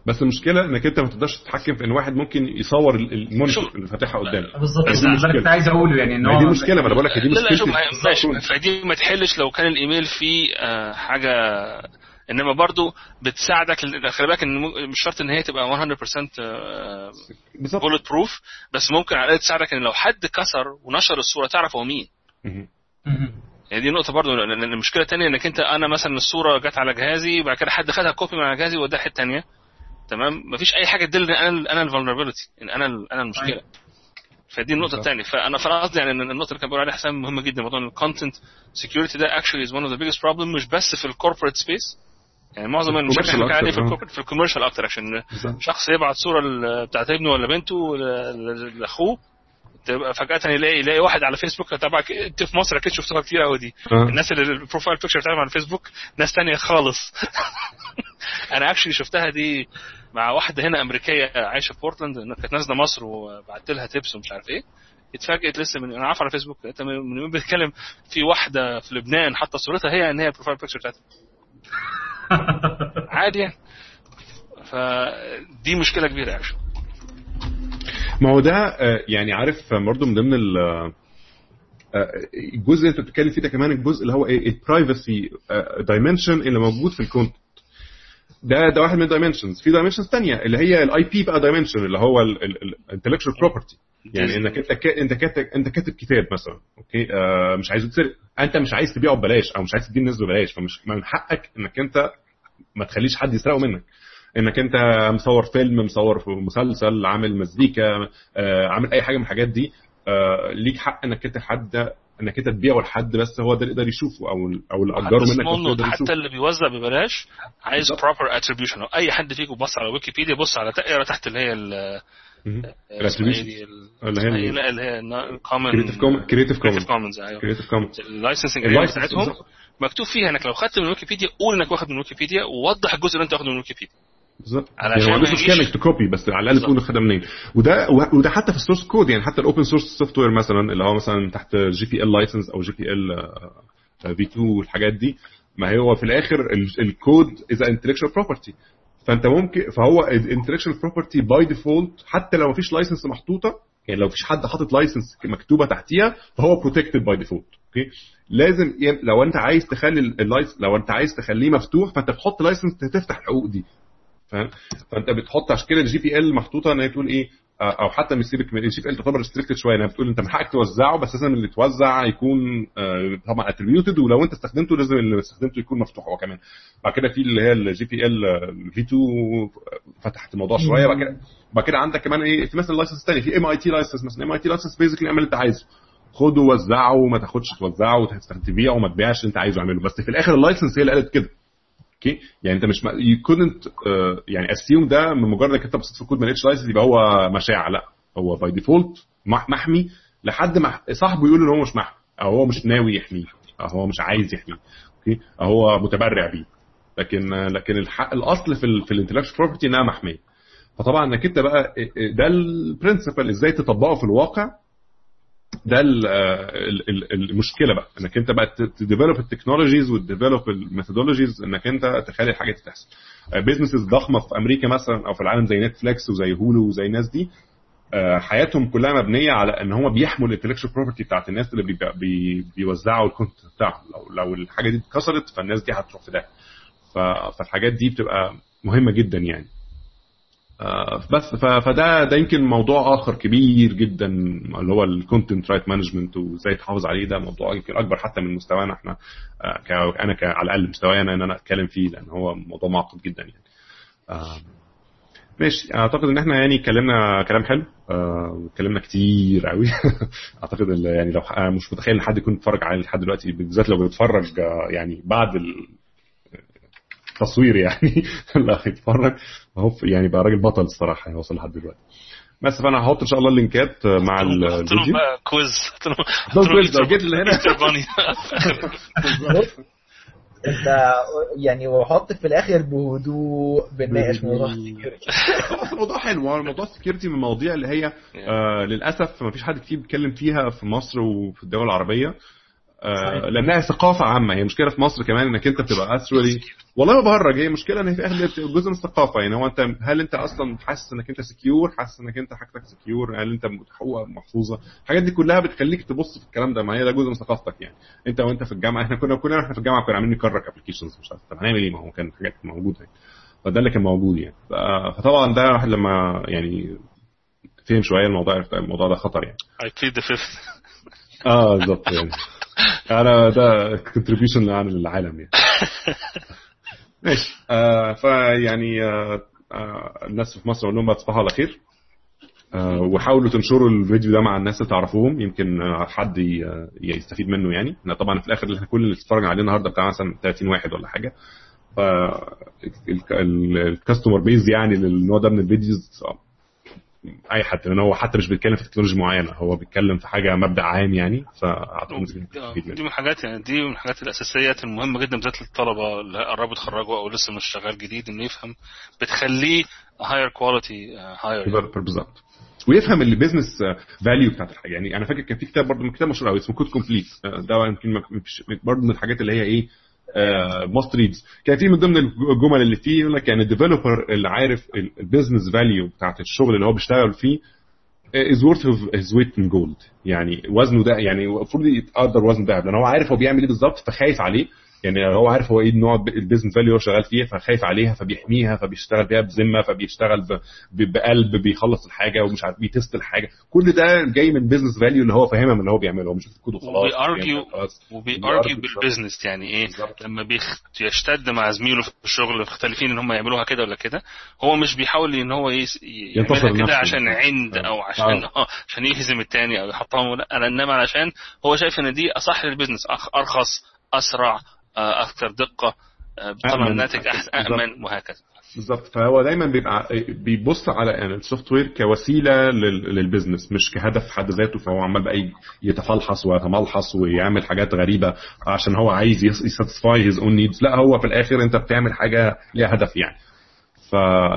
بس المشكله انك انت ما تقدرش تتحكم في ان واحد ممكن يصور المونيتور اللي فاتحه قدامك. بالظبط اللي انا عايز اقوله يعني ان دي مشكله. ما انا بقول لك دي مشكله. ماشي، فدي ما تحلش لو كان الايميل فيه آه حاجه، انما برضو بتساعدك. خلي بالك ان مش شرط ان هي تبقى مية بالمية آه بولت بروف، بس ممكن على الاقل تساعدك ان لو حد كسر ونشر الصوره تعرف هو مين. يعني دي نقطه برضو. المشكله الثانيه انك انت انا مثلا الصوره جت على جهازي بعد كده حد خدها كوبي من على جهازي ووداها حته ثانيه, تمام, مفيش اي حاجه تدل ان انا انا الفولنربيلتي ان انا انا المشكله. فدي النقطه الثانيه. فانا فرضت يعني ان النقطه اللي كان بيقول عليها حسام مهمه جدا, موضوع الكونتنت سيكيورتي ده actually is one of the biggest problem, مش بس في الكوربوريت سبيس, يعني معظم المشاكل اللي عليه في الكوربوريت في الكوميرشال اكتر, عشان شخص يبعت صوره بتاعه ابنه ولا بنته لاخوه فجأة يلاقي يلاقي واحد على فيسبوك تبع انت في مصر اكيد شفتها كتير قوي دي, الناس اللي البروفايل بيكتشر بتاعهم على الفيسبوك ناس تانية خالص. انا اكشلي شفتها دي مع واحده هنا امريكيه عايشه في بورتلاند, كانت نازله مصر وبعت لها تيبس ومش عارف ايه, اتفاجئت لسه من انا عارف على فيسبوك انت من بيتكلم في واحده في لبنان حاطه صورتها هي ان هي البروفايل بيكتشر بتاعتها عادي. فدي مشكله كبيره اكشلي. ما هو ده يعني عارف برضه من ضمن الجزء انت بتتكلم فيه ده كمان الجزء اللي هو ايه البرايفسي دايمنشن اللي موجود في الكونتنت ده. ده واحد من الدايمنشنز. في دايمنشنز تانية اللي هي الاي بي بقى دايمنشن اللي هو الانتلكشوال بروبرتي, يعني انك انت انت كاتب انت كاتب كتاب مثلا, اوكي, مش عايزه تسرق, انت مش عايز تبيعه ببلاش او مش عايز تديه للناس ببلاش, فمش من حقك انك انت ما تخليش حد يسرقه منك. انك انت مصور فيلم, مصور في مسلسل, عامل مزيكا, عامل اي حاجه من الحاجات دي, ليك حق انك انت حد انك انت تبيعه لحد بس هو ده يقدر يشوفه او او اللي اجره منك. حتى اللي بيوزع ببلاش عايز بروبر اتريبيوشن. اي حد فيكم بص على ويكيبيديا, بص على تقرا تحت اللي هي اللي هي الكومن كريتيف كومنز, كريتيف كومنز اللايسنسنج بتاعتهم مكتوب فيها انك لو خدت من ويكيبيديا قول انك واخد من ويكيبيديا, ووضح الجزء اللي انت واخده من ويكيبيديا علشان يعني مش كامل تكوبي بس على الاقل تكون خدها منين. وده وده حتى في السورس كود, يعني حتى الاوبن سورس سوفت وير مثلا اللي هو مثلا تحت جي بي ال لايسنس او جي بي ال في اتنين والحاجات دي, ما هو في الاخر الكود اذا انتلكشوال بروبرتي, فانت ممكن فهو انتلكشوال بروبرتي باي ديفولت حتى لو مفيش لايسنس محطوطه, يعني لو فيش حد حاطط لايسنس مكتوبه تحتيها فهو بروتكتد باي ديفولت. اوكي, لازم لو انت عايز تخلي اللايسنس لو انت عايز تخليه مفتوح فانت بتحط لايسنس تفتح الحقوق دي, فاهم؟ فانت بتحط عشان كده الجي بي ال محطوطه ان هي تقول ايه, او حتى من سيبك من الجي بي ال تعتبر ريستريكتد شويه, انها بتقول انت من حقك توزعه بس لازم اللي توزع يكون طبعا اتريبيوتد, ولو انت استخدمته لازم اللي استخدمته يكون مفتوح هو كمان. بعد كده في اللي هي الجي بي ال في اتنين فتحت الموضوع شويه. بعد كده بعد كده عندك كمان ايه في مثلا لايسنس ثاني في ام اي تي لايسنس مثلا, ام اي تي لايسنس بيزيكلي اعمل اللي انت عايزه, خده وزعه وما تاخدش توزعه وتبيعه وما تبيعش اللي انت عايزه اعمله, بس في الاخر اللايسنس هي اللي قالت كده. اوكي, يعني انت مش يو كودنت يعني اسيوم ده من مجرد انك انت بصيت في الكود ما لقيتش لايسنس يبقى هو مشاع, لا هو باي ديفولت محمي لحد ما صاحبه يقول ان هو مش محمي او هو مش ناوي يحميه او هو مش عايز يحميه, اوكي, او هو متبرع بيه, لكن لكن الحق الاصل في في الانتلكشوال بروبرتي انها محميه. فطبعا انك انت بقى ده البرنسبل ازاي تطبقه في الواقع, ده المشكله بقى انك انت بقى تديفلوب التكنولوجيز وتديفلوب الميثودولوجيز انك انت تخلي الحاجه دي تحصل. بيزنسز ضخمه في امريكا مثلا او في العالم زي نتفليكس وزي هولو وزي الناس دي, حياتهم كلها مبنيه على ان هم بيحموا الانتلكشوال بروبرتي بتاعه الناس اللي بي بيوزعوا الكونتنت بتاعهم. لو لو الحاجه دي اتكسرت فالناس دي هتروح في ده, فالحاجات دي بتبقى مهمه جدا يعني. بس فده ده يمكن موضوع اخر كبير جدا اللي هو الكونتنت رايت مانجمنت وازاي تحافظ عليه. ده موضوع يمكن اكبر حتى من مستوانا احنا, انا على الاقل مستواي انا ان انا اتكلم فيه لان هو موضوع معقد جدا يعني. ماشي, اعتقد ان احنا يعني اتكلمنا كلام حلو, اتكلمنا كتير قوي. اعتقد يعني لو مش متخيل ان حد يكون بيتفرج على لحد دلوقتي بالذات لو بيتفرج يعني بعد تصوير يعني الله يتفرج اهو يعني بقى راجل بطل الصراحه يعني وصل لحد دلوقتي. بس فانا هحط ان شاء الله اللينكات مع الفيديو كويز كويز جيت لهنا انت يعني, وحط في الاخر بهدوء بنناقش موضوع السكيورتي. موضوع حلو, موضوع السكيورتي من المواضيع اللي هي للاسف ما فيش حد كتير بيتكلم فيها في مصر وفي الدول العربيه لانها ثقافه عامه. هي مشكله في مصر كمان انك انت بتبقى اسرلي والله ما بهرج, هي مشكله ان في اهل جزء من الثقافه, يعني هو انت هل انت اصلا حاسس انك انت سكيور, حاسس انك انت حاجتك سكيور, هل انت حقوقك محفوظه, الحاجات دي كلها بتخليك تبص في الكلام ده. ما هي ده جزء من ثقافتك يعني. انت وانت في الجامعه احنا كنا كنا احنا في الجامعه كنا عاملين نكرك ابلكيشنز مش عارف هنعمل ايه, ما هو كان حاجات موجوده يعني. فده اللي كان موجود يعني. فطبعا ده الواحد لما يعني فهم شويه الموضوع الموضوع ده خطر يعني. I plead the fifth. اه بالظبط يعني. انا ده كونتريبيوشن عن العالم يعني. ماشي. آه فيعني آه آه الناس في مصر اقول لهم تصبحوا على خير، آه وحاولوا تنشروا الفيديو ده مع الناس اللي تعرفوهم، يمكن آه حد يستفيد منه يعني. احنا طبعا في الاخر اللي كل اللي اتفرج عليه النهارده بتاع مثلا ثلاثين واحد ولا حاجه، ف الكاستمر بيز يعني للنوع ده من الفيديوز اي حد، لان هو حتى مش بيتكلم في تكنولوجيا معينه، هو بيتكلم في حاجه مبدا عام يعني. فاعتقد دي من الحاجات يعني دي من الحاجات الاساسيات المهمه جدا بالذات للطلبه اللي قربوا يتخرجوا او لسه مش شغال جديد، انه يفهم بتخليه هاير كواليتي هاير بالظبط، ويفهم البيزنس فاليو بتاعت الحاجه يعني. انا فاكر كان في كتاب برضه من كتاب مشهور قوي اسمه كود كومبليت، ده يمكن برضه من الحاجات اللي هي ايه ماست ريدز، كان في من ضمن الجمل اللي فيه يقول لك يعني الديفلوبر اللي عارف البيزنس فاليو بتاعت الشغل اللي هو بيشتغل فيه is worth his weight in gold، يعني وزنه ده يعني المفروض يتقدر وزنه ده، لان هو عارف هو بيعمل ايه بالظبط فخايف عليه يعني، هو عارف هو ايه نوع البيزنس فاليو اللي هو شغال فيه فخايف عليها فبيحميها فبيشتغل بيها بذمه فبيشتغل بقلب بيخلص الحاجه ومش عارف بيتست الحاجه، كل ده جاي من بيزنس فاليو اللي هو فاهمها من اللي هو بيعمله، هو مش كده وخلاص وبيارجيو بالبيزنس يعني ايه بالزبط. لما بيشتد مع زميله في الشغل مختلفين ان هم يعملوها كده ولا كده، هو مش بيحاول ان هو ينتصر كده عشان عند أه. او عشان أه. عشان يهزم الثاني او يحطمه، لا انما علشان هو شايف ان دي اصح للبيزنس، ارخص اسرع أكثر دقة بطلع الناتج أأمن وهكذا بالضبط. فهو دايما بيبقى بيبص على يعني السوفت وير كوسيلة للبيزنس مش كهدف حد ذاته، فهو عمال بقى يتفلحص ويتملحص ويعمل حاجات غريبة عشان هو عايز يساتسفاي his own needs، لا هو في الآخر أنت بتعمل حاجة ليها هدف يعني. ف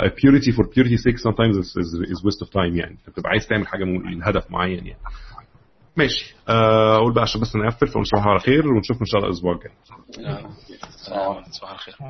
purity for purity's sake sometimes is, is waste of time يعني، فبتبقى عايز تعمل حاجة لهدف معين يعني. ماشي. اقول بقى عشان بس نقفل، فنشوفها على خير ونشوف ان شاء الله الاسبوع الجاي. صباح الخير.